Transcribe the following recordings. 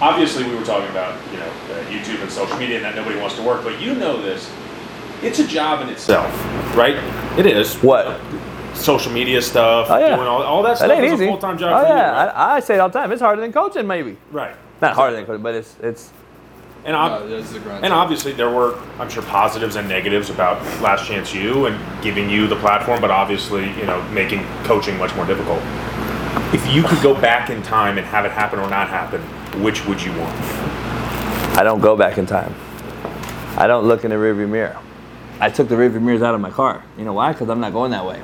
obviously we were talking about, you know, YouTube and social media and that nobody wants to work, but you know this. It's a job in itself, right? It is. What? Social media stuff, oh, yeah. Doing all that stuff is a full-time job for you. Right? I say it all the time. It's harder than coaching, maybe. Right. Not harder than coaching, but it's And obviously there were, I'm sure, positives and negatives about Last Chance U and giving you the platform, but obviously, you know, making coaching much more difficult. If you could go back in time and have it happen or not happen, which would you want? I don't go back in time. I don't look in the rearview mirror. I took the rearview mirrors out of my car. You know why? Because I'm not going that way.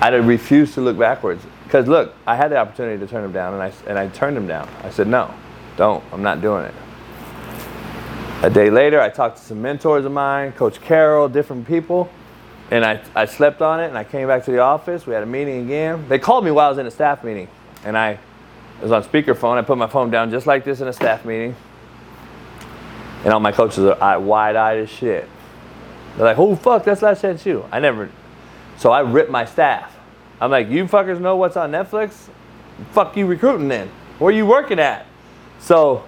I refuse to look backwards. Because look, I had the opportunity to turn them down, and I turned them down. I said, no, don't. I'm not doing it. A day later, I talked to some mentors of mine, Coach Carroll, different people, and I slept on it, and I came back to the office. We had a meeting again. They called me while I was in a staff meeting, and I was on speakerphone. I put my phone down just like this in a staff meeting, and all my coaches are wide-eyed as shit. They're like, oh, fuck, that's Last Chance U. I never... So I ripped my staff. I'm like, you fuckers know what's on Netflix? Fuck you recruiting then. Where you working at? So...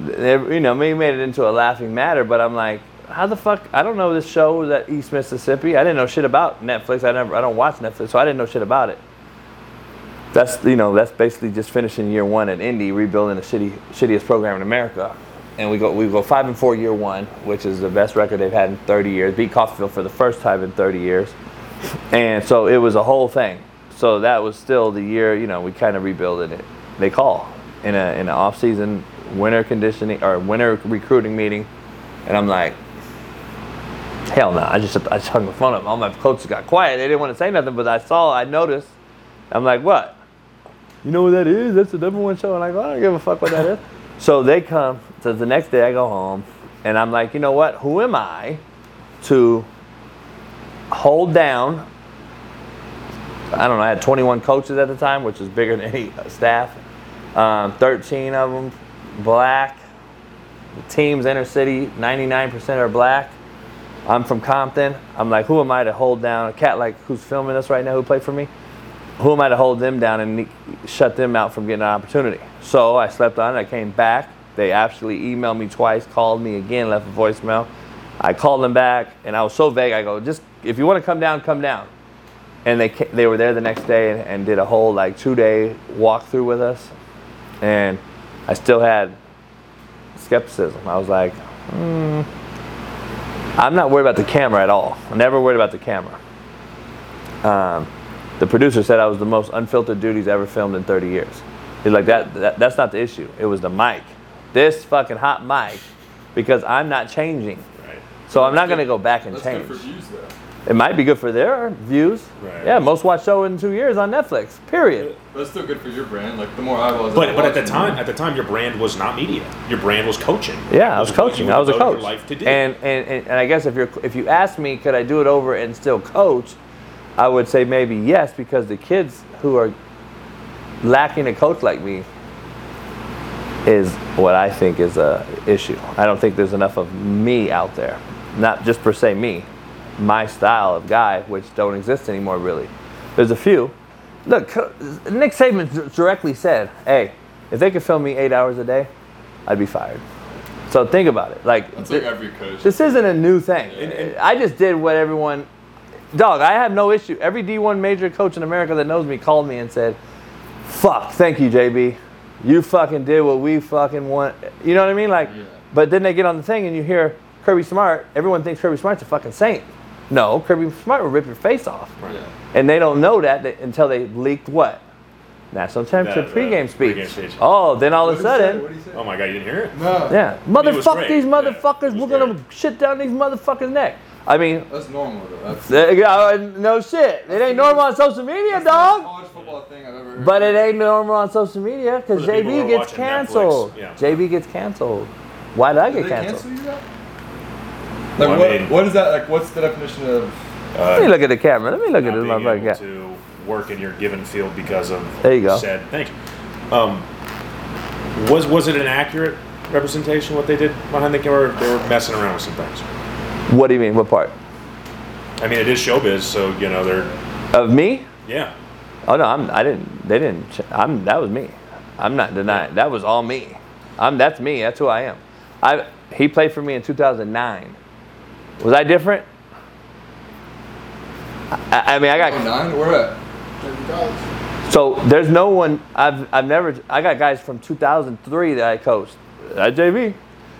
you know, me made it into a laughing matter, but I'm like, how the fuck? I don't know this show was at East Mississippi. I didn't know shit about Netflix. I don't watch Netflix, so I didn't know shit about it. That's, you know, that's basically just finishing year one at Indy, rebuilding the shittiest program in America, and we go 5-4 year one, which is the best record they've had in 30 years. Beat Coffeyville for the first time in 30 years, and so it was a whole thing. So that was still the year, you know, we kind of rebuilding it. They call in an off season. Winter conditioning or winter recruiting meeting, and I'm like, hell no! I just hung the phone up. All my coaches got quiet. They didn't want to say nothing, but I noticed. I'm like, what? You know what that is? That's the number one show. And I go, I don't give a fuck what that is. So they come. So the next day I go home, and I'm like, you know what? Who am I to hold down? I don't know. I had 21 coaches at the time, which is bigger than any staff. 13 of them. Black, the team's inner city, 99% are black. I'm from Compton. I'm like, who am I to hold down a cat like who's filming us right now, who played for me? Who am I to hold them down and shut them out from getting an opportunity? So I slept on it. I came back. They actually emailed me twice, called me again, left a voicemail. I called them back, and I was so vague. I go, just if you want to come down, come down. And they were there the next day and did a whole like 2-day walkthrough with us, and I still had skepticism. I was like, I'm not worried about the camera at all. I'm never worried about the camera. The producer said I was the most unfiltered dude he's ever filmed in 30 years. He's like, that's not the issue. It was the mic. This fucking hot mic, because I'm not changing. Right. So I'm not going to go back and change. Good for views, though. It might be good for their views. Right. Yeah, most watched show in 2 years on Netflix. Period. But it's still good for your brand. Like the more eyeballs. But at the time, your brand was not media. Your brand was coaching. Yeah, I was coaching. I was a coach. Your life to do. And I guess if you asked me, could I do it over and still coach? I would say maybe yes, because the kids who are lacking a coach like me is what I think is a issue. I don't think there's enough of me out there. Not just per se me. My style of guy, which don't exist anymore, really. There's a few. Look, Nick Saban directly said, hey, if they could film me 8 hours a day, I'd be fired. So think about it. Like, that's like every coach. This isn't a new thing. Yeah. I just did what everyone... Dog, I have no issue. Every D1 major coach in America that knows me called me and said, fuck, thank you, JB. You fucking did what we fucking want. You know what I mean? Like, yeah. But then they get on the thing and you hear Kirby Smart. Everyone thinks Kirby Smart's a fucking saint. No, Kirby Smart will rip your face off. Right. Yeah. And they don't know that until they leaked what? National Championship pregame speech. Oh, then all of a sudden. Oh my God, you didn't hear it? No. Yeah. Motherfuck these motherfuckers. Yeah, we're going to shit down these motherfuckers' neck. I mean. That's normal, though. No shit. It ain't normal on social media, dog. That's the college football thing I've ever heard. But it ain't normal on social media because JB gets canceled. Yeah. JB gets canceled. Why did I get canceled? Did they cancel you out? Like what is that? Like, what's the definition of? Let me look at the camera. Let me look at this motherfucker. Not being able to work in your given field because of said thing. Was it an accurate representation what they did behind the camera? They were messing around with some things. What do you mean? What part? I mean, it is showbiz, so you know they're. Of me? Yeah. Oh no, I didn't. They didn't. That was me. I'm not denying. That was all me. That's me. That's who I am. He played for me in 2009. Was I different? I mean, I got. 2009. Where at? So there's no one. I got guys from 2003 that I coached at JV.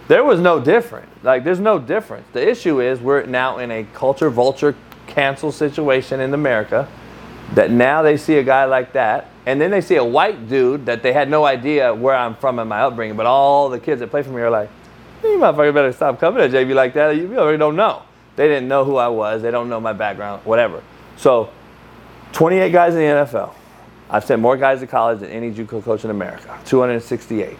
There was no different. Like, there's no difference. The issue is we're now in a culture vulture cancel situation in America. That now they see a guy like that, and then they see a white dude that they had no idea where I'm from and my upbringing, but all the kids that play for me are like, you motherfucker better stop coming to JV like that. You already don't know. They didn't know who I was. They don't know my background, whatever. So 28 guys in the NFL. I've sent more guys to college than any JUCO coach in America, 268.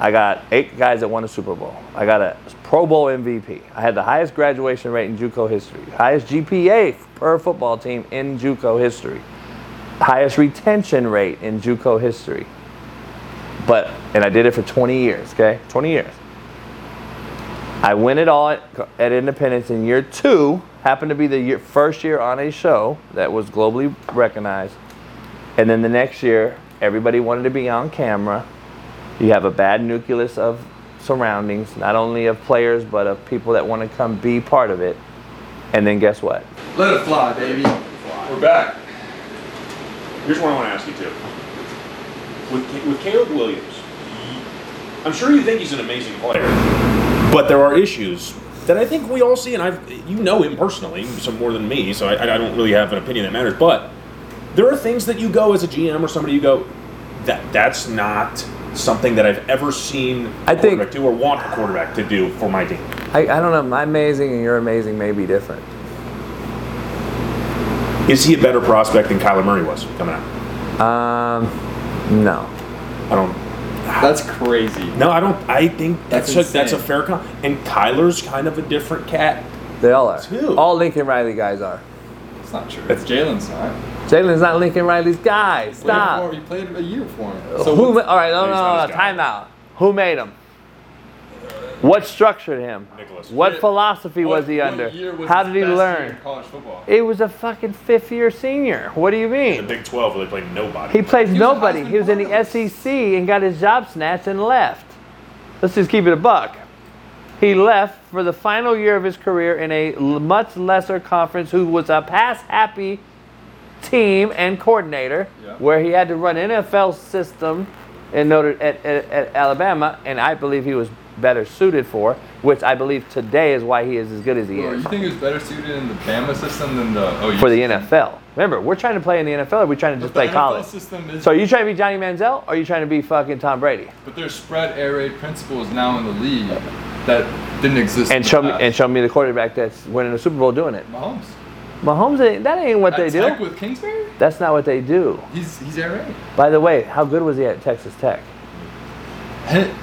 I got 8 guys that won a Super Bowl. I got a Pro Bowl MVP. I had the highest graduation rate in JUCO history, highest GPA per football team in JUCO history, highest retention rate in JUCO history. And I did it for 20 years, okay? 20 years. I win it all at Independence in year 2, happened to be the first year on a show that was globally recognized. And then the next year, everybody wanted to be on camera. You have a bad nucleus of surroundings, not only of players, but of people that want to come be part of it. And then guess what? Let it fly, baby. We're back. Here's what I want to ask you, too. With Caleb Williams, I'm sure you think he's an amazing player, but there are issues that I think we all see, and you know him personally, some more than me, so I don't really have an opinion that matters, but there are things that you go as a GM or somebody, you go, that's not something that I've ever seen a quarterback do or want a quarterback to do for my team. I don't know. My amazing and your amazing may be different. Is he a better prospect than Kyler Murray was coming out? No. I don't. That's crazy. No, I don't. I think that's a fair comment. And Kyler's kind of a different cat. They all are. Too. All Lincoln Riley guys are. It's not true. That's Jalen's not. Jalen's not Lincoln Riley's guy. Stop. He played a year for him. So all right, no. Time out. Who made him? What structured him? Nicholas. What philosophy was he under? How did he learn? College football. It was a fucking fifth-year senior. What do you mean? The Big 12 where they played nobody. He plays nobody. He was in the SEC and got his job snatched and left. Let's just keep it a buck. He left for the final year of his career in a much lesser conference who was a pass-happy team and coordinator, yeah, where he had to run NFL system in at Alabama, and I believe he was better suited for, which I believe today is why he is as good as he is. You think he was better suited in the Bama system than the OU for the system? NFL? Remember, we're trying to play in the NFL, or we're trying to just play college. So are you trying to be Johnny Manziel, or are you trying to be fucking Tom Brady? But there's spread air raid principles now in the league that didn't exist. And show me the quarterback that's winning the Super Bowl doing it. Mahomes, that ain't what they do. Tech with Kingsbury? That's not what they do. He's air raid. By the way, how good was he at Texas Tech?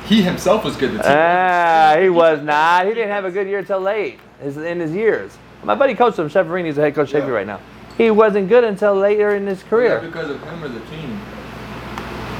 He himself was good at Texas Tech. He was not. He didn't have a good year until late in his years. My buddy coached him. Severini's the head coach of Chevy right now. He wasn't good until later in his career. Yeah, because of him or the team.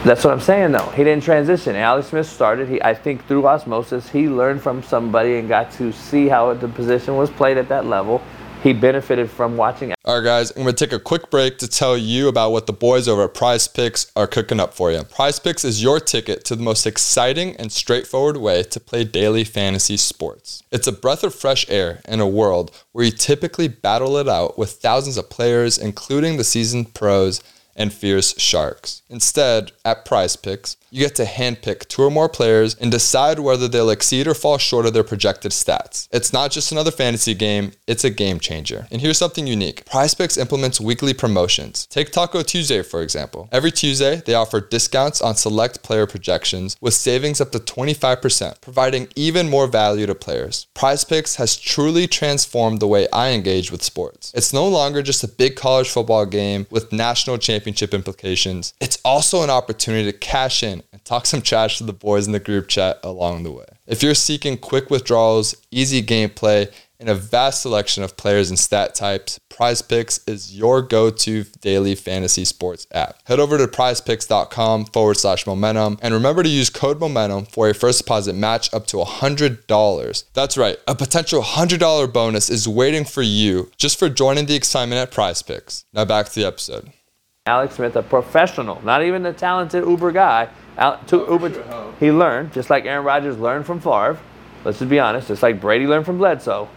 That's what I'm saying, though. He didn't transition. Alex Smith started. I think through osmosis, he learned from somebody and got to see how the position was played at that level. He benefited from watching. All right, guys, I'm going to take a quick break to tell you about what the boys over at PrizePicks are cooking up for you. PrizePicks is your ticket to the most exciting and straightforward way to play daily fantasy sports. It's a breath of fresh air in a world where you typically battle it out with thousands of players, including the seasoned pros and fierce sharks. Instead, at PrizePicks, you get to handpick 2 or more players and decide whether they'll exceed or fall short of their projected stats. It's not just another fantasy game, it's a game changer. And here's something unique. PrizePicks implements weekly promotions. Take Taco Tuesday, for example. Every Tuesday, they offer discounts on select player projections with savings up to 25%, providing even more value to players. PrizePicks has truly transformed the way I engage with sports. It's no longer just a big college football game with national championship implications. It's also an opportunity to cash in and talk some trash to the boys in the group chat along the way. If you're seeking quick withdrawals, easy gameplay, and a vast selection of players and stat types, PrizePicks is your go-to daily fantasy sports app. Head over to prizepicks.com/momentum and remember to use code momentum for a first deposit match up to $100. That's right, a potential $100 bonus is waiting for you just for joining the excitement at PrizePicks. Now back to the episode. Alex Smith, a professional, not even a talented Uber guy. He learned, just like Aaron Rodgers learned from Favre. Let's just be honest, just like Brady learned from Bledsoe.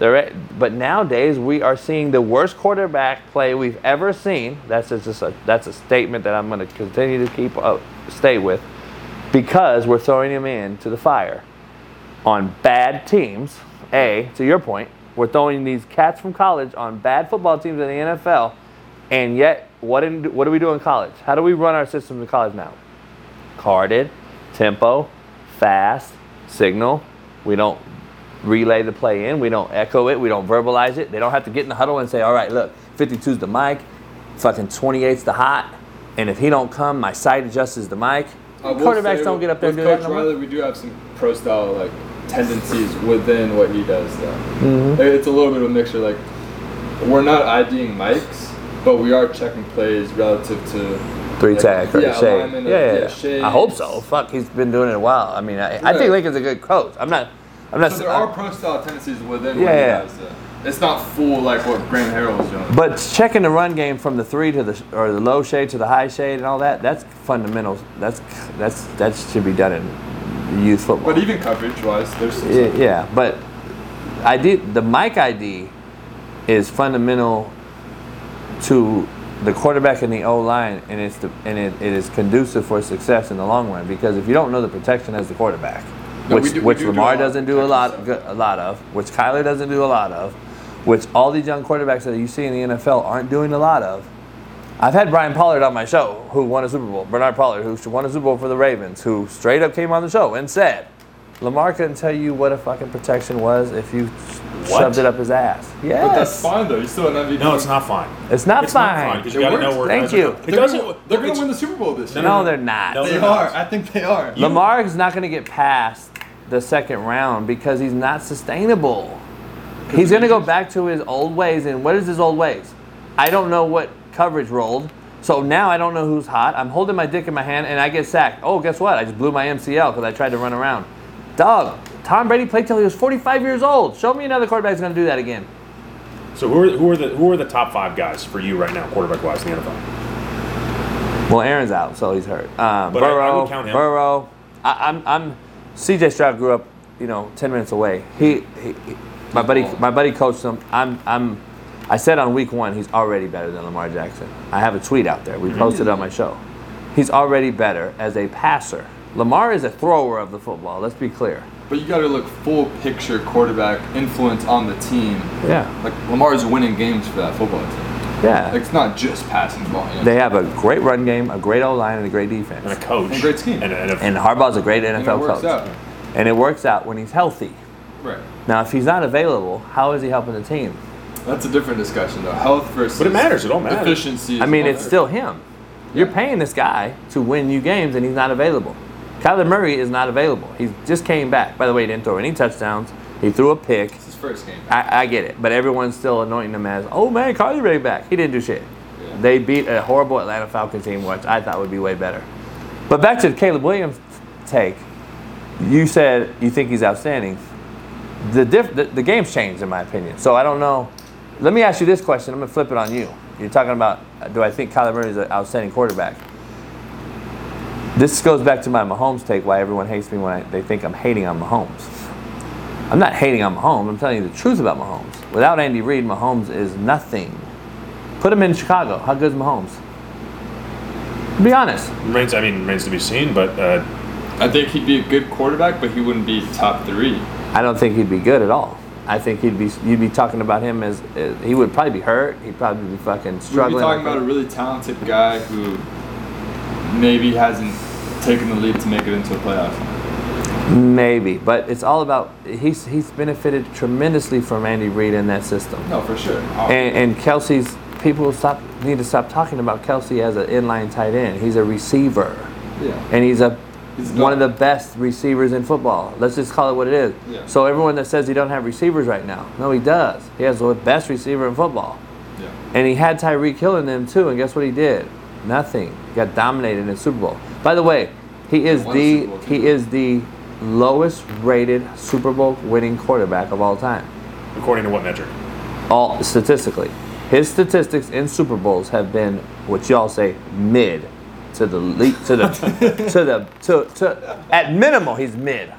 Yeah. But nowadays, we are seeing the worst quarterback play we've ever seen. That's a statement that I'm going to continue to stay with, because we're throwing him into the fire on bad teams. To your point, we're throwing these cats from college on bad football teams in the NFL, and yet what do we do in college? How do we run our systems in college now? Carded, tempo, fast, signal. We don't relay the play in. We don't echo it. We don't verbalize it. They don't have to get in the huddle and say, all right, look, 52's the mic, fucking 28's the hot, and if he don't come, my side adjusts is the mic. Quarterbacks don't get up there and do that. With Coach Riley, we do have some pro-style tendencies within what he does, though. Mm-hmm. It's a little bit of a mixture. We're not IDing mics, but we are checking plays relative to... three-tag, or shade. I hope so. Fuck, he's been doing it a while. I mean, I think Lincoln's a good coach. I'm not. So there are pro-style tendencies within what he does. It's not full like what Graham Harrell was doing. But checking the run game from the three to the low shade to the high shade and all that's fundamentals. That should be done in youth football. But even coverage-wise, there's some stuff. But the mic ID is fundamental to the quarterback and the O-line, and it is conducive for success in the long run, because if you don't know the protection as the quarterback, which Lamar doesn't do a lot of, which Kyler doesn't do a lot of, which all these young quarterbacks that you see in the NFL aren't doing a lot of. I've had Brian Pollard on my show, who won a Super Bowl, Bernard Pollard, who won a Super Bowl for the Ravens, who straight up came on the show and said, Lamar couldn't tell you what a fucking protection was if you shoved it up his ass. Yes. But that's fine, though. You still an MVP. No, it's not fine. It's not fine. Because you got to know where Thank you. They're going to win the Super Bowl this year. No, they're not. No, they are. I think they are. Lamar's not going to get past the second round because he's not sustainable. He's going to go back to his old ways. And what is his old ways? I don't know what coverage rolled. So now I don't know who's hot. I'm holding my dick in my hand, and I get sacked. Oh, guess what? I just blew my MCL because I tried to run around. Dog, Tom Brady played till he was 45 years old. Show me another quarterback that's going to do that again. So who are the top five guys for you right now, quarterback-wise, in the NFL? Well, Aaron's out, so he's hurt. Burrow, I would count him. Burrow. I'm C.J. Stroud grew up, 10 minutes away. My buddy coached him. I said on week one he's already better than Lamar Jackson. I have a tweet out there. We posted it on my show. He's already better as a passer. Lamar is a thrower of the football, let's be clear. But you got to look full picture quarterback influence on the team. Yeah. Lamar is winning games for that football team. Yeah. It's not just passing the ball. They have a great run game, a great O-line, and a great defense. And a coach. And a great scheme. And Harbaugh's a great NFL coach. And it works out when he's healthy. Right. Now, if he's not available, how is he helping the team? That's a different discussion, though. Health versus efficiency. But it matters. It all matters. Efficiency. I mean, it's still him. You're paying this guy to win you games, and he's not available. Kyler Murray is not available. He just came back. By the way, he didn't throw any touchdowns. He threw a pick. It's his first game back. I get it. But everyone's still anointing him as, oh, man, Kyler Murray back. He didn't do shit. Yeah. They beat a horrible Atlanta Falcons team, which I thought would be way better. But back to the Caleb Williams take, you said you think he's outstanding. The game's changed, in my opinion. So I don't know. Let me ask you this question. I'm going to flip it on you. You're talking about, do I think Kyler Murray is an outstanding quarterback? This goes back to my Mahomes take, why everyone hates me when they think I'm hating on Mahomes. I'm not hating on Mahomes. I'm telling you the truth about Mahomes. Without Andy Reid, Mahomes is nothing. Put him in Chicago. How good is Mahomes? Be honest. Remains to be seen, but... I think he'd be a good quarterback, but he wouldn't be top three. I don't think he'd be good at all. I think you'd be talking about him as he would probably be hurt. He'd probably be fucking struggling. We'd be talking about a really talented guy who... maybe hasn't taken the lead to make it into a playoff. Maybe, but it's all about he's benefited tremendously from Andy Reid in that system. No, for sure. And Kelsey's people need to stop talking about Kelsey as an inline tight end. He's a receiver. Yeah. And he's one of the best receivers in football. Let's just call it what it is. Yeah. So everyone that says he don't have receivers right now, no, he does. He has the best receiver in football. Yeah. And he had Tyreek Hill in them too, and guess what he did? Nothing. He got dominated in the Super Bowl. By the way, he is the lowest rated Super Bowl winning quarterback of all time. According to what metric? All statistically. His statistics in Super Bowls have been what y'all say mid to the at minimum he's mid.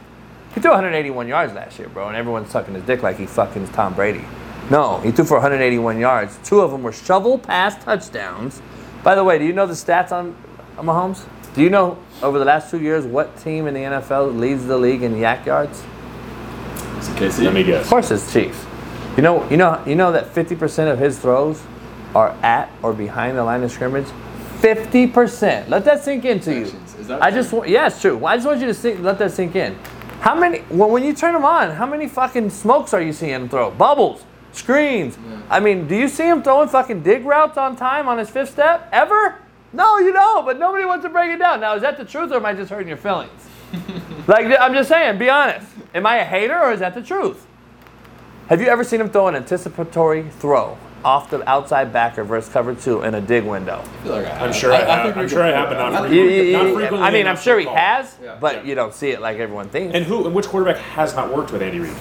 He threw 181 yards last year, bro, and everyone's sucking his dick like he fucking Tom Brady. No, he threw for 181 yards. Two of them were shovel pass touchdowns. By the way, do you know the stats on Mahomes? Do you know over the last 2 years what team in the NFL leads the league in yak yards? It's KC. Let me guess. Of course, it's Chiefs. You know that 50% of his throws are at or behind the line of scrimmage. 50%. Let that sink into you. Is that yeah, it's true. I just want you to let that sink in. How many? Well, when you turn him on, how many fucking smokes are you seeing him throw? Bubbles. Screens. Yeah. I mean, do you see him throwing fucking dig routes on time on his fifth step? Ever? No, you don't, but nobody wants to break it down. Now, is that the truth or am I just hurting your feelings? Like, I'm just saying, be honest. Am I a hater or is that the truth? Have you ever seen him throw an anticipatory throw off the outside backer versus cover two in a dig window? I'm sure it happened. I mean, I'm sure he has, but you don't see it like everyone thinks. And which quarterback has not worked with Andy Reid?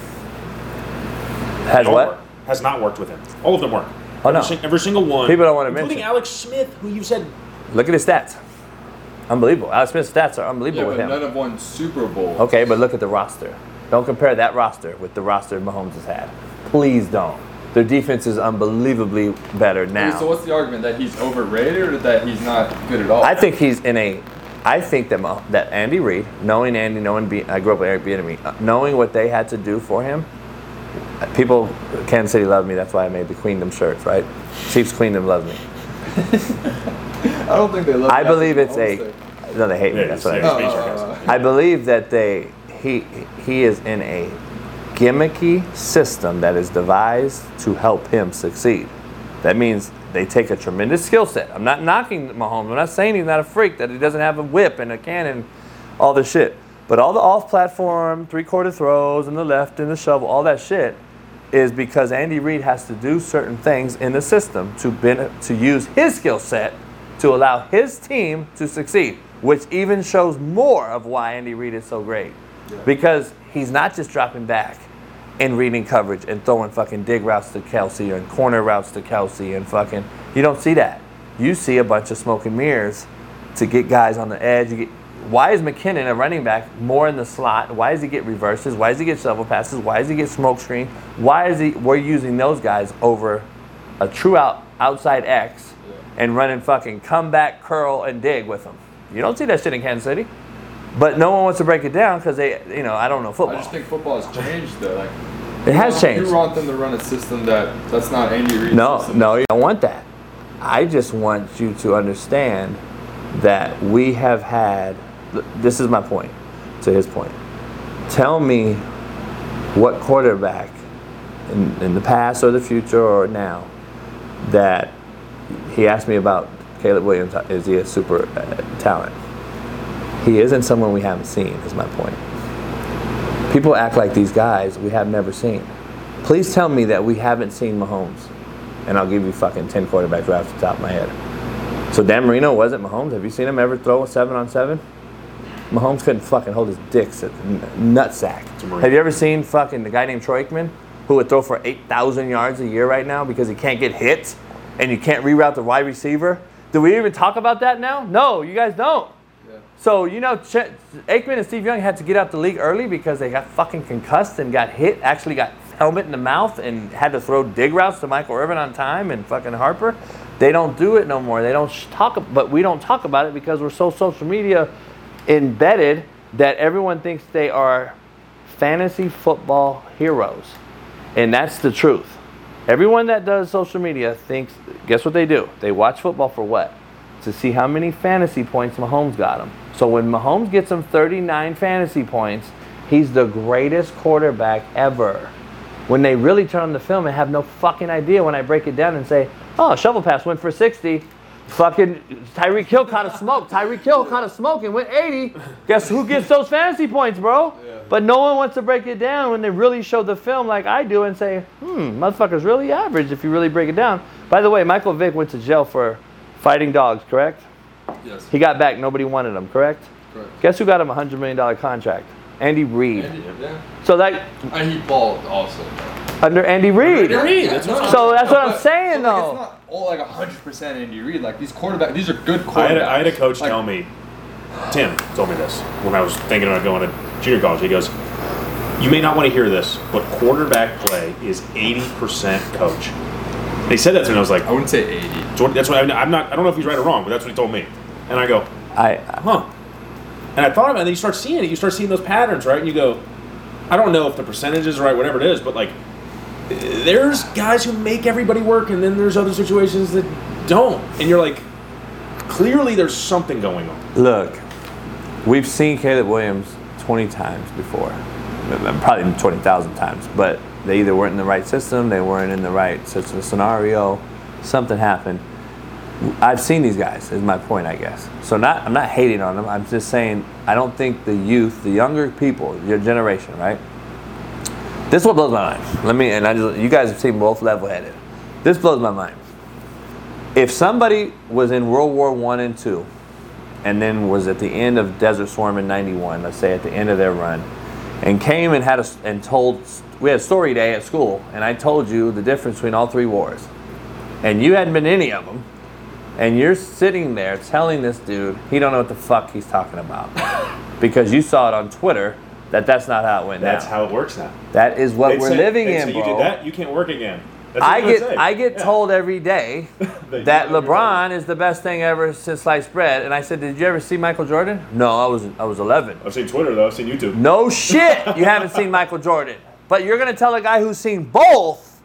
Has what? Has not worked with him. All of them work. Oh, no. Every single one. People don't want to mention. Including Alex Smith, who you said. Look at his stats. Unbelievable. Alex Smith's stats are unbelievable with him. None have won Super Bowl. Okay, but look at the roster. Don't compare that roster with the roster Mahomes has had. Please don't. Their defense is unbelievably better now. Okay, so what's the argument? That he's overrated or that he's not good at all? I think he's in a... I think that Andy Reid, knowing Andy, I grew up with Eric Bieniemy, knowing what they had to do for him. People, Kansas City loved me. That's why I made the Queendom shirts, right? Chiefs Queendom love me. I don't think they love me. I believe it's no, they hate me. That's what I mean. I believe that he is in a gimmicky system that is devised to help him succeed. That means they take a tremendous skill set. I'm not knocking Mahomes. I'm not saying he's not a freak, that he doesn't have a whip and a cannon, all this shit. But all the off-platform, three-quarter throws, and the left, and the shovel, all that shit is because Andy Reid has to do certain things in the system to use his skill set to allow his team to succeed, which even shows more of why Andy Reid is so great. Yeah. Because he's not just dropping back and reading coverage and throwing fucking dig routes to Kelce and corner routes to Kelce and fucking... You don't see that. You see a bunch of smoke and mirrors to get guys on the edge. Why is McKinnon, a running back, more in the slot? Why does he get reverses? Why does he get shovel passes? Why does he get smoke screen? Why is we're using those guys over a true outside X and running fucking comeback, curl, and dig with them? You don't see that shit in Kansas City. But no one wants to break it down because I don't know football. I just think football has changed, though. Like, it has changed. You want them to run a system that's not Andy Reid's system. No, you don't want that. I just want you to understand that we have had... This is my point, to his point. Tell me what quarterback in the past or the future or now that he asked me about Caleb Williams, is he a super talent? He isn't someone we haven't seen, is my point. People act like these guys we have never seen. Please tell me that we haven't seen Mahomes, and I'll give you fucking 10 quarterbacks right off the top of my head. So Dan Marino wasn't Mahomes. Have you seen him ever throw a 7-on-7? Mahomes couldn't fucking hold his dicks at the nutsack. Have you ever seen fucking the guy named Troy Aikman who would throw for 8,000 yards a year right now because he can't get hit and you can't reroute the wide receiver? Do we even talk about that now? No, you guys don't. Yeah. So, Aikman and Steve Young had to get out the league early because they got fucking concussed and got hit, actually got helmet in the mouth and had to throw dig routes to Michael Irvin on time and fucking Harper. They don't do it no more. They don't talk, but we don't talk about it because we're so social media embedded that everyone thinks they are fantasy football heroes. And that's the truth. Everyone that does social media thinks, guess what they do? They watch football for what? To see how many fantasy points Mahomes got him. So when Mahomes gets him 39 fantasy points, he's the greatest quarterback ever. When they really turn on the film and have no fucking idea when I break it down and say, oh, shovel pass went for 60. Fucking Tyreek Hill caught a smoke. Tyreek Hill caught a smoke and went 80. Guess who gets those fantasy points, bro? Yeah. But no one wants to break it down when they really show the film like I do and say, motherfucker's really average if you really break it down. By the way, Michael Vick went to jail for fighting dogs, correct? Yes. He got back. Nobody wanted him, correct? Correct. Guess who got him a $100 million contract? Andy Reid. So that. And he balled also. Under Andy Reid. So that's what I'm saying, though. It's not all like 100% Andy Reid. Like these quarterbacks, these are good quarterbacks. I had a coach tell me, Tim told me this when I was thinking about going to junior college. He goes, you may not want to hear this, but quarterback play is 80% coach. They said that to me, and I was like, I wouldn't say 80. That's what I don't know if he's right or wrong, but that's what he told me. And I go, And I thought about it, and then you start seeing those patterns, right? And you go, I don't know if the percentage is right, whatever it is, but like, there's guys who make everybody work, and then there's other situations that don't. And you're like, clearly there's something going on. Look, we've seen Caleb Williams 20 times before, probably 20,000 times, but they either weren't in the right system, they weren't in the right system scenario, something happened. I've seen these guys, is my point, I guess. So I'm not hating on them. I'm just saying I don't think the youth, the younger people, your generation, right? This is what blows my mind. You guys have seen both level-headed. This blows my mind. If somebody was in World War I and II and then was at the end of Desert Storm in 91, let's say at the end of their run, and came and we had story day at school, and I told you the difference between all three wars, and you hadn't been to any of them, and you're sitting there telling this dude he don't know what the fuck he's talking about because you saw it on Twitter that's not how it went down. That's how it works now. That is what we're living in, bro. You did that, you can't work again. That's what I get told every day that LeBron is the best thing ever since sliced bread, and I said, "Did you ever see Michael Jordan?" No, I was 11. I've seen Twitter though. I've seen YouTube. No shit, you haven't seen Michael Jordan, but you're gonna tell a guy who's seen both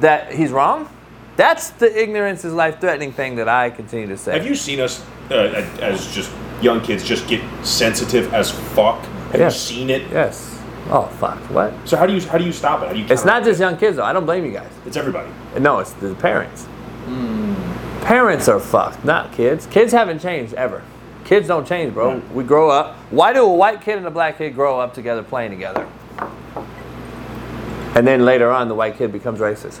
that he's wrong? That's the ignorance is life-threatening thing that I continue to say. Have you seen us as just young kids just get sensitive as fuck? Have you seen it? Yes. Oh fuck! What? So how do you stop it? It's not just young kids though. I don't blame you guys. It's everybody. No, it's the parents. Mm. Parents are fucked, not kids. Kids haven't changed ever. Kids don't change, bro. Right. We grow up. Why do a white kid and a black kid grow up together, playing together, and then later on the white kid becomes racist?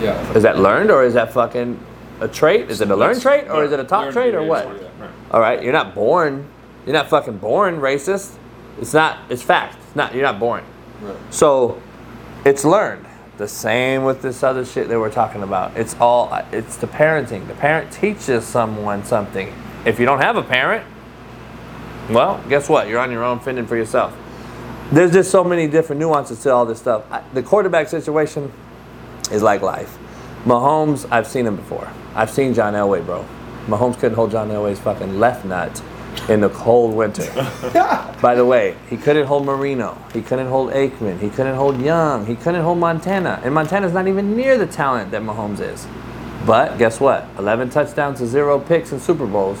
Yeah. Is that learned or is that fucking a trait? Is it a learned trait or is it a top trait or what? Right. All right, you're not fucking born racist. It's fact. You're not born. Right. So it's learned. The same with this other shit that we're talking about. It's the parenting. The parent teaches someone something. If you don't have a parent, well, guess what? You're on your own fending for yourself. There's just so many different nuances to all this stuff. The quarterback situation is like life. Mahomes, I've seen him before. I've seen John Elway, bro. Mahomes couldn't hold John Elway's fucking left nut in the cold winter. By the way, he couldn't hold Marino. He couldn't hold Aikman. He couldn't hold Young. He couldn't hold Montana. And Montana's not even near the talent that Mahomes is. But guess what? 11 touchdowns to 0 picks in Super Bowls.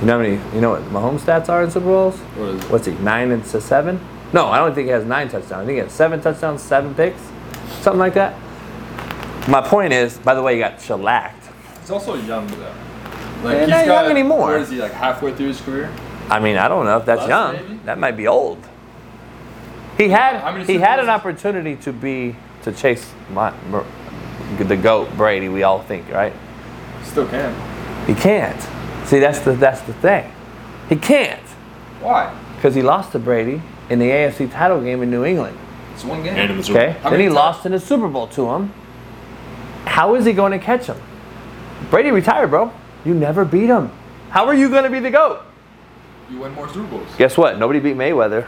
You know what Mahomes' stats are in Super Bowls? What is it? What's he, 9-7? No, I don't think he has 9 touchdowns. I think he has 7 touchdowns, 7 picks. Something like that. My point is, by the way, he got shellacked. He's also young, though. Like, he's not young anymore. Where is he, like halfway through his career? I don't know if that's young. Maybe? That might be old. He had an opportunity to chase the GOAT Brady. We all think, right? Still can. He can't. See, that's the thing. He can't. Why? Because he lost to Brady in the AFC title game in New England. It's one game. Okay. Then he lost in the Super Bowl to him. How is he going to catch him? Brady retired, bro. You never beat him. How are you going to be the GOAT? You win more Super Bowls. Guess what? Nobody beat Mayweather.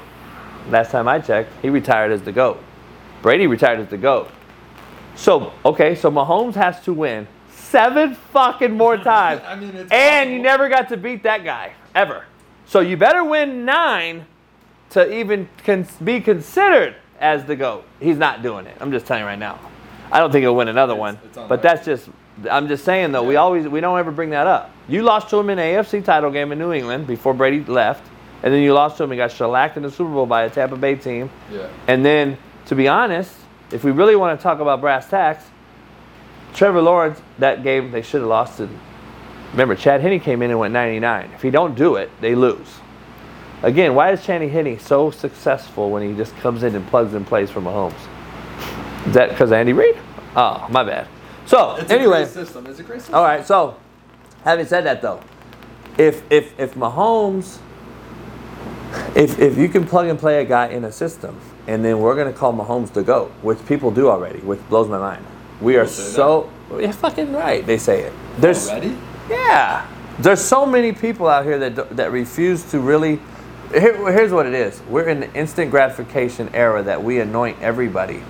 Last time I checked, he retired as the GOAT. Brady retired as the GOAT. So Mahomes has to win 7 fucking more times. It's and possible. You never got to beat that guy, ever. So you better win 9 to even be considered as the GOAT. He's not doing it. I'm just telling you right now. I don't think he'll win another one. But that's just... I'm just saying though, we don't ever bring that up. You lost to him in the AFC title game in New England before Brady left, and then you lost to him and got shellacked in the Super Bowl by a Tampa Bay team. Yeah. And then, to be honest, if we really want to talk about brass tacks, Trevor Lawrence, that game they should have lost to. Remember, Chad Henne came in and went 99. If he don't do it, they lose. Again, why is Chad Henne so successful when he just comes in and plugs and plays for Mahomes? Is that because of Andy Reid? Oh, my bad. So anyway, it's a great system. All right. So, having said that, though, if Mahomes If you can plug and play a guy in a system, and then we're going to call Mahomes the GOAT, which people do already, which blows my mind. We are so... You're fucking right, they say it. There's, already? Yeah. There's so many people out here that refuse to really... Here's what it is. We're in the instant gratification era that we anoint everybody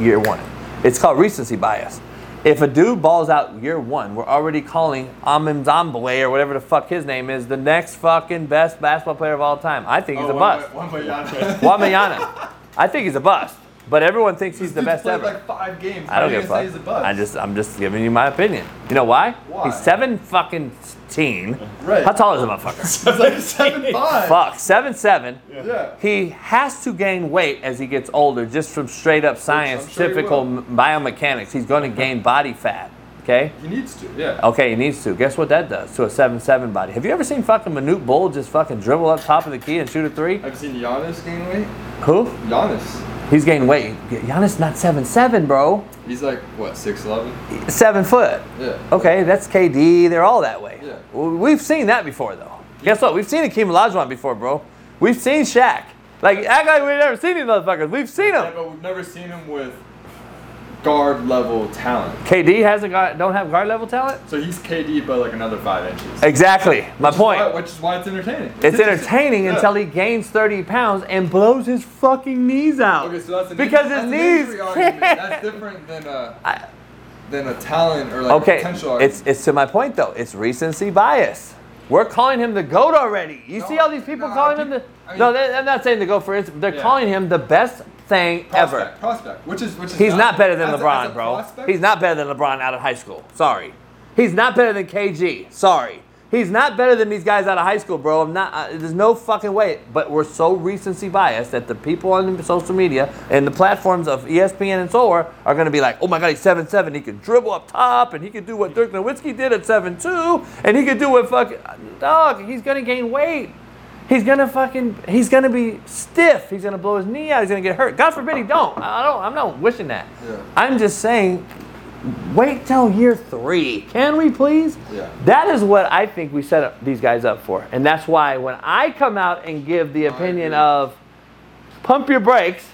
year one. It's called recency bias. If a dude balls out year one, we're already calling Amin Zombele or whatever the fuck his name is the next fucking best basketball player of all time. I think he's a bust. Wembanyama. I think he's a bust. But everyone thinks he's the best ever. Like 5 games. I don't give a fuck. He's a bust. I'm just giving you my opinion. You know why? He's 7'10". Right. How tall is a motherfucker? He's like 7'5". Fuck, 7'7". Yeah. He has to gain weight as he gets older, just from straight up science, typical biomechanics. He's going to gain body fat. Okay. He needs to. Yeah. Okay, he needs to. Guess what that does to a 7'7" body? Have you ever seen fucking Manute Bull just fucking dribble up top of the key and shoot a three? I've seen Giannis gain weight. Who? Giannis. He's gained weight. Giannis not 7'7", bro. He's like, what, 6'11"? 7 foot. Yeah. Okay, that's KD. They're all that way. Yeah. We've seen that before, though. Guess what? We've seen Akeem Olajuwon before, bro. We've seen Shaq. Like, act like we've never seen these motherfuckers. We've seen them. Yeah, but we've never seen them with guard level talent. KD don't have guard level talent? So he's KD, but like another 5 inches. Exactly. My point. Which is why it's entertaining. It's entertaining until he gains 30 pounds and blows his fucking knees out. Okay, so that's an injury argument. That's different than a talent or like potential argument. It's to my point though. It's recency bias. We're calling him the GOAT already. You see all these people calling him the... I mean, no, I'm not saying the GOAT for instance. They're calling him the best thing ever. Which is he's not better than LeBron, bro. He's not better than LeBron out of high school. Sorry. He's not better than KG. Sorry. He's not better than these guys out of high school, bro. I'm not. There's no fucking way. But we're so recency biased that the people on social media and the platforms of ESPN and so are going to be like, oh my God, he's 7'7". He can dribble up top, and he can do what Dirk Nowitzki did at 7'2", and he can do what fucking dog. He's going to gain weight. He's going to be stiff. He's going to blow his knee out. He's going to get hurt. God forbid he don't. I'm not wishing that. Yeah. I'm just saying. Wait till year 3. Can we please? Yeah. That is what I think we set up these guys up for. And that's why when I come out and give the opinion of pump your brakes,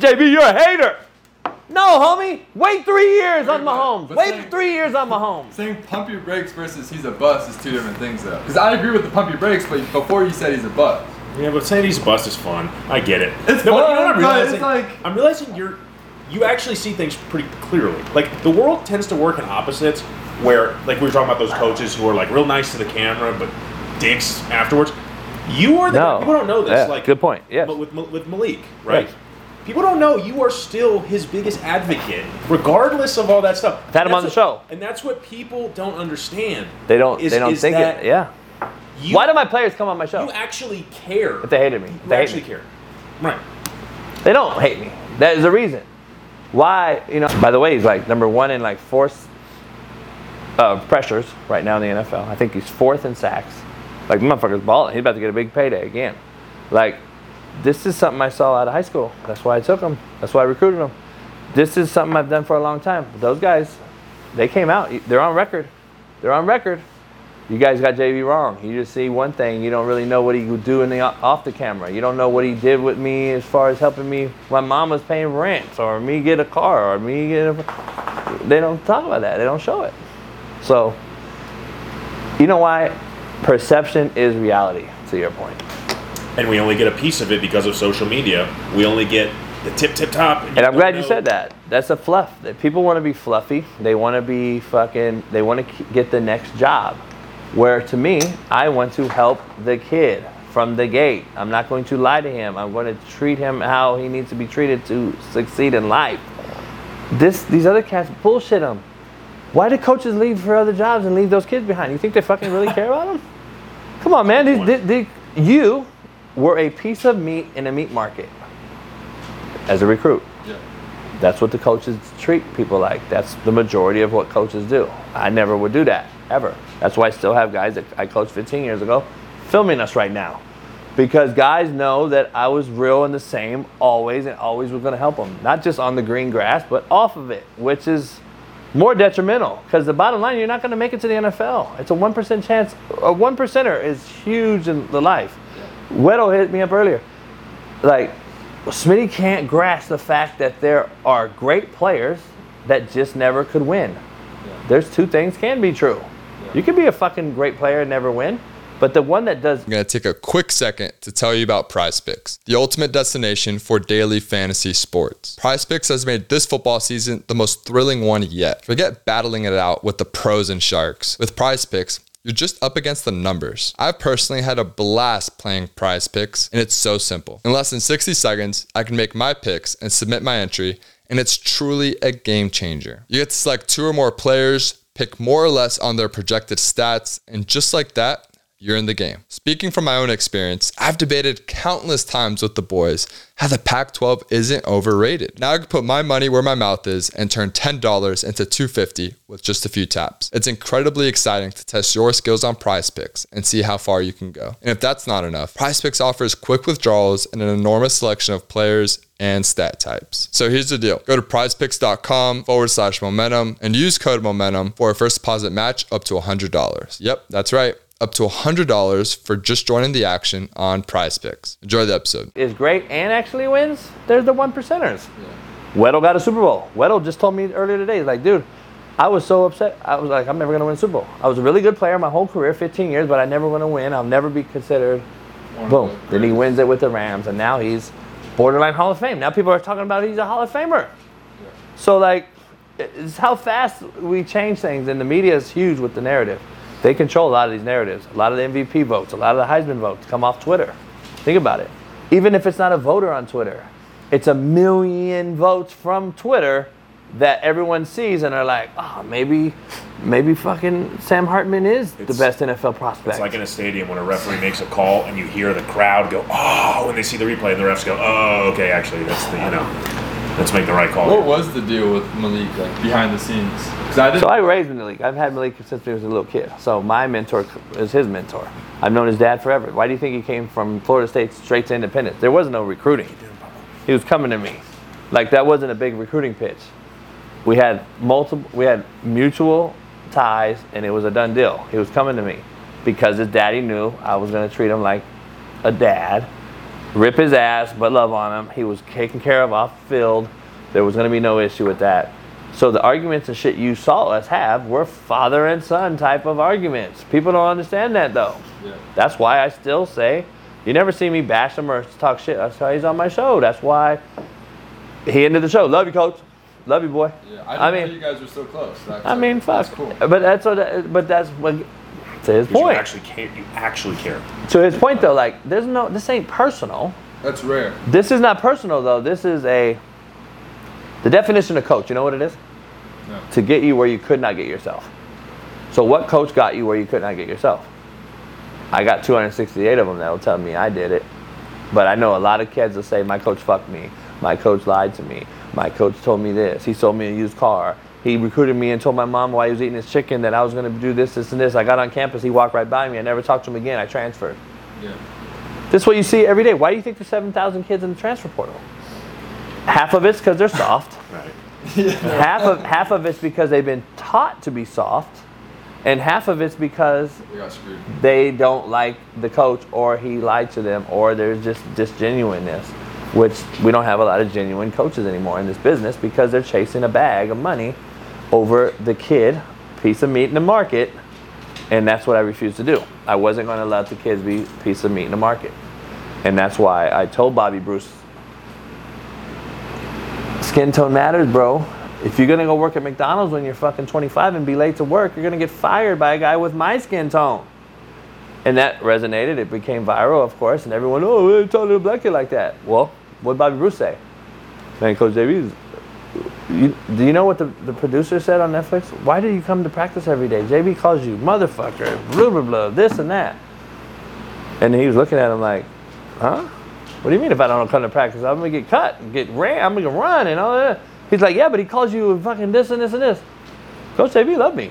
JB, you're a hater. No, homie. Wait 3 years on Mahomes. Wait 3 years on Mahomes. Saying pump your brakes versus he's a bust is two different things, though. Because I agree with the pump your brakes, but before you said he's a bust. Yeah, but saying he's a bust is fun. I get it. It's fun, but it's like... I'm realizing you actually see things pretty clearly. Like, the world tends to work in opposites where, like we were talking about those coaches who are, like, real nice to the camera but dicks afterwards. You are the... No. People don't know this. Yeah, like, good point. Yeah. But with Malik, right? Yes. People don't know you are still his biggest advocate, regardless of all that stuff. I've had him on the show. And that's what people don't understand. They don't think that. Yeah. Why do my players come on my show? You actually care. If they hated me. They actually care. Right. They don't hate me. That is the reason. Why, by the way, he's like number one in like force pressures right now in the NFL. I think he's fourth in sacks. Like, motherfucker's balling. He's about to get a big payday again. Like, this is something I saw out of high school. That's why I took him. That's why I recruited him. This is something I've done for a long time. Those guys, they came out. They're on record. You guys got JV wrong. You just see one thing. You don't really know what he would do off the camera. You don't know what he did with me as far as helping me. My mom was paying rent or me get a car or me get a... They don't talk about that. They don't show it. So, you know why? Perception is reality, to your point. And we only get a piece of it because of social media. We only get the tip top. And I'm glad you said that. That's a fluff. People want to be fluffy. They want to be fucking... They want to get the next job. Where, to me, I want to help the kid from the gate. I'm not going to lie to him. I'm going to treat him how he needs to be treated to succeed in life. These other cats bullshit him. Why do coaches leave for other jobs and leave those kids behind? You think they fucking really care about them? Come on, man. You were a piece of meat in a meat market as a recruit. Yeah. That's what the coaches treat people like. That's the majority of what coaches do. I never would do that, ever. That's why I still have guys that I coached 15 years ago filming us right now. Because guys know that I was real and the same always and always was going to help them. Not just on the green grass, but off of it, which is more detrimental. Because the bottom line, you're not going to make it to the NFL. It's a 1% chance. A 1%er is huge in the life. Weddle hit me up earlier. Like, Smitty can't grasp the fact that there are great players that just never could win. Yeah. There's two things can be true. Yeah. You can be a fucking great player and never win. But the one that does... I'm going to take a quick second to tell you about PrizePicks, the ultimate destination for daily fantasy sports. PrizePicks has made this football season the most thrilling one yet. Forget battling it out with the pros and sharks. With PrizePicks, you're just up against the numbers. I've personally had a blast playing Prize Picks, and it's so simple. In less than 60 seconds, I can make my picks and submit my entry, and it's truly a game changer. You get to select two or more players, pick more or less on their projected stats, and just like that, you're in the game. Speaking from my own experience, I've debated countless times with the boys how the Pac-12 isn't overrated. Now I can put my money where my mouth is and turn $10 into $250 with just a few taps. It's incredibly exciting to test your skills on PrizePicks and see how far you can go. And if that's not enough, PrizePicks offers quick withdrawals and an enormous selection of players and stat types. So here's the deal. Go to prizepicks.com/momentum and use code momentum for a first deposit match up to $100. Yep, that's right. Up to $100 for just joining the action on PrizePicks. Enjoy the episode. Is great and actually wins, they're the one percenters. Yeah. Weddle got a Super Bowl. Weddle just told me earlier today, like, dude, I was so upset. I was like, I'm never going to win a Super Bowl. I was a really good player my whole career, 15 years, but I never want to win. I'll never be considered. Boom. Then he wins it with the Rams, and now he's borderline Hall of Fame. Now people are talking about he's a Hall of Famer. Yeah. So, like, it's how fast we change things, and the media is huge with the narrative. They control a lot of these narratives. A lot of the MVP votes, a lot of the Heisman votes come off Twitter. Think about it. Even if it's not a voter on Twitter, it's a million votes from Twitter that everyone sees and are like, oh, maybe fucking Sam Hartman is the best NFL prospect. It's like in a stadium when a referee makes a call and you hear the crowd go, oh, when they see the replay and the refs go, oh, okay, actually, that's the, you know. Let's make the right call. What was the deal with Malik, like, behind the scenes? So I raised Malik. I've had Malik since he was a little kid. So my mentor is his mentor. I've known his dad forever. Why do you think he came from Florida State straight to Independence? There was no recruiting. He was coming to me. Like, that wasn't a big recruiting pitch. We had mutual ties, and it was a done deal. He was coming to me because his daddy knew I was going to treat him like a dad. Rip his ass, but love on him. He was taken care of off the field. There was going to be no issue with that. So the arguments and shit you saw us have were father and son type of arguments. People don't understand that, though. Yeah. That's why I still say, you never see me bash him or talk shit. That's why he's on my show. That's why he ended the show. Love you, coach. Love you, boy. Yeah, I mean, you guys were so close. I mean, fuck. That's cool. But that's what. To his point. You actually care. To his point, though, like, this ain't personal. That's rare. This is not personal, though. This is the definition of coach, you know what it is? No. To get you where you could not get yourself. So what coach got you where you could not get yourself? I got 268 of them that will tell me I did it. But I know a lot of kids will say, my coach fucked me. My coach lied to me. My coach told me this. He sold me a used car. He recruited me and told my mom while he was eating his chicken that I was going to do this, this, and this. I got on campus. He walked right by me. I never talked to him again. I transferred. Yeah. This is what you see every day. Why do you think there's 7,000 kids in the transfer portal? Half of it's because they're soft. Right. Yeah. Half of it's because they've been taught to be soft. And half of it's because they don't like the coach or he lied to them or there's just disgenuineness, which we don't have a lot of genuine coaches anymore in this business because they're chasing a bag of money over the kid, piece of meat in the market, and that's what I refused to do. I wasn't going to let the kids be piece of meat in the market. And that's why I told Bobby Bruce, skin tone matters, bro. If you're going to go work at McDonald's when you're fucking 25 and be late to work, you're going to get fired by a guy with my skin tone. And that resonated. It became viral, of course, and everyone, oh, we ain't talking to a black kid like that. Well, what did Bobby Bruce say? Man, Coach Davies, do you know what the producer said on Netflix? Why do you come to practice every day? JB calls you motherfucker, blah, blah, blah, this and that. And he was looking at him like, huh? What do you mean if I don't come to practice? I'm going to get cut and get ran. I'm going to run and all that. He's like, yeah, but he calls you fucking this and this and this. Coach JB loved me.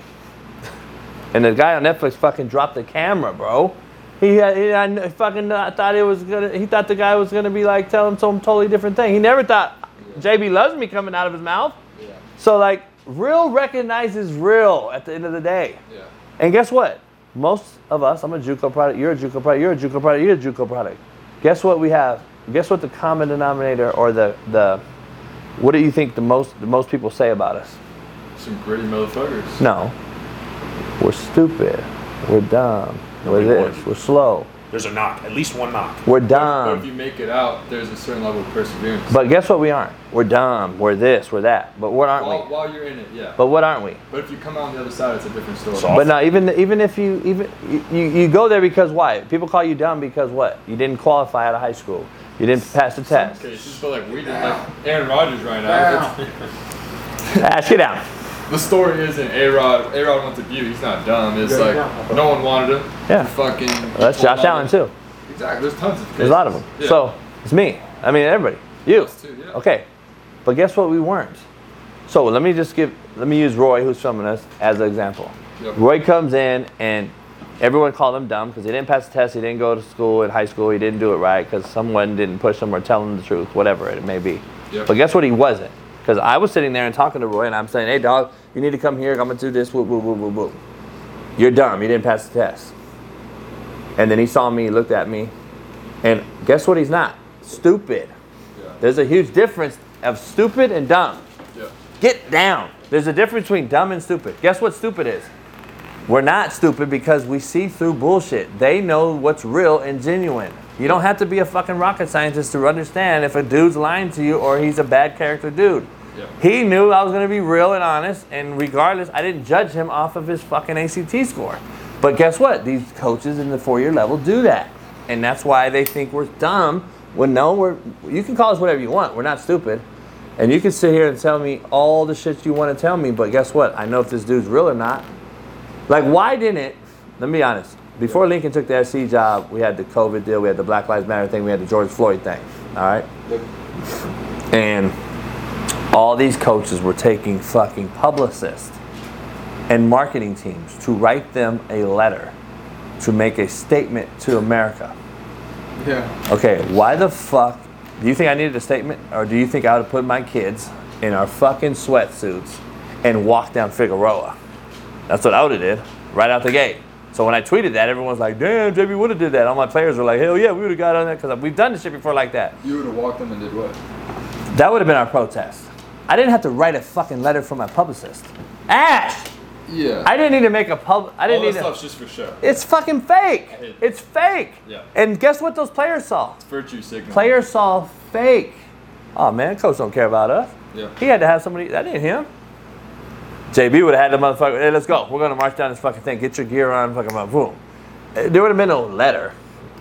And the guy on Netflix fucking dropped the camera, bro. He thought the guy was going to be like telling some totally different thing. He never thought... JB loves me coming out of his mouth. Yeah. So, like, real recognizes real at the end of the day. Yeah. And guess what? Most of us, I'm a JUCO product, you're a JUCO product, you're a JUCO product, you're a JUCO product. Guess what we have? Guess what the common denominator, or the what do you think the most people say about us? Some gritty motherfuckers. No. We're stupid. We're dumb. We're this. We're slow. There's a knock. At least one knock. We're dumb. But if you make it out, there's a certain level of perseverance. But guess what we aren't? We're dumb. We're this. We're that. But what aren't we? While you're in it, yeah. But what aren't we? But if you come out on the other side, it's a different story. But now, even if you go there because why? People call you dumb because what? You didn't qualify out of high school. You didn't pass the test. Okay, just feel like we didn't like Aaron Rodgers right now. Ask it out. The story isn't A-Rod. A-Rod went to Butte. He's not dumb. It's like no one wanted him. Yeah. Fucking. Well, that's Josh Allen too. Exactly. There's tons of kids. There's a lot of them. Yeah. So it's me. I mean everybody. You. Us too, yeah. Okay. But guess what? We weren't. So let me use Roy, who's filming us, as an example. Yep. Roy comes in and everyone called him dumb because he didn't pass the test. He didn't go to school in high school. He didn't do it right because someone didn't push him or tell him the truth, whatever it may be. Yep. But guess what? He wasn't. Because I was sitting there and talking to Roy, and I'm saying, hey, dog, you need to come here. I'm going to do this. Woo, woo, woo, woo, woo. You're dumb. You didn't pass the test. And then he saw me, looked at me, and guess what? He's not. Stupid. Yeah. There's a huge difference of stupid and dumb. Yeah. Get down. There's a difference between dumb and stupid. Guess what stupid is? We're not stupid because we see through bullshit. They know what's real and genuine. You don't have to be a fucking rocket scientist to understand if a dude's lying to you or he's a bad character dude. Yeah. He knew I was going to be real and honest, and regardless, I didn't judge him off of his fucking ACT score. But guess what? These coaches in the four-year level do that. And that's why they think we're dumb. Well, no, you can call us whatever you want. We're not stupid. And you can sit here and tell me all the shit you want to tell me, but guess what? I know if this dude's real or not. Like, why didn't it? Let me be honest. Before Lincoln took the SC job, we had the COVID deal, we had the Black Lives Matter thing, we had the George Floyd thing, all right? And all these coaches were taking fucking publicists and marketing teams to write them a letter to make a statement to America. Yeah. Okay, why the fuck, do you think I needed a statement? Or do you think I would have put my kids in our fucking sweatsuits and walked down Figueroa? That's what I would have did, right out the gate. So when I tweeted that, everyone's like, damn, JB would have did that. All my players were like, hell yeah, we would have got on that because we've done this shit before like that. You would have walked them and did what? That would have been our protest. I didn't have to write a fucking letter from my publicist. Ash! Yeah. I didn't need to make a I didn't need to. All this stuff's just for show. It's fucking fake. I hate it. It's fake. Yeah. And guess what those players saw? It's virtue signal. Players saw fake. Oh man, coach don't care about us. Yeah. He had to have somebody, that ain't him. JB would have had the motherfucker, hey, let's go. We're going to march down this fucking thing. Get your gear on, fucking boom. There would have been no letter.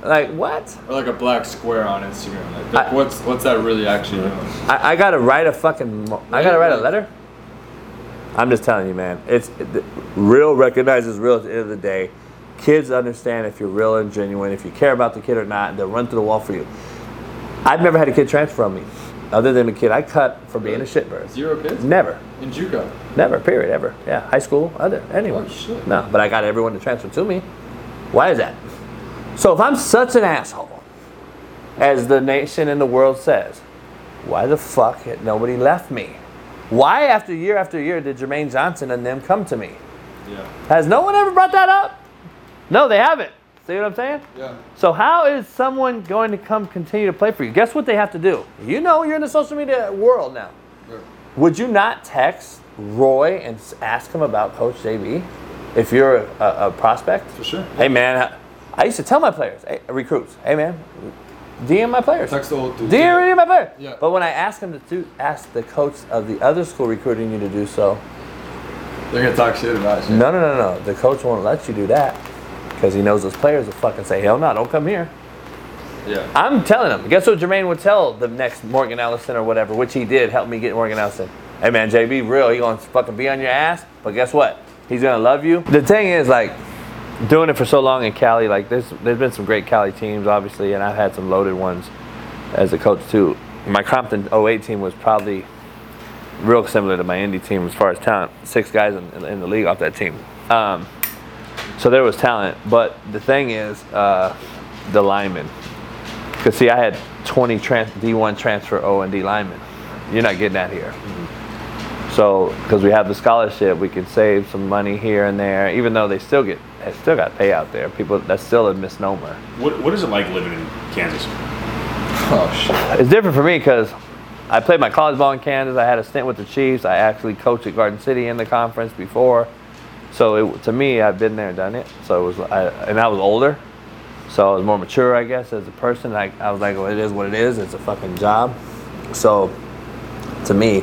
Like, what? Or like a black square on Instagram. Like, what's that really actually doing? I got to write a fucking, I got to write a letter? I'm just telling you, man. Real recognizes real at the end of the day. Kids understand if you're real and genuine, if you care about the kid or not, they'll run through the wall for you. I've never had a kid transfer on me. Other than a kid I cut for being a shitbird. Zero kids? Never. In JUCO? Never, period, ever. Yeah, high school, other, anyone. Oh, shit. No, but I got everyone to transfer to me. Why is that? So if I'm such an asshole, as the nation and the world says, why the fuck had nobody left me? Why after year did Jermaine Johnson and them come to me? Yeah. Has no one ever brought that up? No, they haven't. See what I'm saying? Yeah. So how is someone going to come continue to play for you? Guess what they have to do? You know you're in the social media world now. Yeah. Would you not text Roy and ask him about Coach JB if you're a prospect? For sure. Hey, man, I used to tell my players, hey, recruits, hey, man, DM my players. Text the old dude. DM my player. Yeah. But when I ask him to ask the coach of the other school recruiting you to do so. They're going to talk shit about you. No. The coach won't let you do that. Because he knows those players will fucking say, hell no, don't come here. Yeah. I'm telling him. Guess what Jermaine would tell the next Morgan Allison or whatever, which he did help me get Morgan Allison. Hey, man, JB, real. He going to fucking be on your ass. But guess what? He's going to love you. The thing is, like, doing it for so long in Cali, like, there's been some great Cali teams, obviously, and I've had some loaded ones as a coach, too. My Compton 08 team was probably real similar to my Indy team as far as talent. 6 guys in the league off that team. So there was talent, but the thing is, the linemen. Because, see, I had 20 D1 transfer O and D linemen. You're not getting that here. Mm-hmm. So, because we have the scholarship, we can save some money here and there, even though they still get has still got pay out there. People, that's still a misnomer. What is it like living in Kansas? Oh shit! It's different for me because I played my college ball in Kansas. I had a stint with the Chiefs. I actually coached at Garden City in the conference before. So to me, I've been there and done it. So it was, and I was older, so I was more mature, I guess, as a person. I was like, well, it is what it is. It's a fucking job. So to me,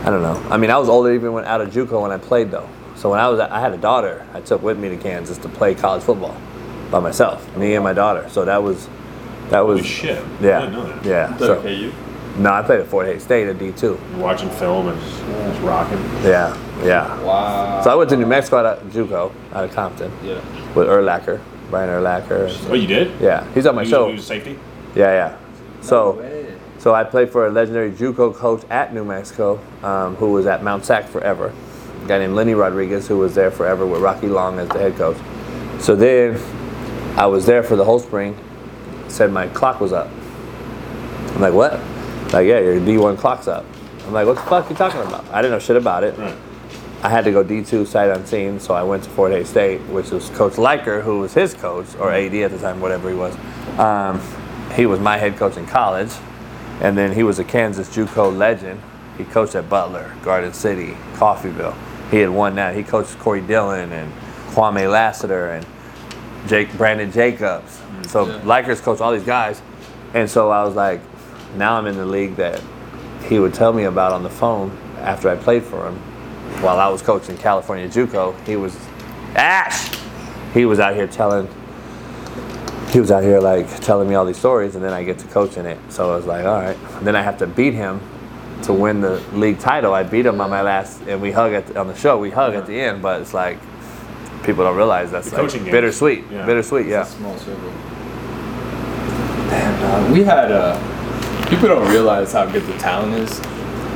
I don't know. I mean, I was older even when out of JUCO when I played though. So when I had a daughter I took with me to Kansas to play college football by myself, me and my daughter. So that was holy shit. Yeah. I didn't know that. Yeah. Is that so, KU? No, I played at Fort Hays State at D2. You're watching film and just rocking. Yeah. Yeah. Wow. So I went to New Mexico out of JUCO, out of Compton. Yeah. With Urlacher, Brian Urlacher. Oh, you did? Yeah. He's on my show. He was safety? Yeah. So. No way. So I played for a legendary JUCO coach at New Mexico, who was at Mount Sac forever. A guy named Lenny Rodriguez, who was there forever with Rocky Long as the head coach. So then I was there for the whole spring. Said my clock was up. I'm like, what? Like, yeah, your D1 clock's up. I'm like, what the fuck are you talking about? I didn't know shit about it. Right. I had to go D2 sight unseen, so I went to Fort Hays State, which was Coach Leiker, who was his coach, or AD at the time, whatever he was. He was my head coach in college. And then he was a Kansas JUCO legend. He coached at Butler, Garden City, Coffeyville. He had won that. He coached Corey Dillon and Kwame Lassiter and Brandon Jacobs. So Likers coached all these guys. And so I was like, now I'm in the league that he would tell me about on the phone after I played for him. While I was coaching California JUCO, he was out here like telling me all these stories, and then I get to coaching it. So I was like, all right. And then I have to beat him to win the league title. I beat him on my last, and we hug on the show. We hug at the end, but it's like people don't realize that's like bittersweet. Yeah. Bittersweet, yeah. It's a small circle. Damn, we had people don't realize how good the talent is.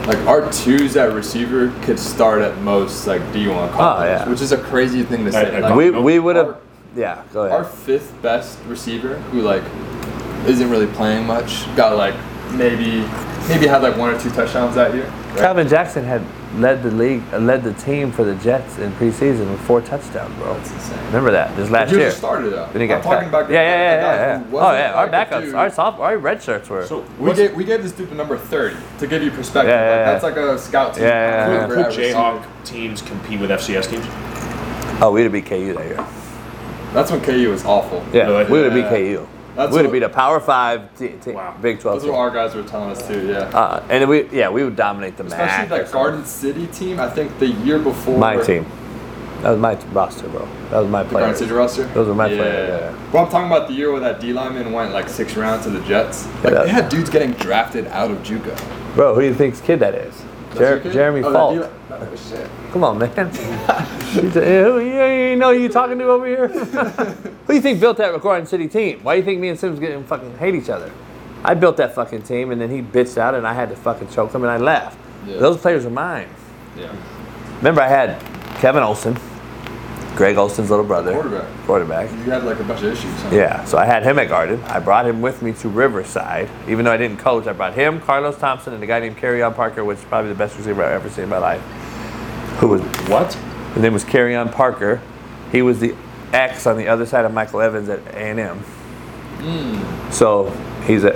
Like our twos at receiver could start at most like D1 college, which is a crazy thing to say. Like, we would have. Yeah, go ahead. Our fifth best receiver, who like isn't really playing much, got like maybe had like one or two touchdowns that year. Right? Calvin Jackson had led the team for the Jets in preseason with 4 touchdowns, bro. That's insane. Remember that? This last year. Started out. Then he got cut. About the guy who wasn't like a dude. Our backups, our red shirts were. So we gave this dude the number 30 to give you perspective. That's like a scout team. Who Jayhawk teams compete with FCS teams? Oh, we'd have beat KU that year. That's when KU was awful. Yeah, we would have beat KU. We would have beat a Power 5 Big 12 team. That's what our guys were telling us too, yeah. And we would dominate the match. Especially that Garden City team, I think the year before. My team. That was my roster, bro. That was my players. Garden City roster? Those were my players, yeah. Well, I'm talking about the year where that D-lineman went like 6 rounds to the Jets. Like, they had dudes getting drafted out of JUCO. Bro, who do you think's kid that is? Jeremy Fault. Oh, shit. Come on, man. You know who you talking to over here? Who do you think built that Garden City team? Why do you think me and Sims getting fucking hate each other? I built that fucking team, and then he bitched out, and I had to fucking choke him, and I left. Yeah. Those players are mine. Yeah. Remember, I had Kevin Olsen, Greg Olsen's little brother. Quarterback. You had like a bunch of issues. Huh? Yeah. So I had him at Garden. I brought him with me to Riverside, even though I didn't coach. I brought him, Carlos Thompson, and a guy named Kerryon Parker, which is probably the best receiver I've ever seen in my life. Who was what? His name was Kerryon Parker. He was the X on the other side of Michael Evans at A&M. Mm. So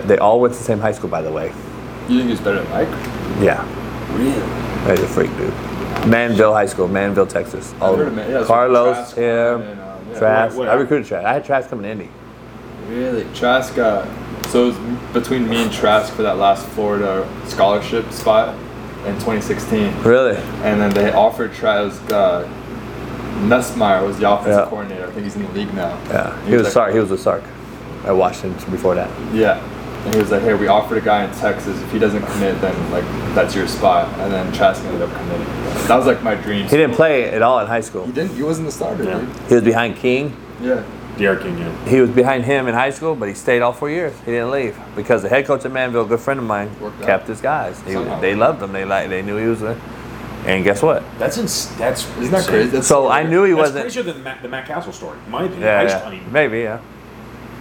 they all went to the same high school, by the way. You think he's better than Mike? Yeah. Really? He's a freak, dude. Manville High School, Manville, Texas. All Carlos, him, Trask. I recruited Trask. I had Trask coming to Indy. Really? Trask got... So it was between me and Trask for that last Florida scholarship spot in 2016. Really? And then they offered Trask... Nussmeier was the offensive coordinator. I think he's in the league now. Yeah. He was Sark. He was with Sark at Washington before that. Yeah. And he was like, hey, we offered a guy in Texas. If he doesn't commit, then like that's your spot. And then Trask ended up committing. That was like my dream. He didn't play at all in high school. He didn't. He wasn't the starter, dude. He was behind King. Yeah. D.R. King, yeah. He was behind him in high school, but he stayed all 4 years. He didn't leave because the head coach at Manville, a good friend of mine, kept his guys. They loved him. They knew he was there. And guess what? Isn't that crazy? That's so I knew he wasn't. That's crazier than the Matt Castle story, in my opinion. Yeah. Maybe, yeah.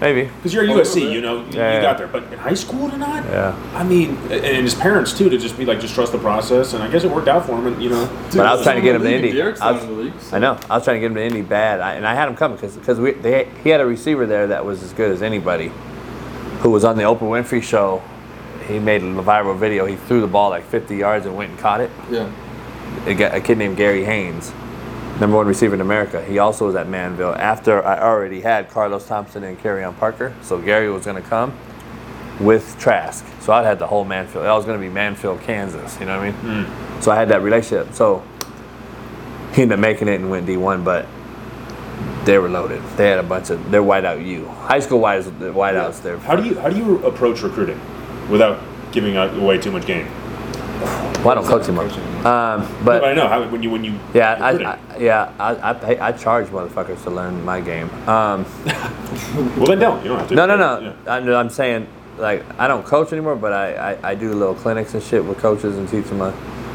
Maybe. Because you're at USC, you know, you got there. But in high school or not? Yeah. I mean, and his parents, too, to just be like, just trust the process. And I guess it worked out for him, and, you know. Dude, but I was trying to get him to Indy. I know. I was trying to get him to Indy bad. And I had him coming because he had a receiver there that was as good as anybody who was on the Oprah Winfrey Show. He made a viral video. He threw the ball like 50 yards and went and caught it. Yeah. A kid named Gary Haynes. Number one receiver in America. He also was at Manville after I already had Carlos Thompson and Kerryon Parker. So Gary was going to come with Trask. So I had the whole Manville. That was going to be Manville, Kansas. You know what I mean? Mm. So I had that relationship. So he ended up making it and went D1, but they were loaded. They had a bunch of their wideout U. High school wideouts there. How do you approach recruiting without giving away too much game? Well, I don't coach him much. But I know how when you I charge motherfuckers to learn my game. Well, then don't. You don't have to. No. Yeah. I'm saying, like, I don't coach anymore, but I do little clinics and shit with coaches and teach them.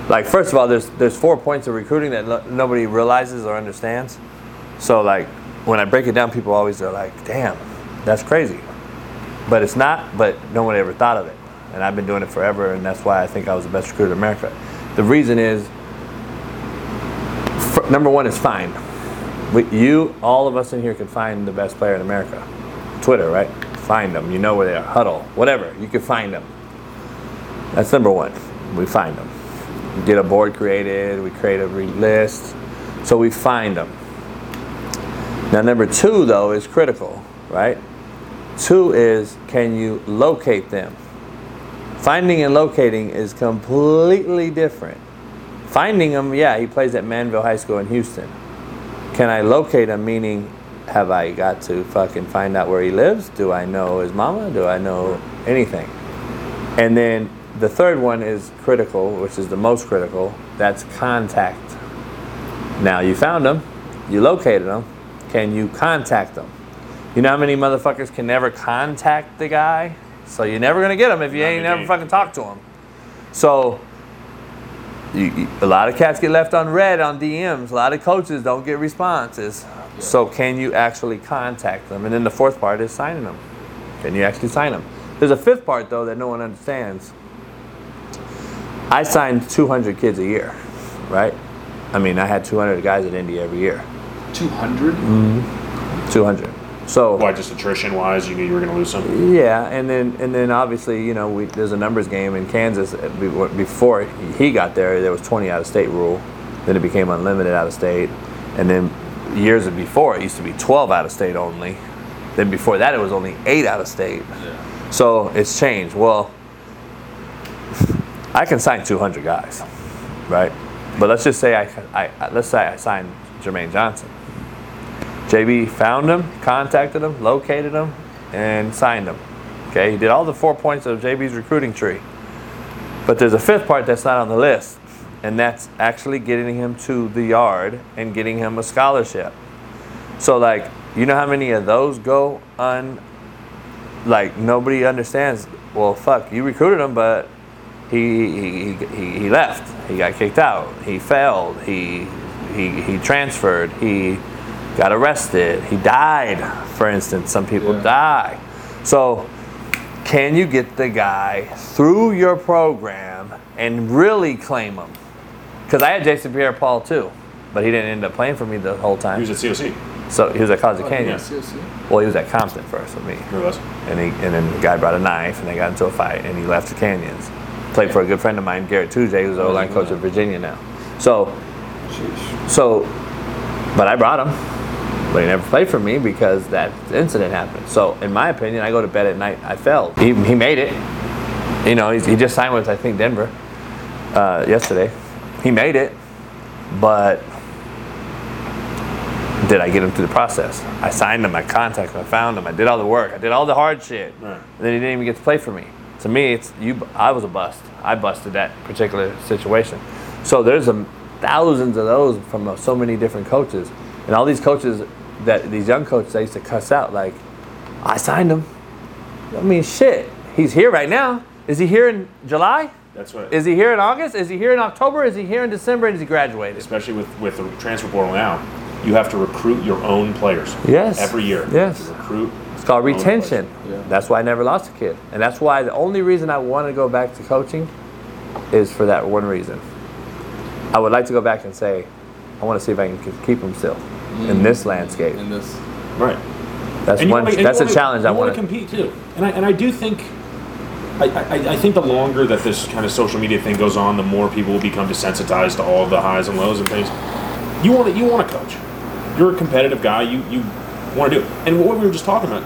Like, first of all, there's 4 points of recruiting that nobody realizes or understands. So, like, when I break it down, people always are like, damn, that's crazy. But it's not, but no one ever thought of it. And I've been doing it forever, and that's why I think I was the best recruiter in America. The reason is, number one is find. All of us in here can find the best player in America. Twitter, right? Find them. You know where they are. Huddle. Whatever. You can find them. That's number one. We find them. We get a board created. We create a list. So we find them. Now, number two, though, is critical, right? Two is, can you locate them? Finding and locating is completely different. Finding him, yeah, he plays at Manville High School in Houston. Can I locate him, meaning have I got to fucking find out where he lives? Do I know his mama? Do I know anything? And then the third one is critical, which is the most critical. That's contact. Now you found him. You located him. Can you contact him? You know how many motherfuckers can never contact the guy? So you're never going to get him if you ain't never fucking talked to him. So a lot of cats get left on red on DMs. A lot of coaches don't get responses. Yeah. So can you actually contact them? And then the fourth part is signing them. Can you actually sign them? There's a fifth part, though, that no one understands. I signed 200 kids a year, right? I mean, I had 200 guys at Indy every year. 200? Mm-hmm. 200. So why, just attrition-wise, you knew you were going to lose some? Yeah, and then obviously, you know, there's a numbers game in Kansas. Before he got there was 20 out-of-state rule. Then it became unlimited out-of-state. And then years before, it used to be 12 out-of-state only. Then before that, it was only 8 out-of-state. Yeah. So it's changed. Well, I can sign 200 guys, right? But let's just say I signed Jermaine Johnson. JB found him, contacted him, located him, and signed him. Okay, he did all the 4 points of JB's recruiting tree. But there's a fifth part that's not on the list, and that's actually getting him to the yard and getting him a scholarship. So, like, you know how many of those go on? Like, nobody understands. Well, fuck, you recruited him, but he left. He got kicked out. He failed. He transferred. He got arrested. He died, for instance. Some people die. So can you get the guy through your program and really claim him? Because I had Jason Pierre-Paul too, but he didn't end up playing for me the whole time. He was at COC. So he was at Casa Canyon. COC. Well, he was at Compton first with me. He was. And then the guy brought a knife, and they got into a fight, and he left the Canyons. Played for a good friend of mine, Garrett Toujay, who's the O-line coach at Virginia now. So, but I brought him. But he never played for me because that incident happened. So, in my opinion, I go to bed at night, I failed. He made it. You know, he just signed with, I think, Denver yesterday. He made it, but did I get him through the process? I signed him, I contacted him, I found him, I did all the work, I did all the hard shit. Right. And then he didn't even get to play for me. To me, I was a bust. I busted that particular situation. So there's thousands of those from so many different coaches. And all these coaches, these young coaches, they used to cuss out, like, I signed him. I mean, shit, he's here right now. Is he here in July? That's right. Is he here in August? Is he here in October? Is he here in December? And is he graduated? Especially with the transfer portal now, you have to recruit your own players. Yes. Every year. Yes. You recruit It's called retention. Yeah. That's why I never lost a kid. And that's why the only reason I want to go back to coaching is for that one reason. I would like to go back and say, I want to see if I can keep them still in this landscape. In this, right. That's one. That's a challenge I want to compete too. And I do think, I think the longer that this kind of social media thing goes on, the more people will become desensitized to all the highs and lows and things. You want to coach. You're a competitive guy. You want to do it. And what we were just talking about,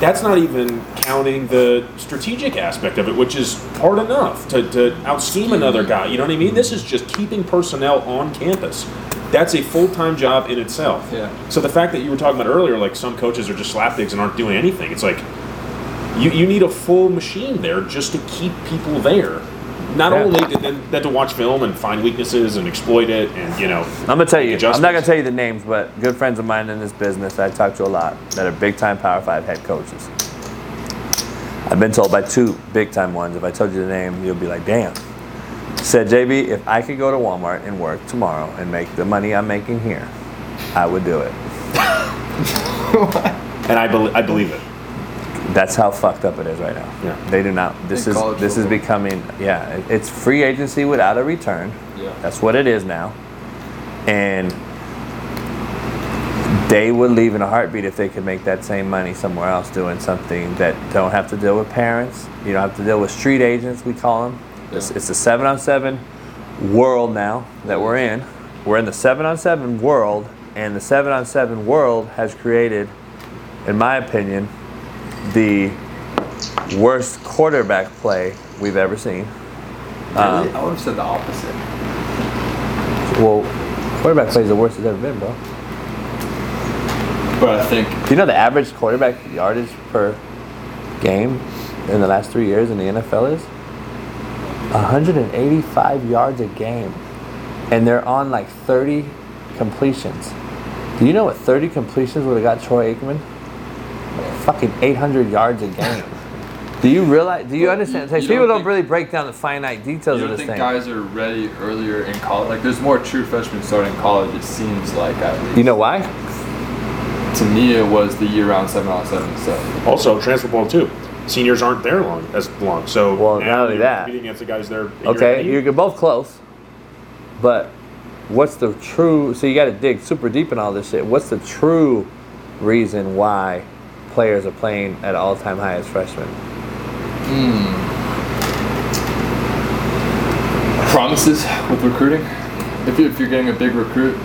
that's not even counting the strategic aspect of it, which is hard enough to out-scheme another guy. You know what I mean? This is just keeping personnel on campus. That's a full-time job in itself. Yeah. So the fact that you were talking about earlier, like some coaches are just slapdicks and aren't doing anything, it's like you need a full machine there just to keep people there. Not only to watch film and find weaknesses and exploit it and, I'm going to tell you, I'm not going to tell you the names, but good friends of mine in this business that I talk to a lot that are big-time Power 5 head coaches. I've been told by two big-time ones, if I told you the name, you'll be like, damn. Said, JB, if I could go to Walmart and work tomorrow and make the money I'm making here, I would do it. And I believe it. That's how fucked up it is right now. Yeah. They do not. This is becoming. Yeah, it's free agency without a return. Yeah. That's what it is now. And they would leave in a heartbeat if they could make that same money somewhere else doing something that don't have to deal with parents. You don't have to deal with street agents. We call them. Yeah. It's a 7-on-7 world now that we're in. We're in the 7-on-7 world, and the 7-on-7 world has created, in my opinion, the worst quarterback play we've ever seen. I would have said the opposite. Well, quarterback play is the worst it's ever been, bro. But I think... Do you know the average quarterback yardage per game in the last 3 years in the NFL is? 185 yards a game. And they're on like 30 completions. Do you know what 30 completions would have got Troy Aikman? Fucking 800 yards a game. Do you realize? Do you understand? Like, people don't really break down the finite details of this thing. You don't think guys are ready earlier in college? Like, there's more true freshmen starting college, it seems like, at least. You know why? To me, it was the year-round 7-on-7 stuff. Also, transfer portal too. Seniors aren't there as long. So well, not only that. Competing against the guys there. Okay, you're both close, but what's the true? So you got to dig super deep in all this shit. What's the true reason why players are playing at all-time high as freshmen? Promises with recruiting. If you're getting a big recruit.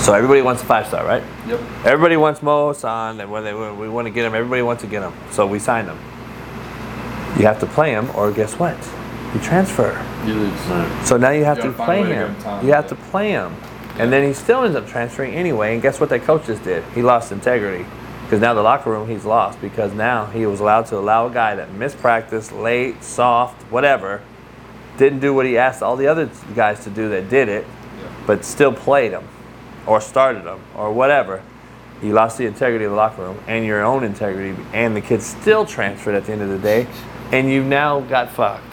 So everybody wants a 5-star, right? Yep. Everybody wants Mo Hassan, and we want to get him. Everybody wants to get him, so we sign him. You have to play him, or guess what? You transfer. You lose. Right. So now you have to play him. You have to play him, and then he still ends up transferring anyway. And guess what? That coaches did. He lost integrity. Because now the locker room, he's lost. Because now he was allowed to allow a guy that mispracticed, late, soft, whatever, didn't do what he asked all the other guys to do that did it, but still played him or started him or whatever. You lost the integrity of the locker room and your own integrity, and the kids still transferred at the end of the day, and you've now got fucked.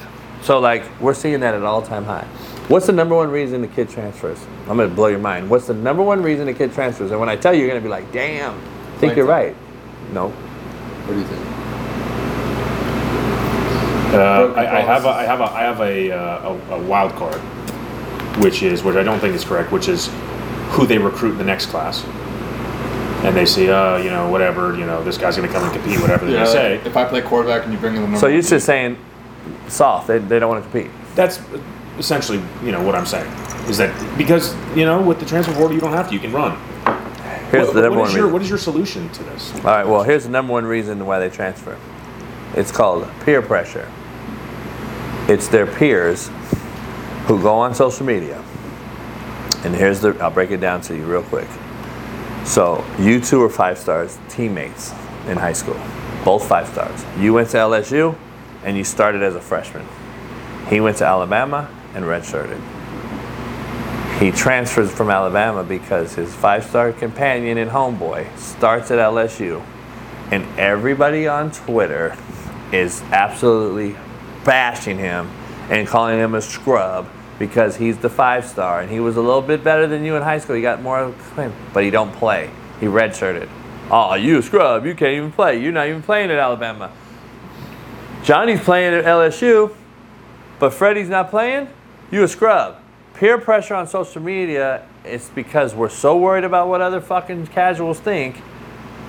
So, like, we're seeing that at an all-time high. What's the number one reason the kid transfers? I'm going to blow your mind. What's the number one reason the kid transfers? And when I tell you, you're going to be like, damn. I think you're right. No. What do you think? I have a wild card, which I don't think is correct, which is who they recruit in the next class, and they see, this guy's going to come and compete, whatever they say. If I play quarterback and you bring in the number, so you're just saying soft. They don't want to compete. That's essentially what I'm saying is that because with the transfer portal you don't have to. You can run. What is your solution to this? All right, well, here's the number one reason why they transfer. It's called peer pressure. It's their peers who go on social media. And I'll break it down to you real quick. So you two are 5-stars teammates in high school, both 5-stars. You went to LSU, and you started as a freshman. He went to Alabama and redshirted. He transfers from Alabama because his 5-star companion and homeboy starts at LSU, and everybody on Twitter is absolutely bashing him and calling him a scrub because he's the 5-star and he was a little bit better than you in high school. He got more claim, but he don't play. He redshirted. Oh, you a scrub. You can't even play. You're not even playing at Alabama. Johnny's playing at LSU, but Freddie's not playing? You a scrub. Peer pressure on social media, it's because we're so worried about what other fucking casuals think.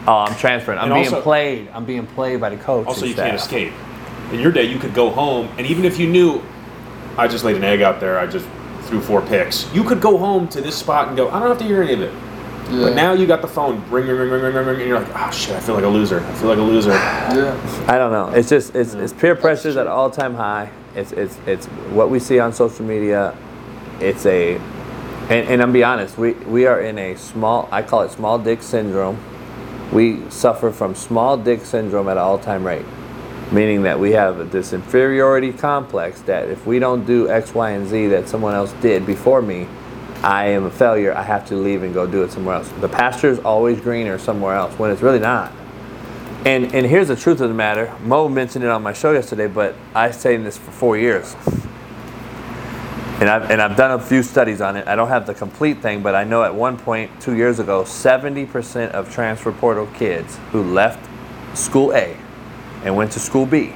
Oh, I'm transferring. I'm being played. I'm being played by the coach. Also, you can't escape. In your day, you could go home, and even if you knew, I just laid an egg out there, I just threw 4 picks, you could go home to this spot and go, I don't have to hear any of it. Yeah. But now you got the phone, ring, and you're like, oh shit, I feel like a loser. Yeah. I don't know. It's just, it's peer pressure's at an all-time high. It's what we see on social media. It's a, and I'm be honest, we are in a small, I call it small dick syndrome. We suffer from small dick syndrome at an all-time rate, meaning that we have this inferiority complex that if we don't do X, Y, and Z that someone else did before me, I am a failure. I have to leave and go do it somewhere else. The pasture is always greener somewhere else when it's really not. And here's the truth of the matter. Mo mentioned it on my show yesterday, but I stayed in this for 4 years. And I've done a few studies on it. I don't have the complete thing, but I know at one point, 2 years ago, 70% of transfer portal kids who left school A and went to school B,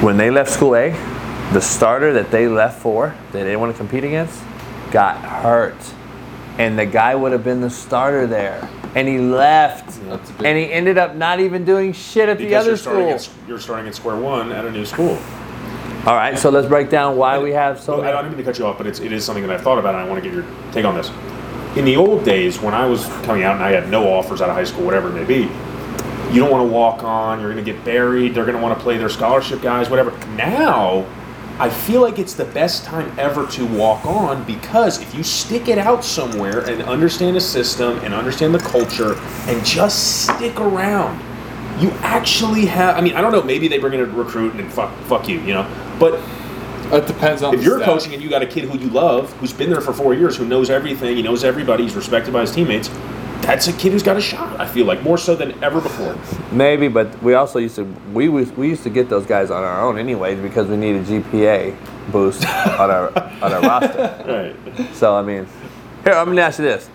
when they left school A, the starter that they left for, that they didn't want to compete against, got hurt. And the guy would have been the starter there. And he left. Yeah, and he ended up not even doing shit at the other school. You're starting at square one at a new school. All right, so let's break down why we have so many. I don't mean to cut you off, but it is something that I've thought about, and I want to get your take on this. In the old days, when I was coming out and I had no offers out of high school, whatever it may be, you don't want to walk on, you're going to get buried, they're going to want to play their scholarship guys, whatever. Now, I feel like it's the best time ever to walk on, because if you stick it out somewhere and understand the system and understand the culture and just stick around, you actually have, I mean, I don't know, maybe they bring in a recruit and fuck you, you know, but it depends on if you're staff. Coaching and you got a kid who you love, who's been there for 4 years, who knows everything, he knows everybody, he's respected by his teammates, that's a kid who's got a shot, I feel like, more so than ever before. Maybe, but we also used to get those guys on our own anyways, because we needed GPA boost on our roster. Right. So, I mean, here, I'm going to ask you this.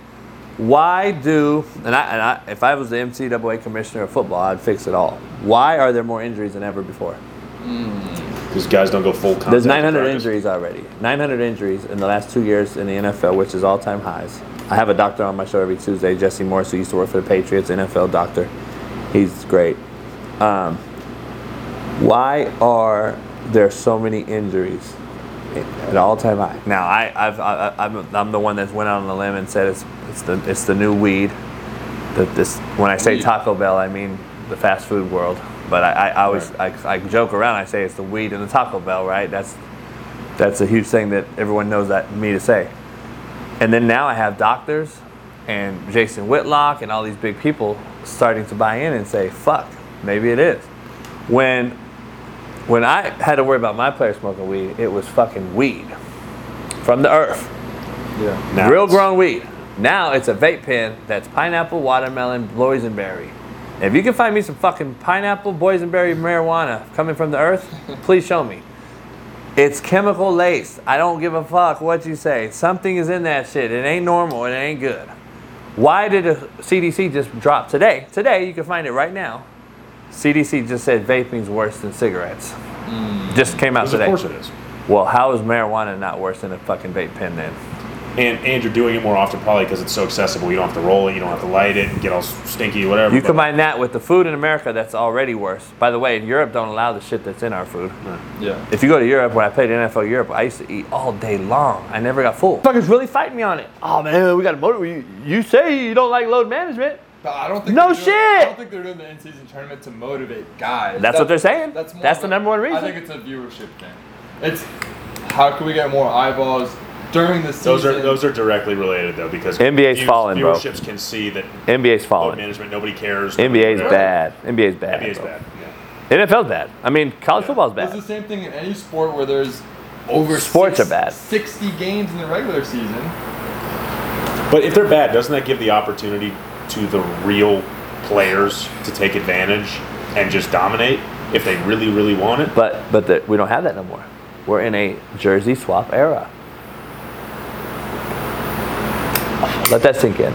Why do, and I, if I was the NCAA commissioner of football, I'd fix it all. Why are there more injuries than ever before? Because guys don't go full contact. There's 900 injuries already. 900 injuries in the last 2 years in the NFL, which is all-time highs. I have a doctor on my show every Tuesday, Jesse Morris, who used to work for the Patriots, NFL doctor. He's great. Why are there so many injuries at all-time high? Now, I'm the one that went out on the limb and said it's the new weed. When I say Taco Bell, I mean the fast food world. But I always I joke around. I say it's the weed and the Taco Bell, right? That's a huge thing that everyone knows that me to say. And then now I have doctors and Jason Whitlock and all these big people starting to buy in and say, fuck, maybe it is. When I had to worry about my player smoking weed, it was fucking weed from the earth. Yeah. Now real grown weed. Now it's a vape pen that's pineapple, watermelon, boysenberry. If you can find me some fucking pineapple, boysenberry, marijuana coming from the earth, please show me. It's chemical laced. I don't give a fuck what you say. Something is in that shit. It ain't normal and it ain't good. Why did the CDC just drop today? Today, you can find it right now. CDC just said vaping's worse than cigarettes. Just came out today. Of course it is. Well, how is marijuana not worse than a fucking vape pen then? And you're doing it more often probably because it's so accessible. You don't have to roll it. You don't have to light it and get all stinky, whatever. You combine that with the food in America that's already worse. By the way, in Europe, don't allow the shit that's in our food. Yeah. If you go to Europe, when I played NFL Europe, I used to eat all day long. I never got full. Fuckers really fight me on it. Oh, man, we got to motivate you. You say you don't like load management. But I don't think I don't think they're doing the in-season tournament to motivate guys. That's what they're saying. That's the number one reason. I think it's a viewership thing. It's how can we get more eyeballs during the season. Those are directly related though, because NBA's fallen, bro. Viewerships can see that NBA's fallen. Management, nobody cares. NBA's bad. NBA's bad. Yeah. NFL's bad. I mean, college football's bad. It's the same thing in any sport where there's over sports 60 games in the regular season. But if they're bad, doesn't that give the opportunity to the real players to take advantage and just dominate if they really, really want it? But we don't have that no more. We're in a jersey swap era. Let that sink in.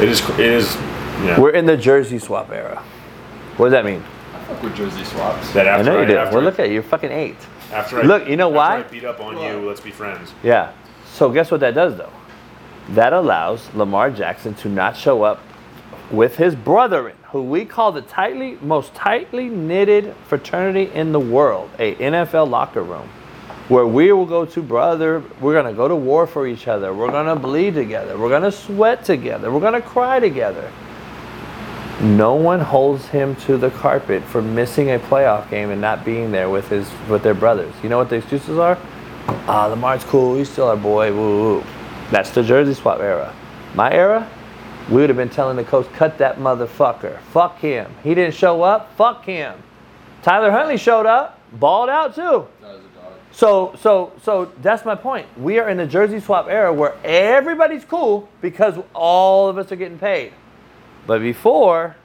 It is. Yeah. We're in the jersey swap era. What does that mean? I fuck with jersey swaps. I know you do. Well, look at you. You're fucking eight. Look, you know why? I beat up on you. Let's be friends. Yeah. So guess what that does, though? That allows Lamar Jackson to not show up with his brethren, who we call the most tightly knitted fraternity in the world, a NFL locker room, where we will go to brother, we're going to go to war for each other, we're going to bleed together, we're going to sweat together, we're going to cry together. No one holds him to the carpet for missing a playoff game and not being there with their brothers. You know what the excuses are? Lamar's cool, he's still our boy, woo. That's the jersey swap era. My era, we would have been telling the coach, cut that motherfucker. Fuck him. He didn't show up. Fuck him. Tyler Huntley showed up. Balled out, too. That was a dog. So that's my point. We are in the jersey swap era where everybody's cool because all of us are getting paid. But before,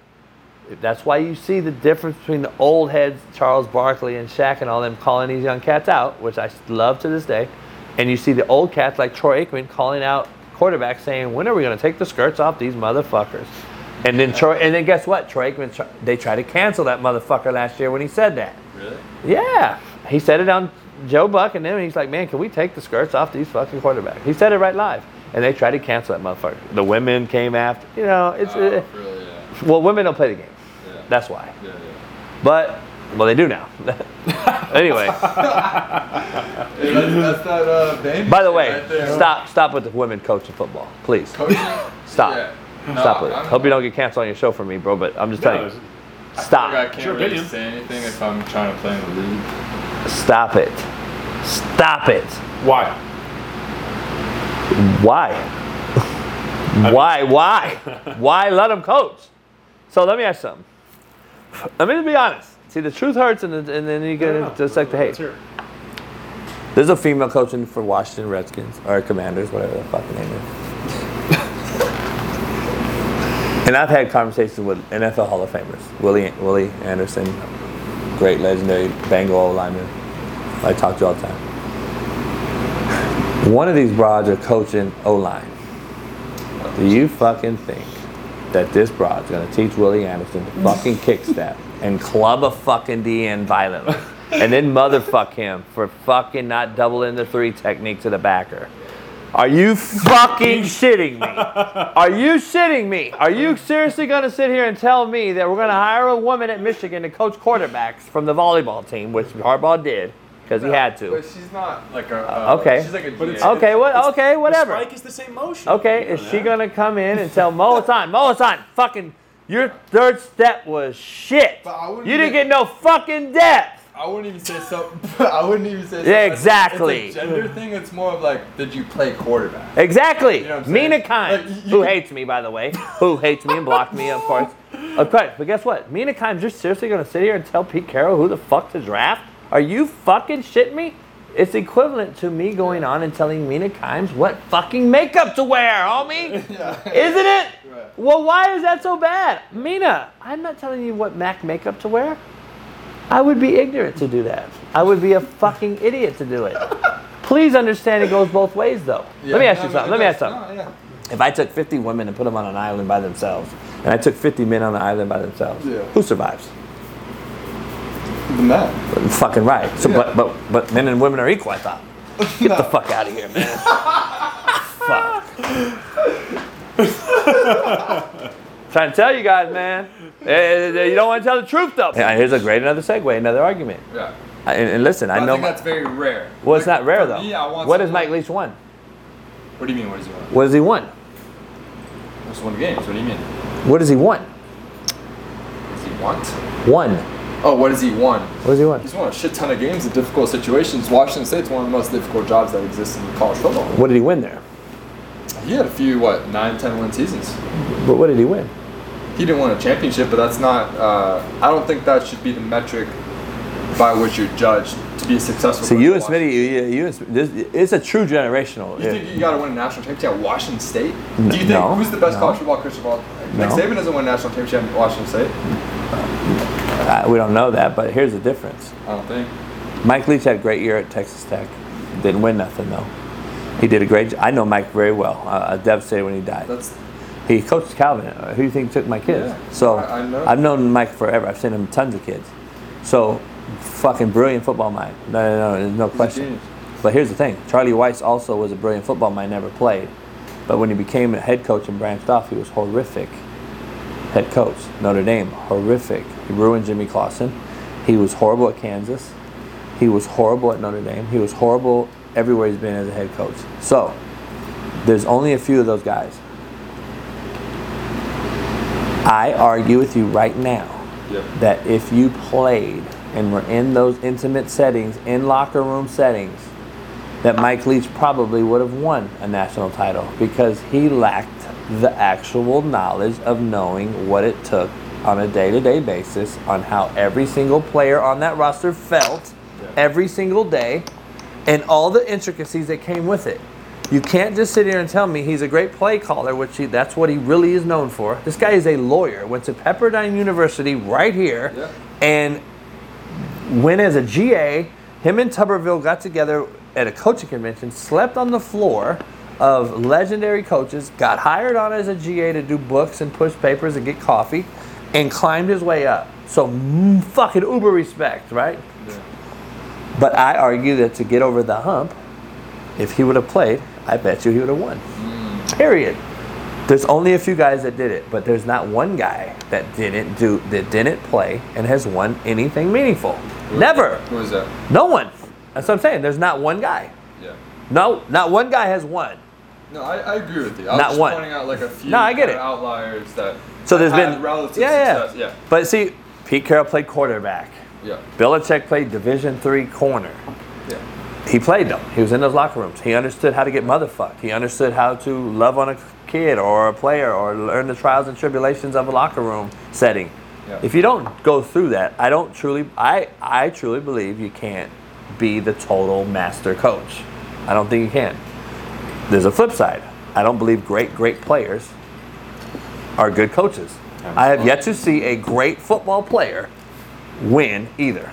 that's why you see the difference between the old heads, Charles Barkley and Shaq and all them, calling these young cats out, which I love to this day. And you see the old cats like Troy Aikman calling out quarterbacks, saying, "When are we going to take the skirts off these motherfuckers?" And then guess what? Troy Aikman, they tried to cancel that motherfucker last year when he said that. Really? Yeah, he said it on Joe Buck and them, and he's like, "Man, can we take the skirts off these fucking quarterbacks?" He said it right live, and they tried to cancel that motherfucker. The women came after. You know, it's really, yeah. Well, women don't play the game. Yeah. That's why. Yeah, yeah. But. Well, they do now. Anyway. That's that Bain. By the way, right there, stop with the women coaching football, please. Coaching? Stop. Yeah. Stop it. Hope you don't get canceled on your show for me, bro. But I'm just telling you, stop. I can't really say anything if I'm trying to play in the league. Stop it. Stop it. Why? Why? Why let them coach? So let me ask something. Let me be honest. See, the truth hurts, and then you get into dissect the hate. There's a female coaching for Washington Redskins, or Commanders, whatever the fucking name is. And I've had conversations with NFL Hall of Famers. Willie Anderson, great legendary Bengal lineman I talk to all the time. One of these broads are coaching O-line. Do you fucking think that this broad's going to teach Willie Anderson to fucking kick snap? And club a fucking DN violently. And then motherfuck him for fucking not doubling the three technique to the backer. Are you fucking shitting me? Are you shitting me? Are you seriously going to sit here and tell me that we're going to hire a woman at Michigan to coach quarterbacks from the volleyball team, which Harbaugh did? Because he had to. But she's not like a... okay. She's like a... Okay, whatever. The strike is the same motion. Okay, is she going to come in and tell Mo Hassan, fucking... Your third step was shit. You didn't get no fucking depth. I wouldn't even say something. Yeah, exactly. It's a gender thing. It's more of like, did you play quarterback? Exactly. You know what I'm saying? Mina Kimes, like, who hates me, by the way. Who hates me and blocked me, of course. Of course. But guess what? Mina Kimes, you're seriously going to sit here and tell Pete Carroll who the fuck to draft? Are you fucking shitting me? It's equivalent to me going on and telling Mina Kimes what fucking makeup to wear, homie. Yeah. Isn't it? Right. Well, why is that so bad? Mina, I'm not telling you what MAC makeup to wear. I would be ignorant to do that. I would be a fucking idiot to do it. Please understand it goes both ways, though. Yeah, Let me ask you something. No, yeah. If I took 50 women and put them on an island by themselves, and I took 50 men on an island by themselves, who survives? No. Fucking right. So, yeah. But men and women are equal, I thought. Get the fuck out of here, man. Fuck. Trying to tell you guys, man. You don't want to tell the truth, though. Yeah, here's another segue, another argument. Yeah. And listen, I know. I think that's very rare. Well, it's not rare, though. Yeah, what has Mike Leach won? What do you mean, what has he won? What has he won? He's won games. What do you mean? What does he want? Does he want? Won. Oh, what has he won? What has he won? He's won a shit ton of games in difficult situations. Washington State's one of the most difficult jobs that exists in college football. What did he win there? He had a few, 9, 10 win seasons. But what did he win? He didn't win a championship, but that's not... I don't think that should be the metric by which you're judged to be successful. So you and Smitty, it's a true generational... You think you got to win a national championship at Washington State? No, do you think who's the best college football coach of all time? Nick Saban doesn't win a national championship at Washington State. We don't know that, but here's the difference. I don't think. Mike Leach had a great year at Texas Tech. Didn't win nothing, though. He did a great job. I know Mike very well. I was devastated when he died. That's He coached Calvin, who do you think took my kids? Yeah, so I know. I've known Mike forever. I've seen him tons of kids. So fucking brilliant football mind. No, there's no question. But here's the thing. Charlie Weiss also was a brilliant football mind, never played. But when he became a head coach and branched off, he was horrific. Head coach, Notre Dame, horrific. He ruined Jimmy Clausen. He was horrible at Kansas. He was horrible at Notre Dame. He was horrible everywhere he's been as a head coach. So there's only a few of those guys. I argue with you right now that if you played and were in those intimate settings, in locker room settings, that Mike Leach probably would have won a national title because he lacked the actual knowledge of knowing what it took on a day-to-day basis, on how every single player on that roster felt every single day, and all the intricacies that came with it. You can't just sit here and tell me he's a great play caller, which that's what he really is known for. This guy is a lawyer, went to Pepperdine University right here, and went as a GA. Him and Tuberville got together at a coaching convention, slept on the floor of legendary coaches, got hired on as a GA to do books and push papers and get coffee, and climbed his way up. So fucking uber respect, right? Yeah. But I argue that to get over the hump, if he would have played, I bet you he would have won. Period. There's only a few guys that did it, but there's not one guy that didn't play and has won anything meaningful. Never. Who is that? No one. That's what I'm saying. There's not one guy. Yeah. No, not one guy has won. No, I agree with you. I was just pointing out like a few outliers that had relative success. Yeah. But see, Pete Carroll played quarterback. Yeah. Belichick played Division III corner. Yeah. He played them. He was in those locker rooms. He understood how to get motherfucked. He understood how to love on a kid or a player or learn the trials and tribulations of a locker room setting. Yeah. If you don't go through that, I truly believe you can't be the total master coach. I don't think you can. There's a flip side. I don't believe great players are good coaches. I have yet to see a great football player win either.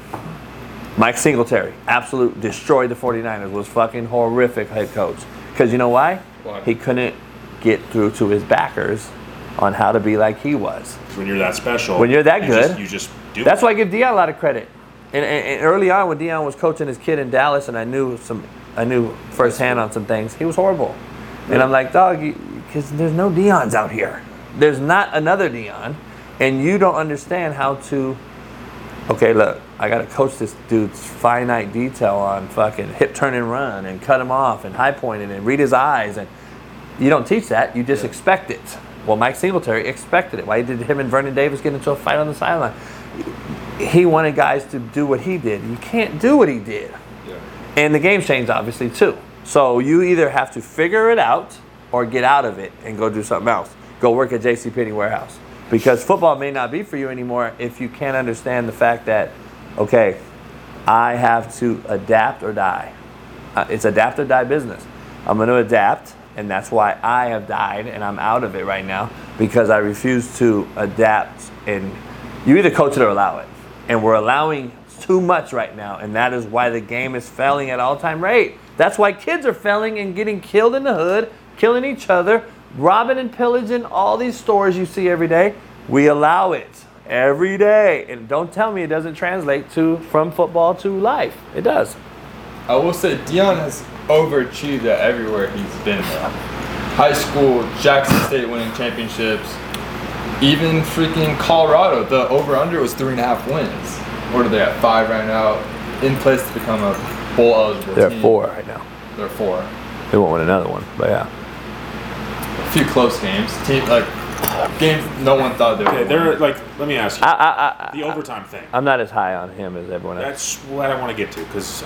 Mike Singletary, absolute, destroyed the 49ers, was fucking horrific head coach. Because you know why? He couldn't get through to his backers on how to be like he was. When you're that special. When you're that good. You just do That's why I give Deion a lot of credit. And early on when Deion was coaching his kid in Dallas and I knew firsthand on some things, he was horrible. Yeah. And I'm like, dog, because there's no Deion's out here. There's not another Deion. And you don't understand how to... Okay, look, I got to coach this dude's finite detail on fucking hip turn and run and cut him off and high point and read his eyes. And you don't teach that. You just expect it. Well, Mike Singletary expected it. Why did him and Vernon Davis get into a fight on the sideline? He wanted guys to do what he did. You can't do what he did. Yeah. And the game's changed, obviously, too. So you either have to figure it out or get out of it and go do something else. Go work at JCPenney warehouse. Because football may not be for you anymore if you can't understand the fact that, okay, I have to adapt or die. It's adapt or die business. I'm going to adapt, and that's why I have died, and I'm out of it right now because I refuse to adapt. And you either coach it or allow it. And we're allowing too much right now, and that is why the game is failing at all-time rate. That's why kids are failing and getting killed in the hood, killing each other, robbing and pillaging all these stores you see every day. We allow it every day. And don't tell me it doesn't translate from football to life. It does. I will say Deion has overachieved at everywhere he's been now. High school, Jackson State winning championships, even freaking Colorado. The over-under was 3.5 wins. Or do they have 5 right now? In place to become a bowl eligible team. They're 4 right now. They're 4. They won't win another one, but yeah. A few close games, games no one thought they were. Yeah, they're like. Let me ask you the overtime thing. I'm not as high on him as everyone else. That's what I want to get to because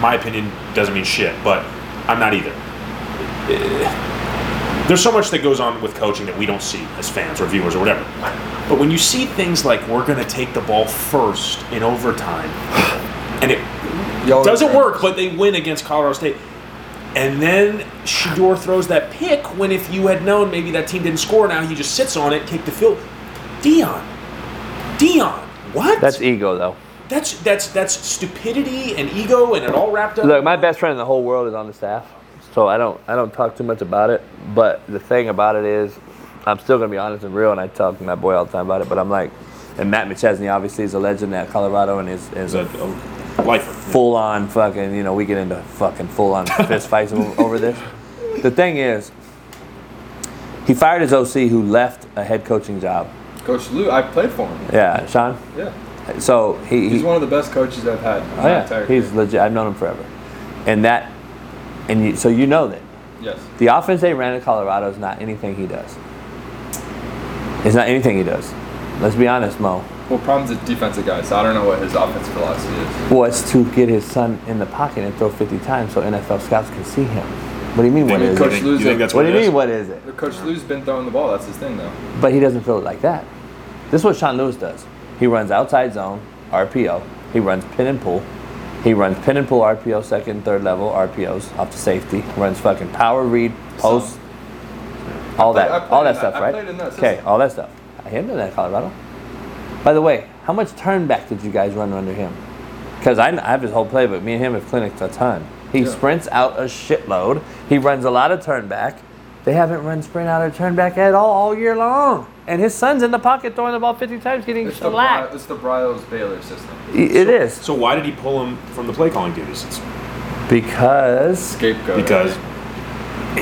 my opinion doesn't mean shit, but I'm not either. There's so much that goes on with coaching that we don't see as fans or viewers or whatever. But when you see things like we're going to take the ball first in overtime, and it doesn't work, but they win against Colorado State. And then Shador throws that pick when if you had known maybe that team didn't score, now he just sits on it, kicked the field. Deion, what? That's ego, though. That's stupidity and ego, and it all wrapped up. Look, my best friend in the whole world is on the staff, so I don't talk too much about it. But the thing about it is, I'm still going to be honest and real, and I talk to my boy all the time about it, but I'm like, and Matt McChesney obviously is a legend at Colorado and is a lifer. Full-on fucking, you know, we get into fucking full-on fist fights over this. The thing is, he fired his OC who left a head coaching job. Coach Lou, I played for him. Yeah, Sean? Yeah. So he's one of the best coaches I've had. Oh, yeah. He's legit. I've known him forever. So you know that. Yes. The offense they ran in Colorado is not anything he does. It's not anything he does. Let's be honest, Mo. Well, problem's a defensive guy, so I don't know what his offensive philosophy is. Well, it's to get his son in the pocket and throw 50 times so NFL scouts can see him. What do you mean, what is it? What is it? Coach Lou's been throwing the ball. That's his thing, though. But he doesn't feel it like that. This is what Sean Lewis does. He runs outside zone, RPO. He runs pin and pull. He runs pin and pull, RPO, second and third level, RPOs, off to safety. Runs fucking power read, post, all that stuff. I haven't done that at Colorado. By the way, how much turnback did you guys run under him? Because I have his whole playbook. Me and him have clinicked a ton. He sprints out a shitload. He runs a lot of turnback. They haven't run sprint out or turnback at all year long. And his son's in the pocket throwing the ball 50 times, getting shellacked. It's the Bryles-Baylor system. It is. So why did he pull him from the play calling duties? Because scapegoat. Because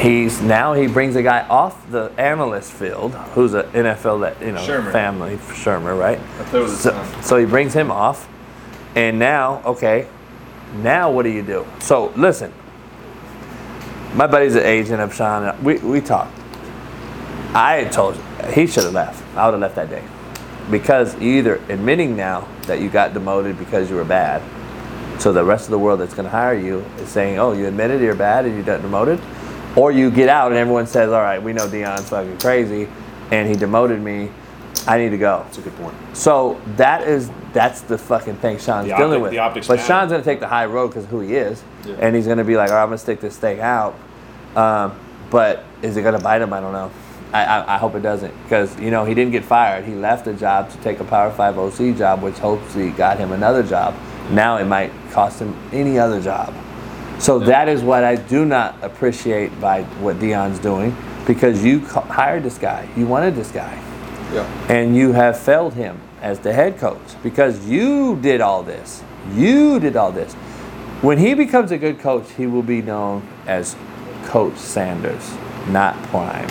he brings a guy off the analyst field, who's an NFL Shermer. Family Shermer, right? I thought it was so he brings him off, and now what do you do? So listen, my buddy's an agent of Sean. And we talked. I told you he should have left. I would have left that day, because you're either admitting now that you got demoted because you were bad, so the rest of the world that's going to hire you is saying, "Oh, you admitted you're bad and you got demoted." Or you get out and everyone says, all right, we know Deion's fucking crazy and he demoted me. I need to go. That's a good point. So that's the fucking thing Sean's dealing with. But Sean's going to take the high road because of who he is. Yeah. And he's going to be like, all right, I'm going to stick this thing out. But is it going to bite him? I don't know. I hope it doesn't, because, he didn't get fired. He left a job to take a Power 5 OC job, which hopefully got him another job. Now it might cost him any other job. So that is what I do not appreciate by what Deion's doing, because you hired this guy. You wanted this guy. Yeah. And you have failed him as the head coach because you did all this. You did all this. When he becomes a good coach, he will be known as Coach Sanders, not Prime.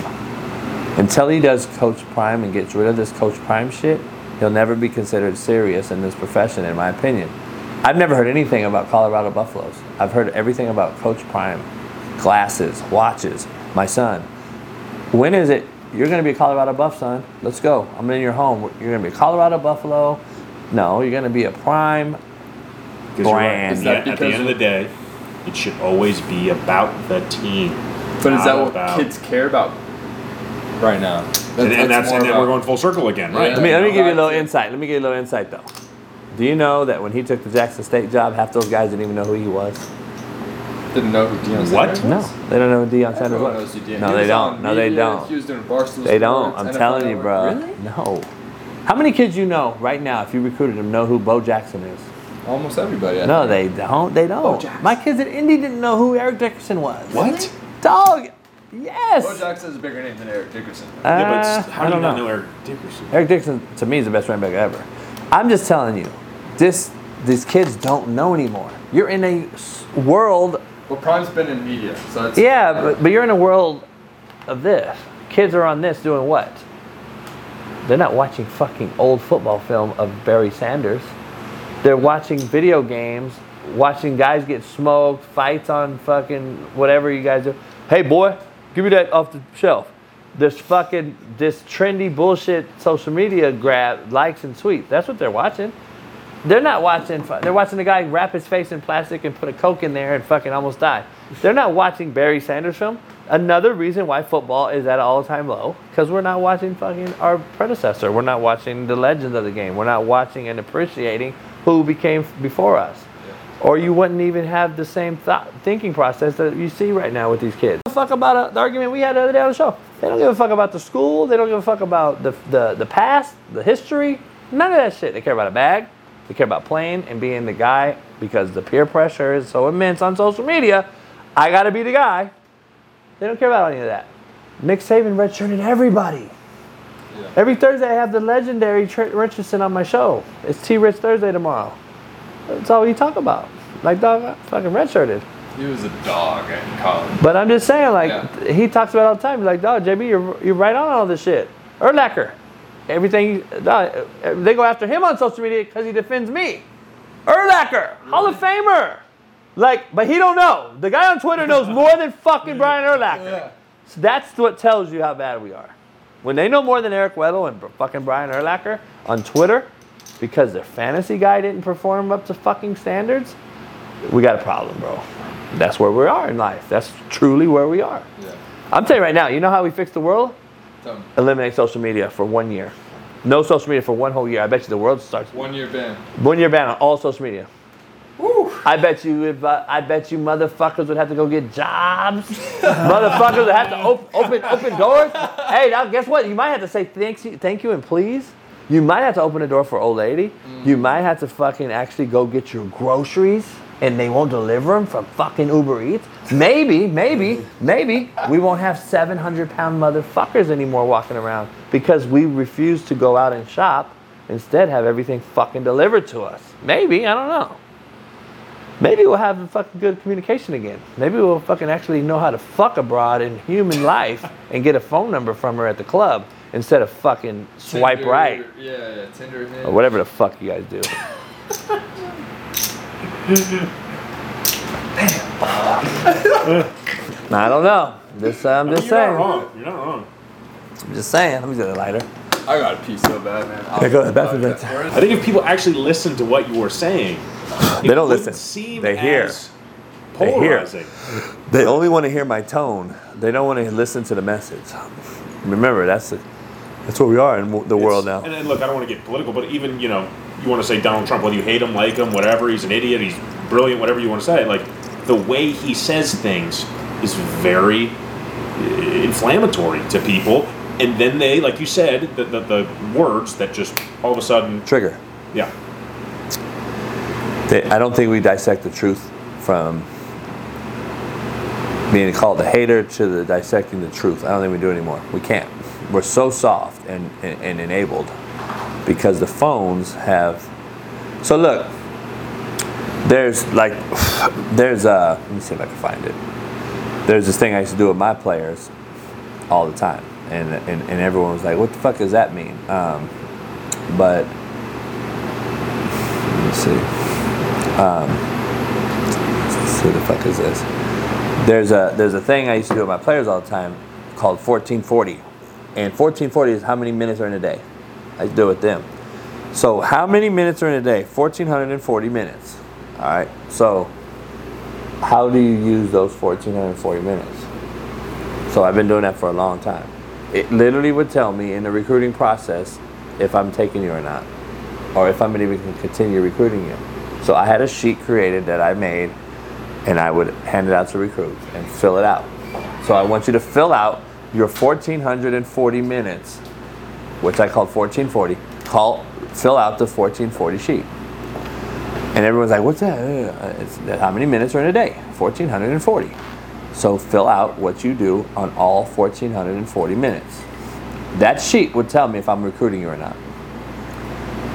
Until he does Coach Prime and gets rid of this Coach Prime shit, he'll never be considered serious in this profession, in my opinion. I've never heard anything about Colorado Buffaloes. I've heard everything about Coach Prime, glasses, watches, my son. When is it? You're going to be a Colorado Buff, son. Let's go. I'm in your home. You're going to be a Colorado Buffalo. No, you're going to be a Prime brand. Right. At the end of the day, it should always be about the team. But is that what kids care about right now? And then we're going full circle again, right? Yeah. Let me give you a little insight. Let me give you a little insight, though. Do you know that when he took the Jackson State job, half those guys didn't even know who he was? Didn't know who Deion Sanders was? No, they don't know who Deion Sanders was. No, they don't. No, they don't. He was doing Barstool. They don't. I'm telling you, bro. Really? No. How many kids you know right now, if you recruited them, know who Bo Jackson is? Almost everybody. No, they don't. They don't. My kids at Indy didn't know who Eric Dickerson was. What? Dog. Yes. Bo Jackson's a bigger name than Eric Dickerson. Yeah, but how do you not know Eric Dickerson? Eric Dickerson, to me, is the best running back ever. I'm just telling you. These kids don't know anymore. You're in a world. Well, Prime's been in media, so it's... Yeah, but you're in a world of this. Kids are on this doing what? They're not watching fucking old football film of Barry Sanders. They're watching video games, watching guys get smoked, fights on fucking whatever you guys do. Hey, boy, give me that off the shelf. This trendy bullshit social media grab, likes and tweets. That's what they're watching. They're not watching. They're watching the guy wrap his face in plastic and put a Coke in there and fucking almost die. They're not watching Barry Sanders film. Another reason why football is at an all-time low, because we're not watching fucking our predecessor. We're not watching the legends of the game. We're not watching and appreciating who became before us. Yeah. Or you wouldn't even have the same thinking process that you see right now with these kids. Fuck about the argument we had the other day on the show. They don't give a fuck about the school. They don't give a fuck about the past, the history, none of that shit. They care about a bag. They care about playing and being the guy, because the peer pressure is so immense on social media. I got to be the guy. They don't care about any of that. Nick Saban redshirted everybody. Yeah. Every Thursday I have the legendary Trent Richardson on my show. It's T-Rich Thursday tomorrow. That's all we talk about. Like, dog, I fucking redshirted. He was a dog in college. But I'm just saying, like, yeah. He talks about it all the time. He's like, dog, JB, you're right on all this shit. Urlacher. Everything, dog, they go after him on social media because he defends me. Urlacher, really? Hall of Famer. Like, but he don't know. The guy on Twitter knows more than fucking Brian Urlacher. Yeah. So that's what tells you how bad we are. When they know more than Eric Weddle and fucking Brian Urlacher on Twitter because their fantasy guy didn't perform up to fucking standards, we got a problem, bro. That's where we are in life. That's truly where we are. Yeah. I'm telling you right now, you know how we fix the world? Eliminate social media for 1 year. No social media for one whole year. I bet you the world starts. 1 year ban. 1 year ban on all social media. Woo. I bet you motherfuckers would have to go get jobs. Motherfuckers would have to open doors. Hey, now guess what? You might have to say thank you and please. You might have to open a door for old lady. Mm. You might have to fucking actually go get your groceries and they won't deliver them from fucking Uber Eats. Maybe we won't have 700-pound motherfuckers anymore walking around because we refuse to go out and shop. Instead, have everything fucking delivered to us. Maybe, I don't know. Maybe we'll have fucking good communication again. Maybe we'll fucking actually know how to fuck abroad in human life and get a phone number from her at the club instead of fucking swipe Tinder, right. Yeah, Tinder and Hinge. Or whatever the fuck you guys do. I don't know. I'm just saying. You're not wrong. I'm just saying. Let me get a lighter. I got to pee so bad, man. I think if people actually listen to what you were saying, they don't listen. They hear. Polarizing. They only want to hear my tone. They don't want to listen to the message. Remember, that's where we are in the world now. And look, I don't want to get political, but even, you know, you want to say Donald Trump, whether you hate him, like him, whatever, he's an idiot, he's brilliant, whatever you want to say, like, the way he says things is very inflammatory to people. And then they, like you said, the words that just all of a sudden... Trigger. Yeah. I don't think we dissect the truth from being called a hater to the dissecting the truth. I don't think we do anymore. We can't. We're so soft and enabled because the phones have... So look, there's let me see if I can find it. There's this thing I used to do with my players all the time. And everyone was like, what the fuck does that mean? But let me see. Who the fuck is this? There's a thing I used to do with my players all the time called 1440. And 1440 is how many minutes are in a day. I do it with them. So how many minutes are in a day? 1,440 minutes. All right. So how do you use those 1,440 minutes? So I've been doing that for a long time. It literally would tell me in the recruiting process if I'm taking you or not, or if I'm even going to continue recruiting you. So I had a sheet created that I made, and I would hand it out to recruits and fill it out. So I want you to fill out your 1,440 minutes, which I called 1440. Fill out the 1440 sheet. And everyone's like, what's that? It's how many minutes are in a day? 1,440. So fill out what you do on all 1,440 minutes. That sheet would tell me if I'm recruiting you or not.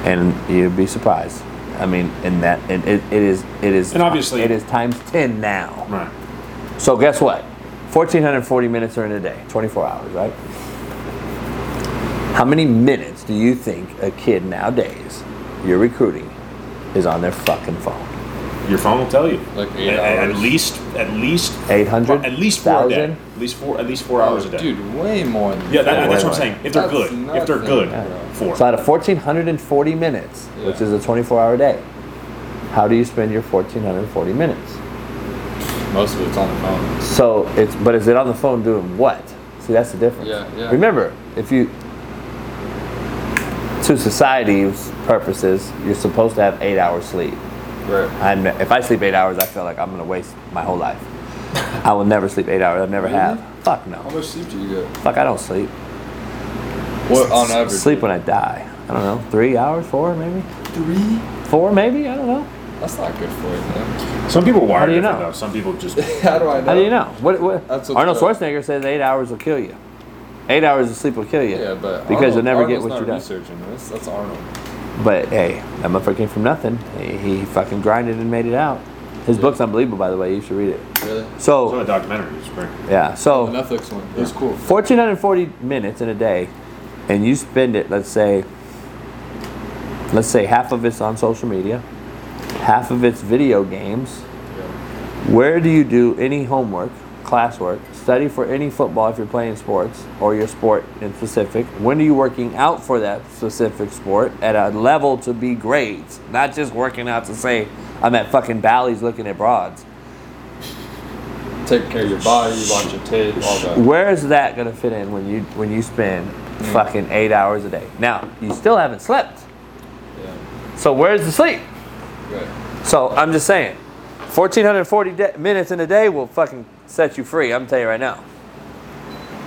And you'd be surprised. I mean, it is times 10 now. Right. So guess what? 1,440 minutes are in a day, 24 hours, right? How many minutes do you think a kid nowadays you're recruiting is on their fucking phone? Your phone will tell you. Like 8 hours. At least 800. At least four hours a day. Dude, way more. That's what I'm saying. If they're good, yeah. Four. So out of 1,440 minutes, yeah, which is a 24-hour day, how do you spend your 1,440 minutes? Most of it's on the phone. So is it on the phone doing what? See, that's the difference. Yeah. Remember, if you, to society's purposes, you're supposed to have 8 hours sleep. Right. If I sleep 8 hours, I feel like I'm going to waste my whole life. I will never sleep 8 hours. I've never have. Fuck no. How much sleep do you get? Fuck, I don't sleep. What on average? Sleep when I die. I don't know. 3 hours? Four, maybe? 4, maybe? I don't know. That's not good for you, man. Some people wire it though. Some people just... How do I know? How do you know? What? Arnold Schwarzenegger says 8 hours will kill you. 8 hours of sleep will kill you. Yeah, but because you'll never get what you done. Researching this. That's Arnold. But hey, that motherfucker came from nothing. He fucking grinded and made it out. His book's unbelievable, by the way. You should read it. Really? So it's a documentary. It's great. Yeah. So the Netflix one. It was cool. 1,440 minutes in a day, and you spend it. Let's say half of it's on social media, half of it's video games. Where do you do any homework, classwork, study for any football if you're playing sports or your sport in specific? When are you working out for that specific sport at a level to be great? Not just working out to say, I'm at fucking Bally's looking at broads. Take care of your body, you watch your tape, all that. Where is that going to fit in when you spend fucking 8 hours a day? Now, you still haven't slept. Yeah. So where's the sleep? Right. So I'm just saying, 1,440 minutes in a day will fucking set you free. I'm telling you right now.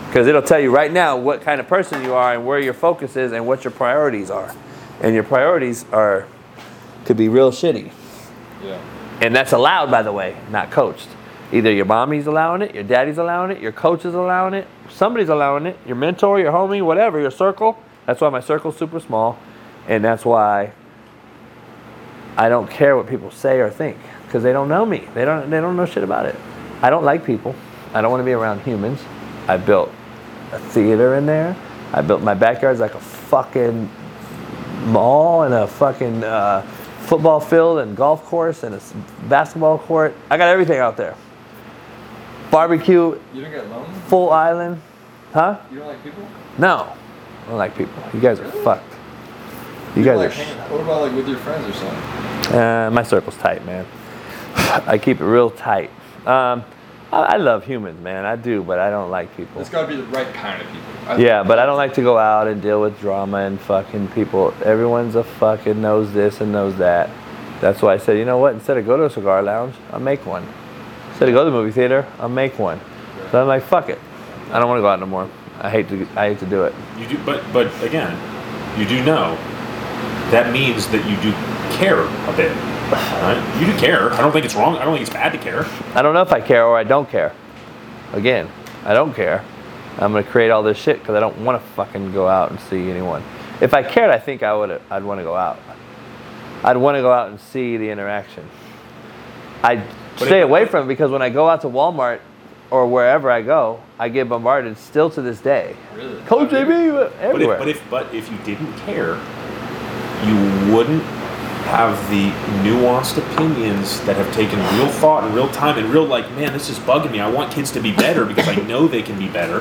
Because it'll tell you right now what kind of person you are and where your focus is and what your priorities are. And your priorities could be real shitty. Yeah. And that's allowed, by the way, not coached. Either your mommy's allowing it, your daddy's allowing it, your coach is allowing it, somebody's allowing it, your mentor, your homie, whatever, your circle. That's why my circle's super small. And that's why I don't care what people say or think. Because they don't know me. They don't know shit about it. I don't like people. I don't want to be around humans. I built a theater in there. I built my backyard's like a fucking mall and a fucking football field and golf course and a basketball court. I got everything out there. Barbecue. You don't get lonely? Full island. Huh? You don't like people? No. I don't like people. You guys are fucked. You people guys are... What about like with your friends or something? My circle's tight, man. I keep it real tight. I love humans, man. I do, but I don't like people. It's got to be the right kind of people. But I don't like to go out and deal with drama and fucking people. Everyone's a fucking knows this and knows that. That's why I said, you know what? Instead of go to a cigar lounge, I'll make one. Instead of go to the movie theater, I'll make one. So I'm like, fuck it. I don't want to go out no more. I hate to do it. You do, but again, you do know. That means that you do care a bit. You do care. I don't think it's wrong. I don't think it's bad to care. I don't know if I care or I don't care. Again, I don't care. I'm going to create all this shit because I don't want to fucking go out and see anyone. If I cared, I think I'd want to go out. I'd want to go out and see the interaction. I stay away from it because when I go out to Walmart or wherever I go, I get bombarded still to this day. Really? Coach JB, everywhere. But if you didn't care, you wouldn't have the nuanced opinions that have taken real thought and real time and real, like, man, this is bugging me. I want kids to be better because I know they can be better.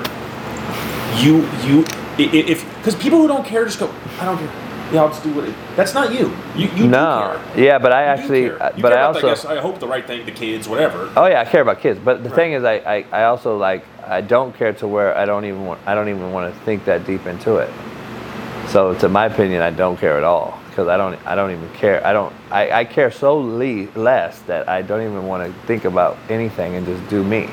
Because people who don't care just go, I don't care. Yeah, I'll just do what it. That's not you. You do care. Yeah, but I actually. You but care I about, also. I guess I hope the right thing, the kids, whatever. Oh yeah, I care about kids, but the thing is, I also like I don't care to where I don't even want to think that deep into it. So, to my opinion, I don't care at all because I don't even care. I care so less that I don't even want to think about anything and just do me.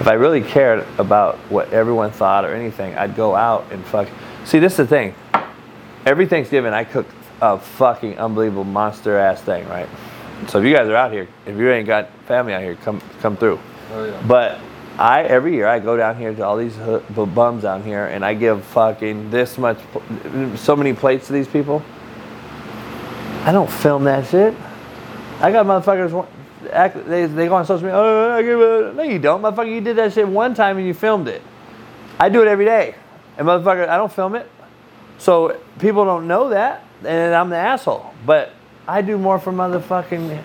If I really cared about what everyone thought or anything, I'd go out and fuck. See, this is the thing. Every Thanksgiving, I cook a fucking unbelievable monster ass thing, right? So if you guys are out here, if you ain't got family out here, come through. Oh yeah. But every year I go down here to all these bums down here and I give fucking this much, so many plates to these people. I don't film that shit. I got motherfuckers, they go on social media, oh, I give it. No you don't, motherfucker, you did that shit one time and you filmed it. I do it every day. And motherfucker, I don't film it. So people don't know that and I'm the asshole. But I do more for motherfucking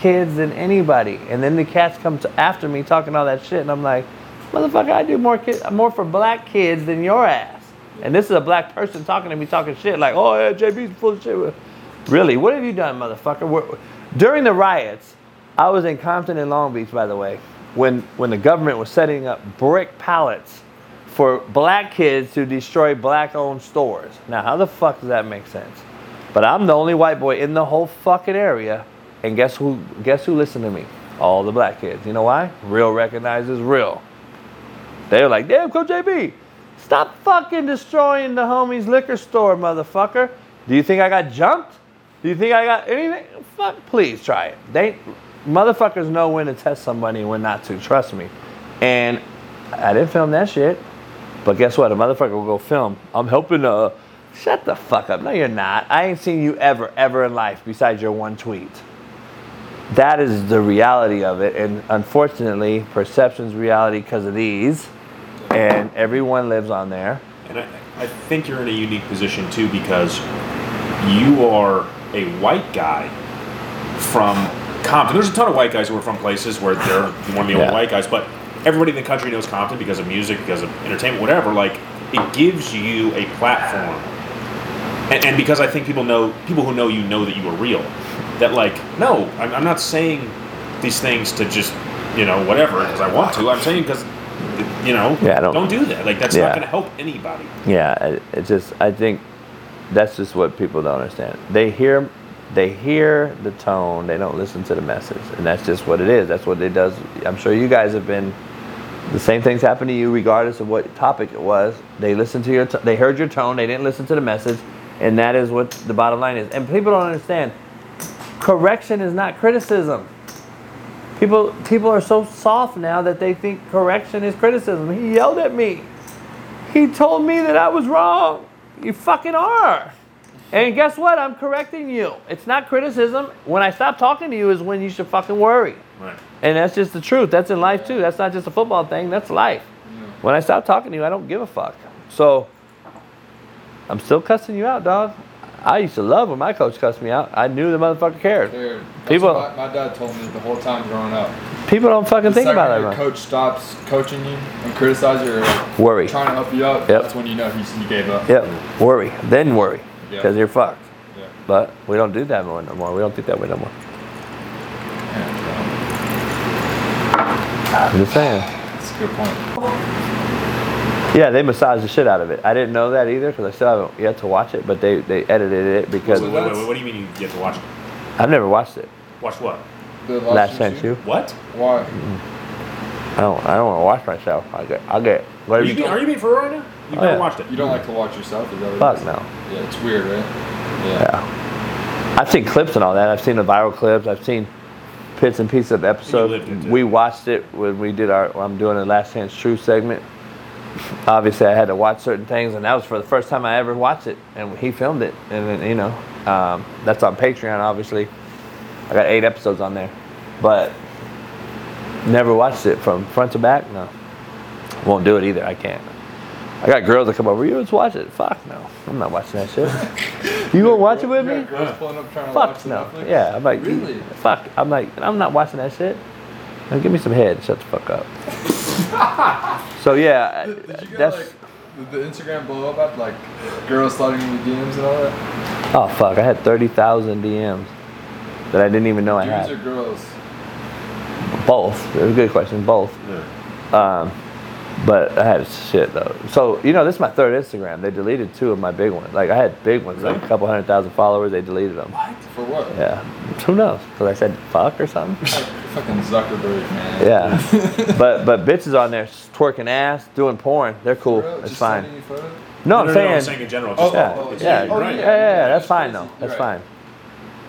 kids than anybody, and then the cats come after me talking all that shit, and I'm like, motherfucker, I do more for black kids than your ass. And this is a black person talking to me talking shit like, oh yeah, JB's full of shit. Really, what have you done, motherfucker? During the riots, I was in Compton and Long Beach, by the way, when the government was setting up brick pallets for black kids to destroy black-owned stores. Now, how the fuck does that make sense? But I'm the only white boy in the whole fucking area. And guess who listened to me? All the black kids. You know why? Real recognizes real. They were like, damn, Coach JB, stop fucking destroying the homie's liquor store, motherfucker. Do you think I got jumped? Do you think I got anything? Fuck, please try it. Motherfuckers know when to test somebody and when not to. Trust me. And I didn't film that shit. But guess what? A motherfucker will go film. I'm helping shut the fuck up. No, you're not. I ain't seen you ever in life besides your one tweet. That is the reality of it. And unfortunately, perception's reality because of these. And everyone lives on there. And I think you're in a unique position, too, because you are a white guy from Compton. There's a ton of white guys who are from places where they're one of the only white guys. But everybody in the country knows Compton because of music, because of entertainment, whatever. Like, it gives you a platform. And because I think people who know that you are real. That, like, no, I'm not saying these things to just, whatever, because I want to. I'm saying because... don't do that. Like, that's not going to help anybody. Yeah, it's just, I think that's just what people don't understand. They hear the tone, they don't listen to the message. And that's just what it is. That's what it does. I'm sure you guys have been, the same things happen to you regardless of what topic it was. They listened to they heard your tone, they didn't listen to the message, and that is what the bottom line is. And people don't understand, correction is not criticism. People are so soft now that they think correction is criticism. He yelled at me. He told me that I was wrong. You fucking are. And guess what? I'm correcting you. It's not criticism. When I stop talking to you is when you should fucking worry. Right. And that's just the truth. That's in life, too. That's not just a football thing. That's life. Yeah. When I stop talking to you, I don't give a fuck. So I'm still cussing you out, dog. I used to love when my coach cussed me out. I knew the motherfucker cared. Dude, people, my dad told me the whole time growing up. People don't fucking think about that. The second your coach stops coaching you and criticizes you or worry. Trying to help you up, that's when you know he gave up. Yep, worry. Then worry, because you're fucked. Yeah. But we don't do that no more. We don't think that way no more. Yeah. I'm just saying. That's a good point. Yeah, they massaged the shit out of it. I didn't know that either because I still haven't yet to watch it, but they edited it because... Wait, what do you mean you get to watch it? I've never watched it. Watch what? The Last Chance U. What? Why? I don't want to watch myself. I'll get... Are you being for right now? You've never watched it. You don't like to watch yourself? Is that what? Fuck no. Yeah, it's weird, right? Yeah. I've seen clips and all that. I've seen the viral clips. I've seen bits and pieces of episodes. We watched it when we did I'm doing the Last Chance True segment. Obviously, I had to watch certain things, and that was for the first time I ever watched it. And he filmed it, and then, that's on Patreon. Obviously, I got 8 episodes on there, but never watched it from front to back. No, won't do it either. I can't. I got girls that come over. You let's watch it. Fuck no, I'm not watching that shit. You gonna watch it with me? Fuck no. Yeah, I'm like, really? Fuck. I'm like, I'm not watching that shit. Now give me some head. Shut the fuck up. So yeah, did you get that's like the Instagram blow up at like girls sliding in the DMs and all that? Oh fuck! I had 30,000 DMs that I didn't even know I had. Dudes or girls? Both. It was a good question. Both. Yeah. But I had shit though. So this is my third Instagram. They deleted 2 of my big ones. Like I had big ones, like a couple 100,000 followers. They deleted them. What? For what? Yeah. Who knows? Because I said fuck or something. Fucking Zuckerberg, man. Yeah. but bitches on there twerking ass, doing porn. They're cool. Bro, it's fine. No, I'm saying in general. Just that's fine though. That's fine.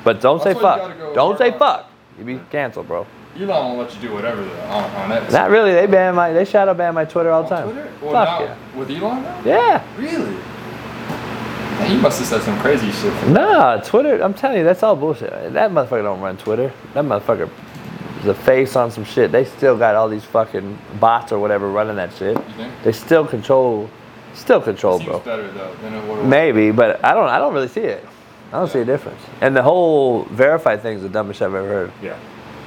But don't say fuck. Don't say fuck. You be canceled, bro. Elon will let you do whatever though, on that. Not really. They shadow ban my Twitter all the time. Twitter? Well, fuck yeah. With Elon now? Yeah. Really? Man, you must have said some crazy shit. Nah, Twitter. I'm telling you, that's all bullshit. That motherfucker don't run Twitter. That motherfucker. The face on some shit. They still got all these fucking bots or whatever running that shit. You think? They still control, it seems bro. Better though than it would've. Maybe, but I don't really see it. I don't see a difference. And the whole verified thing is the dumbest I've ever heard. Yeah.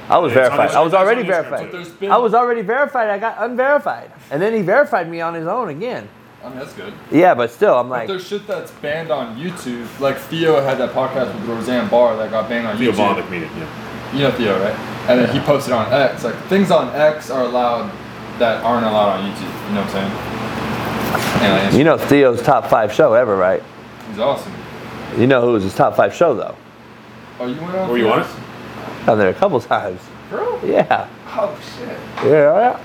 I was verified. I was already verified. I was already verified. I got unverified, and then he verified me on his own again. I mean, that's good. Yeah, but still, I'm like... But there's shit that's banned on YouTube. Like Theo had that podcast with Roseanne Barr that got banned on YouTube. Theo Barr, the comedian, yeah. You know Theo, right? And then he posted on X. Like, things on X are allowed that aren't allowed on YouTube. You know what I'm saying? Anyways. You know Theo's top 5 show ever, right? He's awesome. You know who was his top 5 show, though? Oh, you went on? Were you on it? I've been there a couple times. Girl? Yeah. Oh, shit. Yeah.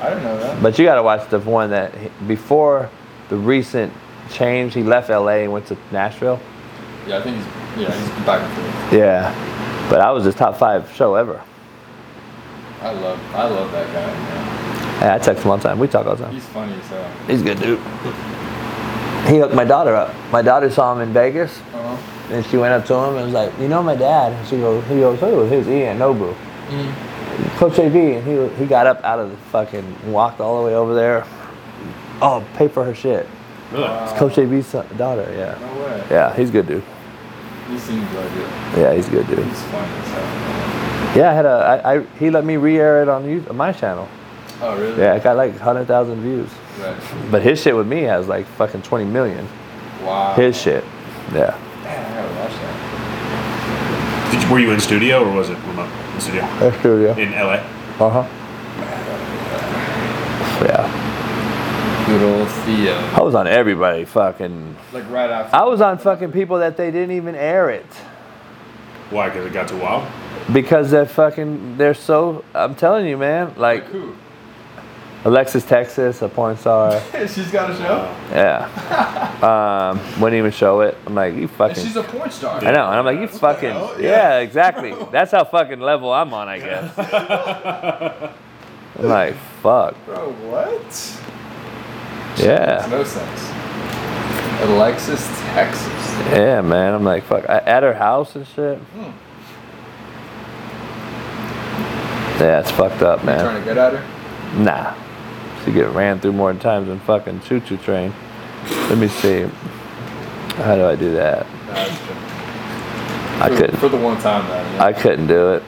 I didn't know that. But you got to watch the one that, before the recent change, he left L.A. and went to Nashville. Yeah, I think he's back and forth. Yeah. But I was his top 5 show ever. I love that guy. Man. Yeah, I text him all the time. We talk all the time. He's funny as hell. He's a good dude. He hooked my daughter up. My daughter saw him in Vegas, and she went up to him and was like, "You know my dad?" And she goes, "He was Ian Nobu, Coach AB," and he got up out of the fucking, walked all the way over there. Oh, pay for her shit. Really? It's Coach AB's daughter. Yeah. No way. Yeah, he's a good dude. He seems like it. Yeah, he's a good dude. He's funny as hell. Yeah, he let me re-air it on my channel. Oh, really? Yeah, I got like 100,000 views. Right. But his shit with me has like fucking 20 million. Wow. His shit. Yeah. Damn, I gotta watch that. Were you in studio or was it remote? In studio. In studio. In LA? Uh huh. Yeah. Good old Theo. I was on everybody fucking. Like right after. I was on fucking people that they didn't even air it. Why? Because it got too wild? Because they're fucking. They're so. I'm telling you, man. Like who? Alexis Texas, a porn star. She's got a show? Yeah. Wouldn't even show it. I'm like, you fucking... And she's a porn star. I know. And I'm like, you fucking... Yeah, exactly. That's how fucking level I'm on, I guess. I'm like, fuck. Bro, what? Yeah. Makes no sense. Alexis Texas. Yeah, man. I'm like, fuck. At her house and shit. Yeah, it's fucked up, man. You trying to get at her? Nah. She get ran through more times than fucking choo-choo train. Let me see. How do I do that? I couldn't. For the one time, though. Yeah. I couldn't do it.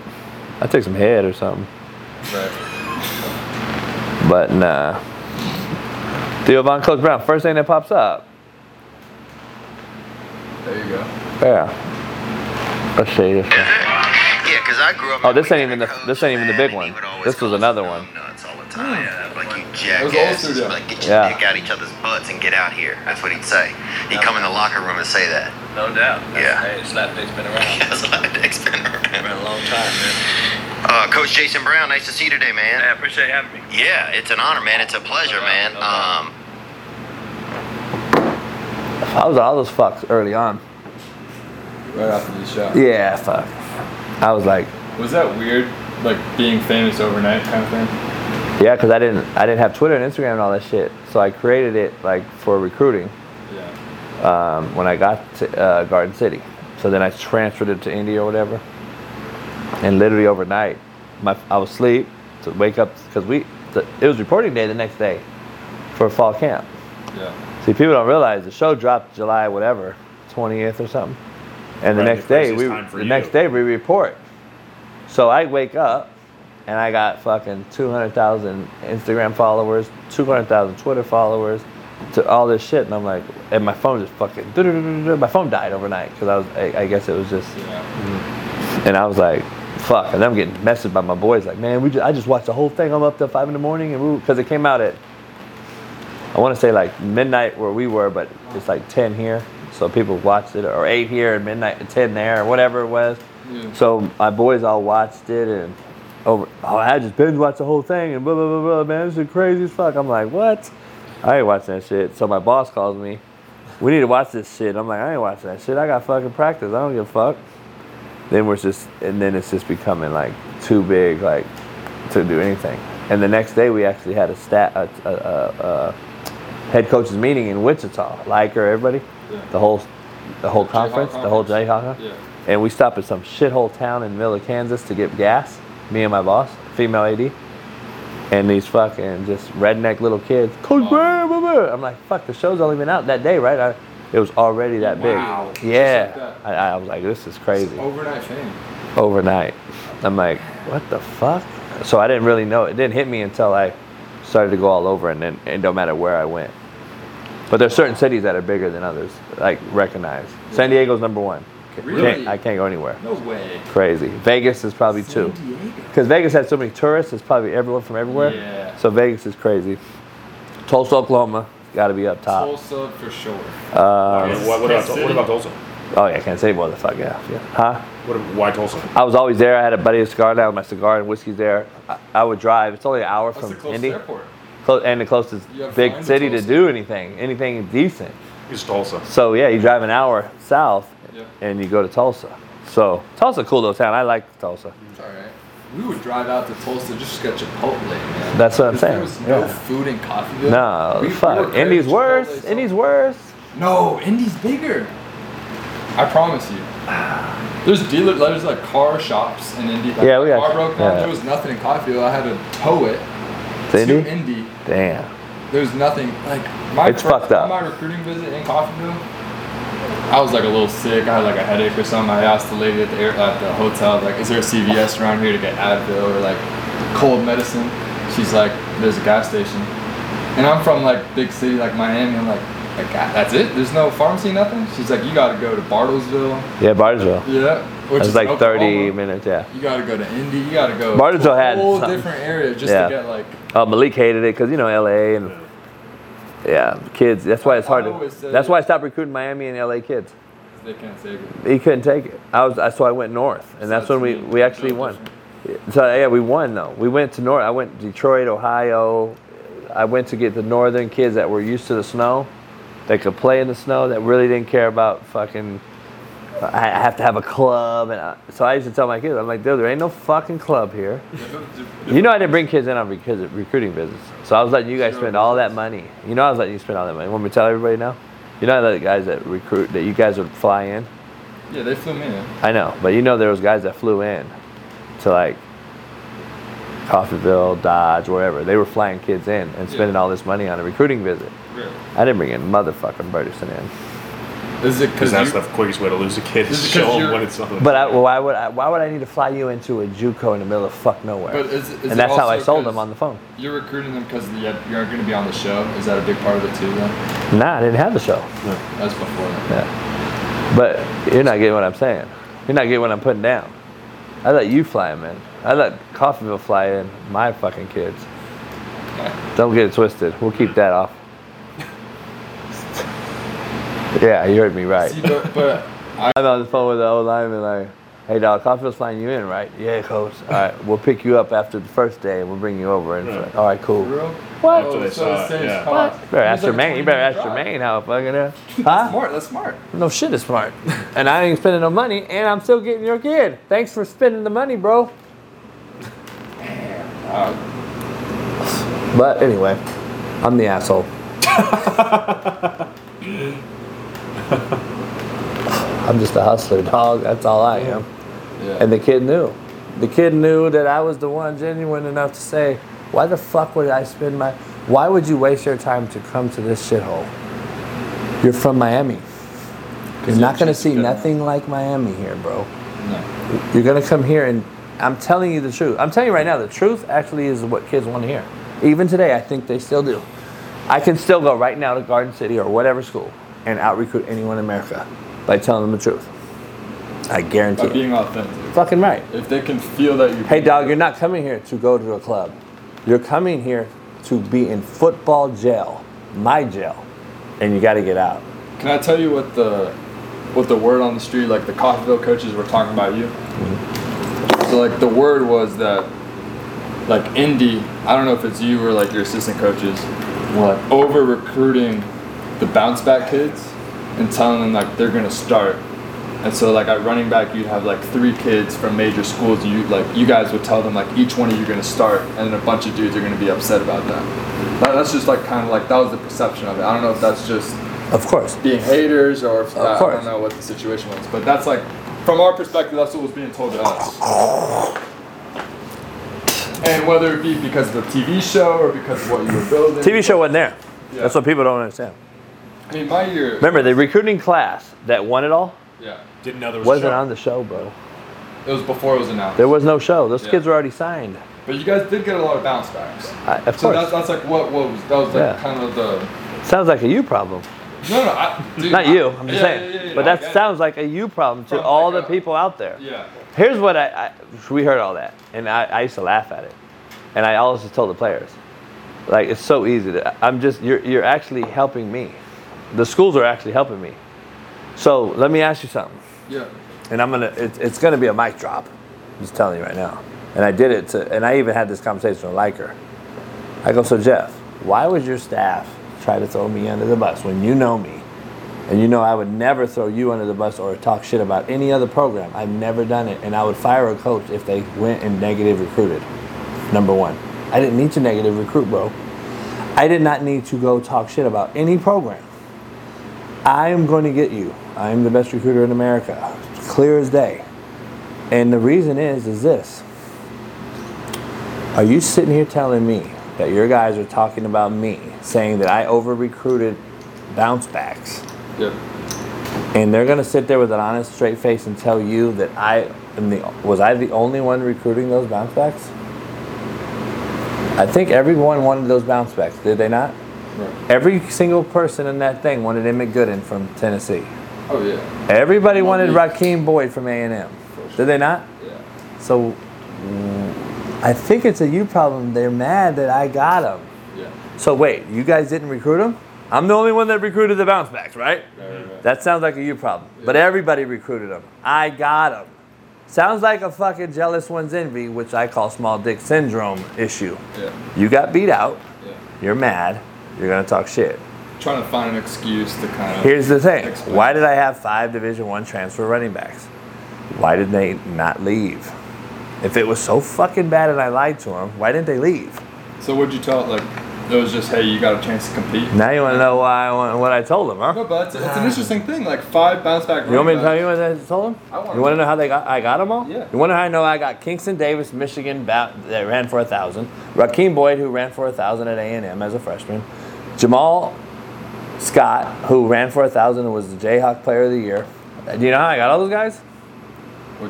I took some head or something. Right. But nah. Theo Von Coach Brown. First thing that pops up. There you go. Yeah. Let's see this one. Yeah, 'cause I grew up. Oh, this ain't even the big one. This was another one. Like, you jackasses, like, get your dick out each other's butts and get out here. That's what he'd say. He'd come in the locker room and say that. No doubt. Yeah. Hey, slap dick's been around. Yeah, slap dick's been around. It's been a long time, man. Coach Jason Brown, nice to see you today, man. I appreciate you having me. Yeah, it's an honor, man. It's a pleasure, man. I was on all those fucks early on. Right after the shot. Yeah, fuck. I was like... Was that weird, like, being famous overnight kind of thing? Yeah, because I didn't have Twitter and Instagram and all that shit. So I created it, like, for recruiting. Yeah. When I got to Garden City. So then I transferred it to India or whatever. And literally overnight, I was asleep to wake up, because it was reporting day the next day for fall camp. Yeah. See, people don't realize the show dropped July whatever, 20th or something. And the next day, we report. So I wake up, and I got fucking 200,000 Instagram followers, 200,000 Twitter followers, to all this shit, and I'm like, and my phone just fucking, my phone died overnight because I guess it was just, and I was like, fuck, and I'm getting messaged by my boys like, man, I just watched the whole thing. I'm up till 5 a.m, and because it came out at, I want to say like midnight where we were, but it's like 10 here. So people watched it, or 8 here and midnight, 10 there, or whatever it was. Yeah. So my boys all watched it, and I just binge watched the whole thing, and blah, blah, blah, blah, man, this is crazy as fuck. I'm like, what? I ain't watching that shit. So my boss calls me, we need to watch this shit. I'm like, I ain't watching that shit. I got fucking practice. I don't give a fuck. Then and then it's just becoming like too big, like to do anything. And the next day we actually had a head coaches meeting in Wichita, Liker, everybody. Yeah. The whole conference, the whole Jayhawk. Yeah. And we stopped at some shithole town in the middle of Kansas to get gas, me and my boss, female AD. And these fucking just redneck little kids, Coach Brown, blah, blah, blah. I'm like, fuck, the show's only been out that day, right? It was already that big. Yeah. Like that. I was like, this is crazy. It's overnight fame. Overnight. I'm like, what the fuck? So I didn't really know. It didn't hit me until I started to go all over, and then it don't matter where I went. But there's certain cities that are bigger than others, like recognized. Yeah. San Diego's number one. Really? I can't go anywhere. No way. Crazy. Vegas is probably two. Because Vegas has so many tourists, it's probably everyone from everywhere. Yeah. So Vegas is crazy. Tulsa, Oklahoma, got to be up top. Tulsa for sure. What about Tulsa? Oh yeah, Kansas City, motherfucker. Yeah. Huh? Why Tulsa? I was always there. I had a buddy with a cigar down, my cigar and whiskey's there. I would drive. It's only an hour from Indy. Airport? And the closest big city to do anything decent is Tulsa. So yeah, you drive an hour south, and you go to Tulsa. So Tulsa, cool little town. I like Tulsa. It's all right. We would drive out to Tulsa just to get Chipotle, man. That's what I'm saying. There was no food in Coffeyville. No, fuck. Indy's worse. So. Indy's worse. No, Indy's bigger. I promise you. There's dealer, there's like car shops in Indy. Like yeah, we got. Car broke down. There was nothing in Coffeyville. I had to tow it to Indy. Damn. There's nothing. Like it's fucked up. My recruiting visit in Coffeyville. I was like a little sick. I had like a headache or something. I asked the lady at the hotel, like, is there a CVS around here to get Advil or like cold medicine? She's like, there's a gas station. And I'm from like big city like Miami. I'm like that's it? There's no pharmacy, nothing? She's like, you got to go to Bartlesville. Yeah, Bartlesville. Yeah. Which is like 30 minutes, yeah. You got to go to Indy. You got to go to a whole different area just to get like... Oh, Malik hated it because, you know, L.A. and... Yeah, kids. That's why it's hard to. That's why I stopped recruiting Miami and LA kids. They can't take it. He couldn't take it. So I went north, and that's when we actually won. So yeah, we won though. We went to north. I went to Detroit, Ohio. I went to get the northern kids that were used to the snow, that could play in the snow, that really didn't care about fucking. I have to have a club, and so I used to tell my kids, I'm like, dude, there ain't no fucking club here. You know, I didn't bring kids in on recruiting visits, so I was letting you guys spend all that money. You know, I was letting you spend all that money. Want me to tell everybody now? You know, the guys that recruit that you guys would fly in. Yeah, they flew me in. I know, but you know, there was guys that flew in to like Coffeyville, Dodge, wherever. They were flying kids in and spending all this money on a recruiting visit. Really? I didn't bring in motherfucking Burleson in. Is it because that's the quickest way to lose a kid? Is show them what it's on. But why would I need to fly you into a JUCO in the middle of fuck nowhere? But is and that's how I sold them on the phone. You're recruiting them because you're going to be on the show. Is that a big part of it too? Then? Nah, I didn't have the show. No. That's before that. Yeah. But you're not getting what I'm saying. You're not getting what I'm putting down. I let you fly them in. I let Coffeyville fly in my fucking kids. Okay. Don't get it twisted. We'll keep that off. Yeah, you heard me right. See, but I'm on the phone with the old lineman like, hey, dog, Coffeyville's flying you in, right? Yeah, coach. All right, we'll pick you up after the first day, and we'll bring you over. And like, all right, cool. For real? What? Oh, what? You better ask your man how fucking is. Huh? That's smart. No shit is smart. And I ain't spending no money, and I'm still getting your kid. Thanks for spending the money, bro. Damn, dog. But anyway, I'm the asshole. I'm just a hustler, dog. That's all I am. Yeah. And the kid knew. The kid knew that I was the one genuine enough to say, why the fuck would I spend my... Why would you waste your time to come to this shithole? You're from Miami. You're not going to see nothing like Miami here, bro. No. You're going to come here and... I'm telling you the truth. I'm telling you right now, the truth actually is what kids want to hear. Even today, I think they still do. I can still go right now to Garden City or whatever school and out-recruit anyone in America by telling them the truth. I guarantee it. By being authentic. Fucking right. If they can feel that you're... Hey, dog, you're not coming here to go to a club. You're coming here to be in football jail, my jail, and you got to get out. Can I tell you what the word on the street, like the Coffeyville coaches were talking about you? Mm-hmm. So, like, the word was that, like, Indy, I don't know if it's you or, like, your assistant coaches, were, like, over-recruiting the bounce back kids and telling them like they're gonna start. And so like at running back you'd have like 3 kids from major schools, you guys would tell them like each one of you gonna start, and then a bunch of dudes are gonna be upset about that. That's just like kind of like that was the perception of it. I don't know if that's just of course being haters or if that, I don't know what the situation was. But that's like from our perspective that's what was being told to us. And whether it be because of the TV show or because of what you were building. TV show wasn't there. Yeah. That's what people don't understand. I mean, my year... Remember, the recruiting class that won it all... Yeah. Didn't know there was wasn't on the show, bro. It was before it was announced. There was no show. Those kids were already signed. But you guys did get a lot of bounce backs. Of course. That's like what was... That was like kind of the... Sounds like a you problem. No. Not you. I'm just saying. Yeah, but that sounds like a you problem to all the people out there. Yeah. Here's what we heard all that. And I used to laugh at it. And I always just told the players. Like, it's so easy to... You're actually helping me. The schools are actually helping me. So let me ask you something. Yeah. And it's gonna be a mic drop. I'm just telling you right now. And I did it and I even had this conversation with Liker. I go, so Jeff, why would your staff try to throw me under the bus when you know me And you know I would never throw you under the bus or talk shit about any other program. I've never done it. And I would fire a coach if they went and negative recruited. Number one. I didn't need to negative recruit, bro. I did not need to go talk shit about any program. I am going to get you. I am the best recruiter in America. Clear as day. And the reason is this. Are you sitting here telling me that your guys are talking about me, saying that I over-recruited bounce backs? Yeah. And they're going to sit there with an honest, straight face and tell you that was I the only one recruiting those bounce backs? I think everyone wanted those bounce backs, did they not? Right. Every single person in that thing wanted Emmett Gooden from Tennessee. Oh, yeah. Everybody wanted Rakeem Boyd from A&M. Sure. Did they not? Yeah. So I think it's a you problem. They're mad that I got them. Yeah. So wait, you guys didn't recruit them? I'm the only one that recruited the bounce backs, right? Right. That sounds like a you problem. Yeah. But everybody recruited them. I got them. Sounds like a fucking jealous one's envy, which I call small dick syndrome issue. Yeah. You got beat out. Yeah. You're mad. You're going to talk shit. Trying to find an excuse to kind of... Here's the thing. Explain. Why did I have 5 Division I transfer running backs? Why did they not leave? If it was so fucking bad and I lied to them, why didn't they leave? So what'd you tell, like... It was just, hey, you got a chance to compete. Now you want to know why what I told them, huh? No, but it's an interesting thing. Like 5 bounce back. You want me to tell you what I told them? You want to know how I got them all? Yeah. You want to know how I know I got Kingston Davis, Michigan, that ran for 1,000. Rakeem Boyd, who ran for 1,000 at A&M as a freshman. Jamal Scott, who ran for 1,000 and was the Jayhawk Player of the Year. Do you know how I got all those guys? What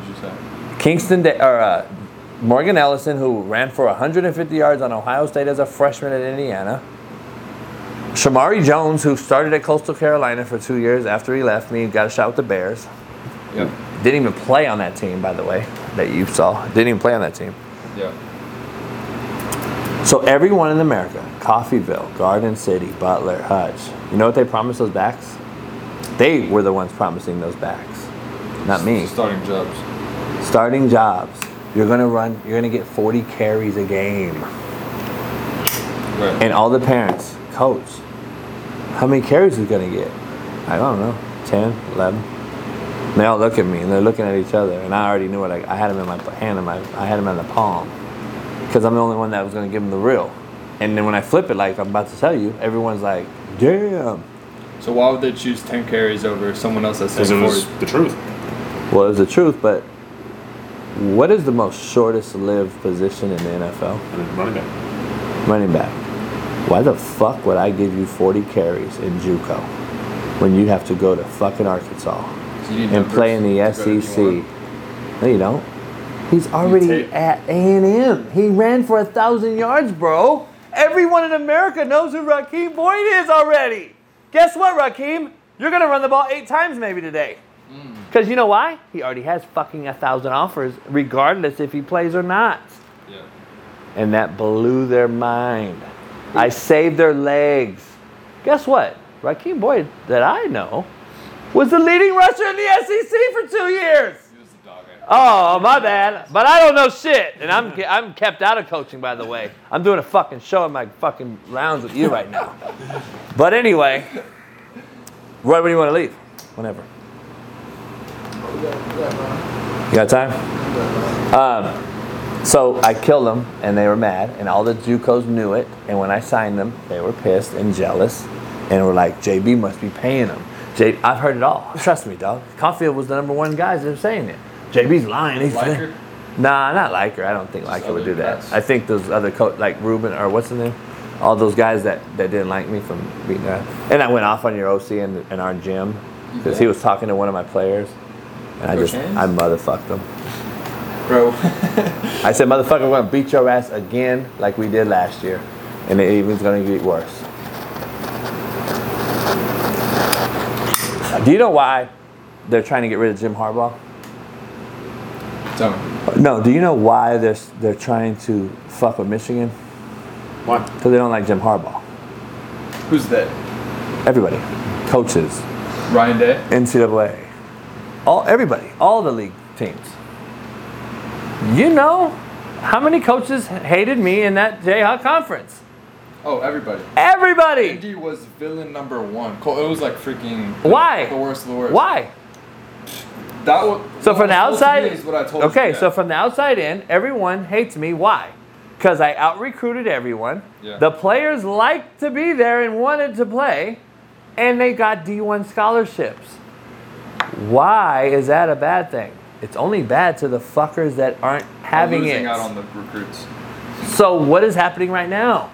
did you say? Morgan Ellison, who ran for 150 yards on Ohio State as a freshman at Indiana. Shamari Jones, who started at Coastal Carolina for 2 years after he left me, got a shot with the Bears. Yep. Didn't even play on that team, by the way, that you saw. Didn't even play on that team. Yeah. So everyone in America, Coffeyville, Garden City, Butler, Hutch, you know what they promised those backs? They were the ones promising those backs, not me. Starting jobs. Starting jobs. You're going to get 40 carries a game. Right. And all the parents, coach, how many carries are you going to get? I don't know, 10, 11. And they all look at me, and they're looking at each other, and I already knew it. I had him in my hand, I had him in the palm, because I'm the only one that was going to give him the real. And then when I flip it, like I'm about to tell you, everyone's like, damn. So why would they choose 10 carries over someone else that's 40? Because it was the truth. Well, it was the truth, but... What is the most shortest-lived position in the NFL? Running back. Running back. Why the fuck would I give you 40 carries in JUCO when you have to go to fucking Arkansas and play in the SEC? No, you don't. He's already at A&M. He ran for 1,000 yards, bro. Everyone in America knows who Rakeem Boyd is already. Guess what, Rakeem? You're going to run the ball 8 times maybe today. Because you know why? He already has fucking 1,000 offers, regardless if he plays or not. Yeah. And that blew their mind. I saved their legs. Guess what? Rakeem Boyd, that I know, was the leading rusher in the SEC for 2 years. He was the dog. Oh, my bad. But I don't know shit. And I'm kept out of coaching, by the way. I'm doing a fucking show in my fucking lounge with you right now. But anyway, Roy, when do you want to leave? Whenever. You got time? So I killed them, and they were mad, and all the JUCOs knew it. And when I signed them, they were pissed and jealous, and were like, "JB must be paying them." I've heard it all. Trust me, dog. Caulfield was the number one guy that was saying it. JB's lying. He's Liker? Nah, not Liker. I don't think Liker would do that. I think those other like Ruben or what's his name, all those guys that didn't like me from beating that. And I went off on your OC and our gym because he was talking to one of my players. And I motherfucked them. Bro. I said, motherfucker, we're going to beat your ass again like we did last year. And it even's going to get worse. Do you know why they're trying to get rid of Jim Harbaugh? Tell me. No, do you know why they're trying to fuck with Michigan? Why? Because they don't like Jim Harbaugh. Who's that? Everybody. Coaches. Ryan Day? NCAA. All the league teams. You know how many coaches hated me in that Jayhawk conference? Oh, everybody. Everybody! Indy was villain number one. It was like freaking... Why? The worst of the worst. Why? That was... So from the outside... Is what I told you. So from the outside in, everyone hates me. Why? Because I out-recruited everyone. Yeah. The players liked to be there and wanted to play. And they got D1 scholarships. Why is that a bad thing? It's only bad to the fuckers that aren't having it. Losing out on the recruits. So what is happening right now?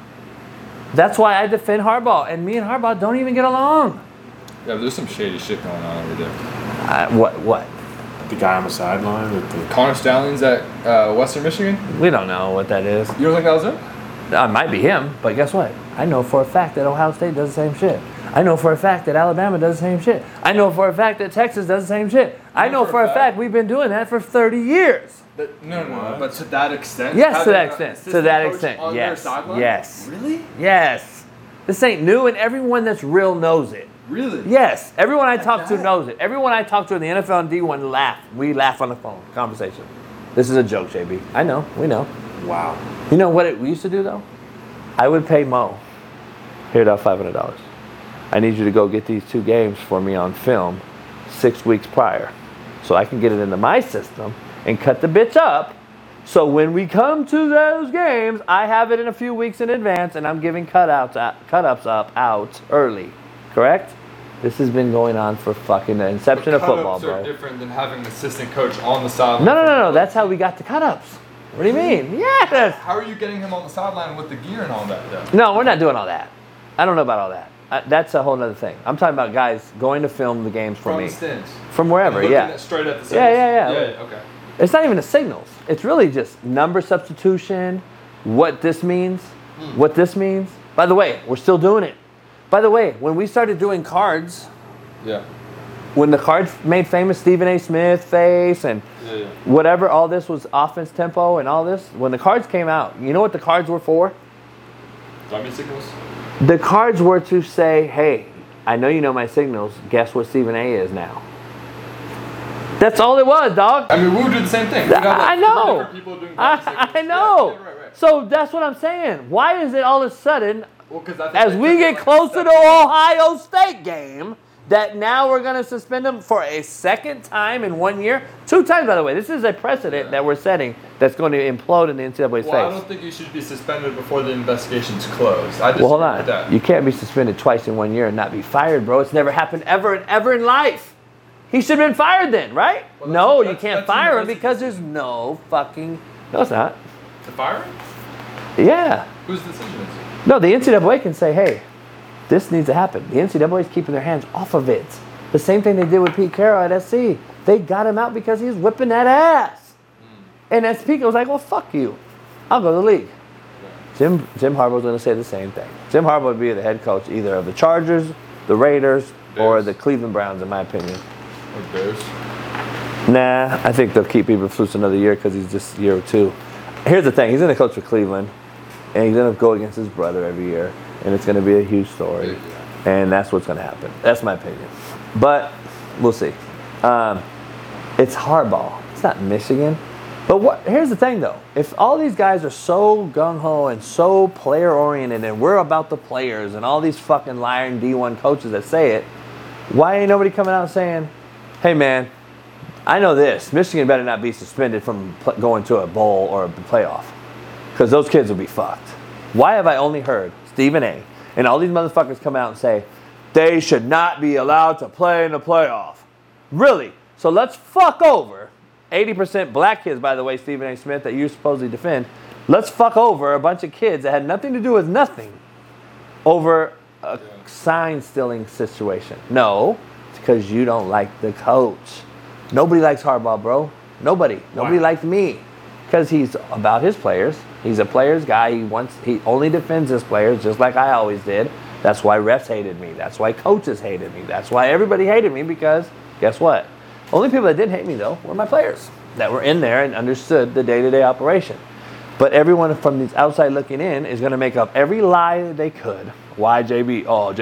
That's why I defend Harbaugh, and me and Harbaugh don't even get along. Yeah, but there's some shady shit going on over there. What? The guy on the sideline with the Connor Stallions at Western Michigan? We don't know what that is. You don't think that was him? It might be him, but guess what? I know for a fact that Ohio State does the same shit. I know for a fact that Alabama does the same shit. I know for a fact that Texas does the same shit. I know for a fact we've been doing that for 30 years. No, but to that extent? Yes, to that extent. To that extent, yes. Yes. Really? Yes. This ain't new, and everyone that's real knows it. Really? Yes. Everyone I talk to knows it. Everyone I talk to in the NFL and D1 laugh. We laugh on the phone conversation. This is a joke, JB. I know. We know. Wow. You know what we used to do, though? I would pay Mo. Here's our $500. I need you to go get these two games for me on film 6 weeks prior so I can get it into my system and cut the bitch up so when we come to those games, I have it in a few weeks in advance and I'm giving cut-ups out early. Correct? This has been going on for fucking the inception of football, bro. Cut-ups are different than having an assistant coach on the sideline. No. That's how we got the cut-ups. What do you mean? Yes! How are you getting him on the sideline with the gear and all that, though? No, we're not doing all that. I don't know about all that. That's a whole other thing. I'm talking about guys going to film the games for me. From the stands. From wherever, yeah. Straight at the signals. Yeah. Okay. It's not even the signals. It's really just number substitution, what this means, what this means. By the way, we're still doing it. By the way, when we started doing cards, when the cards made famous Stephen A. Smith face and whatever, all this was offense tempo and all this, when the cards came out, you know what the cards were for? Dummy signals? The cards were to say, hey, I know you know my signals. Guess what Stephen A is now? That's all it was, dog. I mean, we would do the same thing. I know. Right. So that's what I'm saying. Why is it all of a sudden, as we get close to the Ohio State game, that now we're going to suspend them for a second time in 1 year? 2 times, by the way. This is a precedent that we're setting. That's going to implode in the NCAA's face. I don't think you should be suspended before the investigation's closed. Hold on. That. You can't be suspended twice in 1 year and not be fired, bro. It's never happened ever and ever in life. He should have been fired then, right? Well, you can't fire him because there's no fucking... No, it's not. To fire him? Yeah. Whose decision is it? No, the NCAA can say, hey, this needs to happen. The NCAA is keeping their hands off of it. The same thing they did with Pete Carroll at SC. They got him out because he was whipping that ass. And as Pete was like, well, fuck you. I'll go to the league. Jim Harbaugh's going to say the same thing. Jim Harbaugh would be the head coach either of the Chargers, the Raiders, Bears, or the Cleveland Browns, in my opinion. Or Bears? Nah, I think they'll keep Eberflus another year because he's just year or two. Here's the thing. He's going to coach for Cleveland, and he's going to go against his brother every year, and it's going to be a huge story. Yeah. And that's what's going to happen. That's my opinion. But we'll see. It's Harbaugh. It's not Michigan. But here's the thing, though. If all these guys are so gung-ho and so player-oriented and we're about the players and all these fucking lying D1 coaches that say it, why ain't nobody coming out saying, hey, man, I know this. Michigan better not be suspended from going to a bowl or a playoff because those kids will be fucked. Why have I only heard Stephen A. and all these motherfuckers come out and say they should not be allowed to play in the playoff? Really? So let's fuck over 80% black kids, by the way, Stephen A. Smith, that you supposedly defend. Let's fuck over a bunch of kids that had nothing to do with nothing over a sign-stealing situation. No, it's because you don't like the coach. Nobody likes Harbaugh, bro. Nobody. Nobody liked me because he's about his players. He's a players guy. He only defends his players just like I always did. That's why refs hated me. That's why coaches hated me. That's why everybody hated me because guess what? Only people that didn't hate me, though, were my players that were in there and understood the day-to-day operation. But everyone from these outside looking in is going to make up every lie that they could. Why, JB? Oh,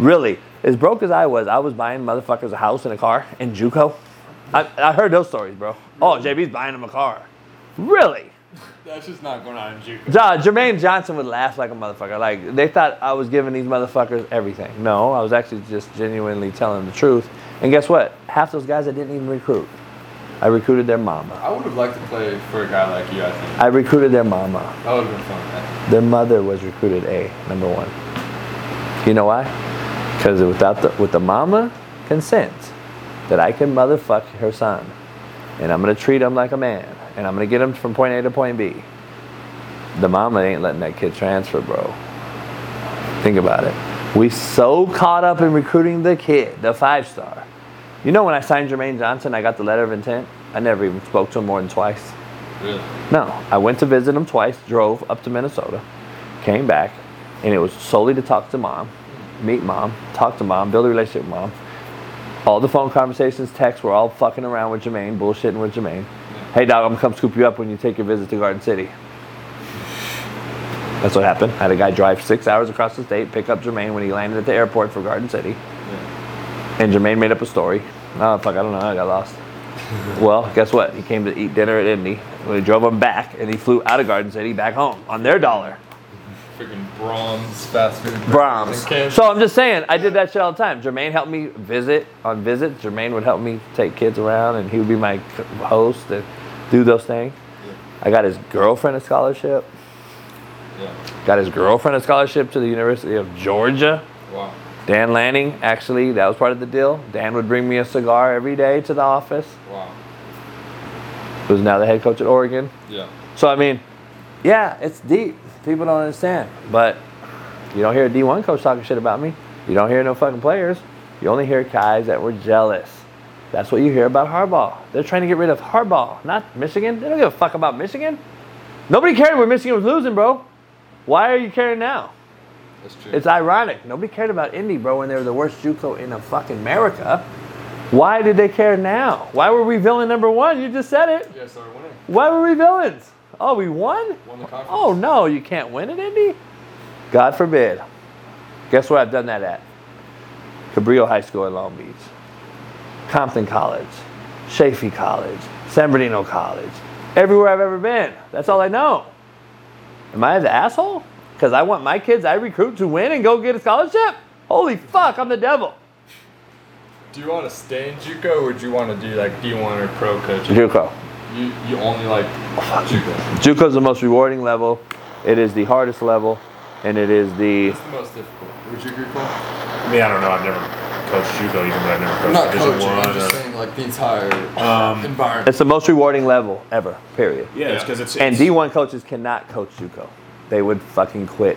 really? As broke as I was buying motherfuckers a house and a car in JUCO. I heard those stories, bro. Oh, JB's buying them a car. Really? That's just not going on in JUCO. Jermaine Johnson would laugh like a motherfucker. Like, they thought I was giving these motherfuckers everything. No, I was actually just genuinely telling the truth. And guess what? Half those guys I didn't even recruit. I recruited their mama. I would have liked to play for a guy like you, I think. I recruited their mama. That would have been fun, man. Their mother was recruited A, number one. You know why? Because with the mama consent that I can motherfuck her son. And I'm going to treat him like a man. And I'm going to get him from point A to point B. The mama ain't letting that kid transfer, bro. Think about it. We so caught up in recruiting the kid, the five-star. You know when I signed Jermaine Johnson, I got the letter of intent? I never even spoke to him more than twice. Really? No. I went to visit him twice, drove up to Minnesota, came back, and it was solely to talk to mom, meet mom, talk to mom, build a relationship with mom. All the phone conversations, texts were all fucking around with Jermaine, bullshitting with Jermaine. Hey, dog, I'm going to come scoop you up when you take your visit to Garden City. That's what happened. I had a guy drive 6 hours across the state, pick up Jermaine when he landed at the airport for Garden City. Yeah. And Jermaine made up a story. Oh, fuck, I don't know. I got lost. Well, guess what? He came to eat dinner at Indy. We drove him back, and he flew out of Garden City back home on their dollar. Freaking Brahms fast food. Brahms. So I'm just saying, I did that shit all the time. Jermaine helped me visit on visits. Jermaine would help me take kids around, and he would be my host and do those things. Yeah. I got his girlfriend a scholarship. Yeah. Got his girlfriend a scholarship to the University of Georgia. Wow. Dan Lanning, actually, that was part of the deal. Dan would bring me a cigar every day to the office. Wow. Who's now the head coach at Oregon. Yeah. So, I mean, yeah, it's deep. People don't understand. But you don't hear a D1 coach talking shit about me. You don't hear no fucking players. You only hear guys that were jealous. That's what you hear about Harbaugh. They're trying to get rid of Harbaugh, not Michigan. They don't give a fuck about Michigan. Nobody cared when Michigan was losing, bro. Why are you caring now? That's true. It's ironic. Nobody cared about Indy, bro, when they were the worst JUCO in the fucking America. Why did they care now? Why were we villain number one? You just said it. Yeah, sorry, winning. Why were we villains? Oh, we won? Won the conference. Oh, no, you can't win at Indy? God forbid. Guess where I've done that at? Cabrillo High School in Long Beach. Compton College. Chaffee College. San Bernardino College. Everywhere I've ever been. That's all I know. Am I the asshole? Because I want my kids I recruit to win and go get a scholarship? Holy fuck, I'm the devil. Do you want to stay in JUCO or do you want to do like D1 or pro coaching? JUCO. You only like JUCO. JUCO is the most rewarding level. It is the hardest level, and it is the. It's the most difficult. Would you agree, Paul? I mean, I don't know. I've never coached JUCO, even though I've never coached. I'm not coaching. I'm just saying, like the entire environment. It's the most rewarding level ever. Period. Yeah, yeah. It's because it's. And D1 coaches cannot coach JUCO. They would fucking quit.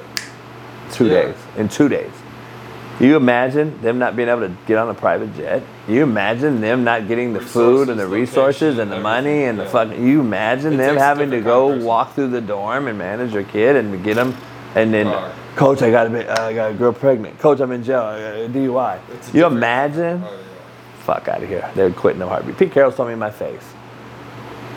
In 2 days. You imagine them not being able to get on a private jet? You imagine them not getting the food and the resources and the money and the fucking... You imagine them having to go walk through the dorm and manage your kid and get them and then... Coach, I got a girl pregnant. Coach, I'm in jail. I got a DUI. You imagine? Oh, yeah. Fuck out of here. They would quit in a heartbeat. Pete Carroll told me in my face.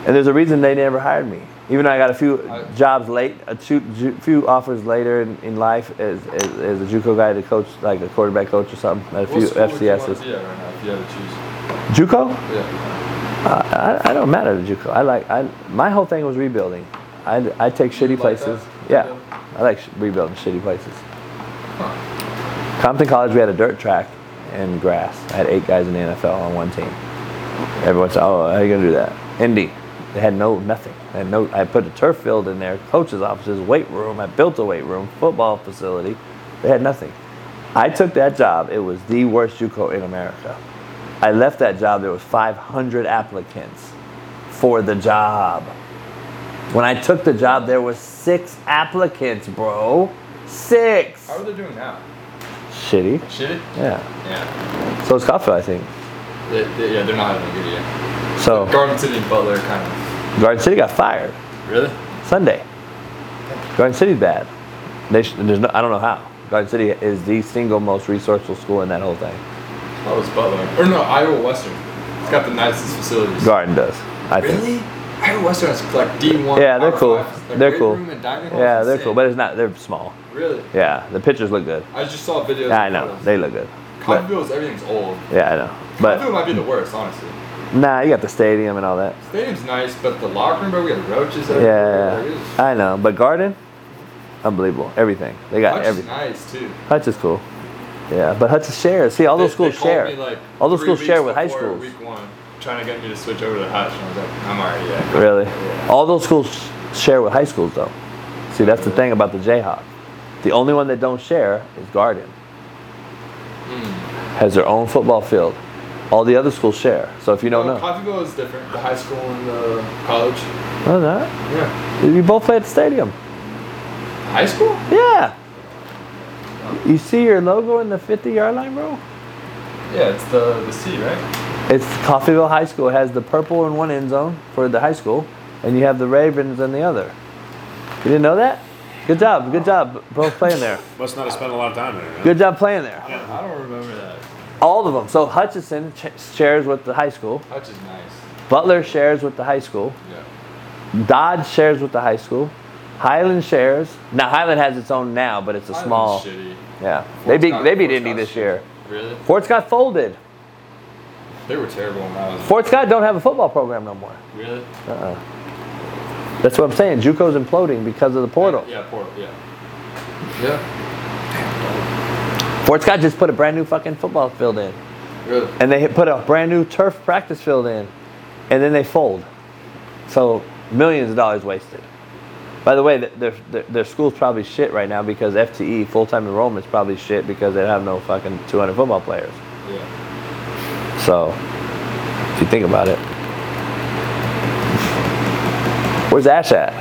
And there's a reason they never hired me. Even though I got a few jobs late, a few offers later in life as a JUCO guy to coach, like a quarterback coach or something, a few FCSs. Yeah, right now if you had to choose. JUCO? Yeah. I don't matter to JUCO. My whole thing was rebuilding. I take shitty places. Yeah, I like rebuilding shitty places. Huh. Compton College, we had a dirt track and grass. I had 8 guys in the NFL on one team. Everyone said, "Oh, how are you gonna do that?" Indy. They had nothing. I put a turf field in there, coaches' offices, weight room. I built a weight room, football facility. They had nothing. I took that job. It was the worst JUCO in America. I left that job. There was 500 applicants for the job. When I took the job, there was 6 applicants, bro. 6. How are they doing now? Shitty. Shitty? Yeah. So it's Coffee, I think. Yeah, they're not having a good year. So Garden City and Butler kind of. Garden City got fired. Really? Sunday. Garden City's bad. I don't know how. Garden City is the single most resourceful school in that whole thing. Oh, it's Butler. Or no, Iowa Western. It's got the nicest facilities. Garden does. Really? Iowa Western has like D1. Yeah, they're cool. They're cool. Yeah, they're cool, but it's not. They're small. Really? Yeah, the pictures look good. I just saw videos. I know they look good. Coffeeville's everything's old. Yeah, I know. Coffeeville might be the worst, honestly. Nah, you got the stadium and all that. Stadium's nice, but the locker room, bro, we got roaches everywhere. Yeah, I know. But Garden, unbelievable. Everything. They got Hutch everything. Hutch is nice, too. Hutch is cool. Yeah, but Hutch shares. See, all those schools share. Like all those schools share with high schools. Week one, trying to get me to switch over to Hutch, and I was like, I'm already at. Really? Yeah. All those schools share with high schools, though. See, that's the thing about the Jayhawk. The only one that don't share is Garden. Has their own football field. All the other schools share. So if you don't know. Coffeyville is different. The high school and the college. Oh, no? Yeah. You both play at the stadium. High school? Yeah. You see your logo in the 50-yard line, bro? Yeah, it's the C, right? It's Coffeyville High School. It has the purple in one end zone for the high school, and you have the Ravens in the other. You didn't know that? Good job. Good job. Both playing there. Must not have spent a lot of time there. Right? Good job playing there. Yeah. I don't remember that. All of them. So Hutchinson shares with the high school. Hutch is nice. Butler shares with the high school. Yeah. Dodge shares with the high school. Highland shares. Now Highland has its own now, but it's a Highland's small. Shitty. Yeah. They beat Indy this year. Really? Fort Scott folded. They were terrible when I was. Fort Scott don't have a football program no more. Really? That's what I'm saying. JUCO's imploding because of the portal. Yeah, portal. Yeah. Yeah. Fort Scott just put a brand new fucking football field in. Really? And they put a brand new turf practice field in, and then they fold. So millions of dollars wasted. By the way, their school's probably shit right now because FTE, full-time enrollment's probably shit because they have no fucking 200 football players. Yeah. So, if you think about it. Where's Ash at?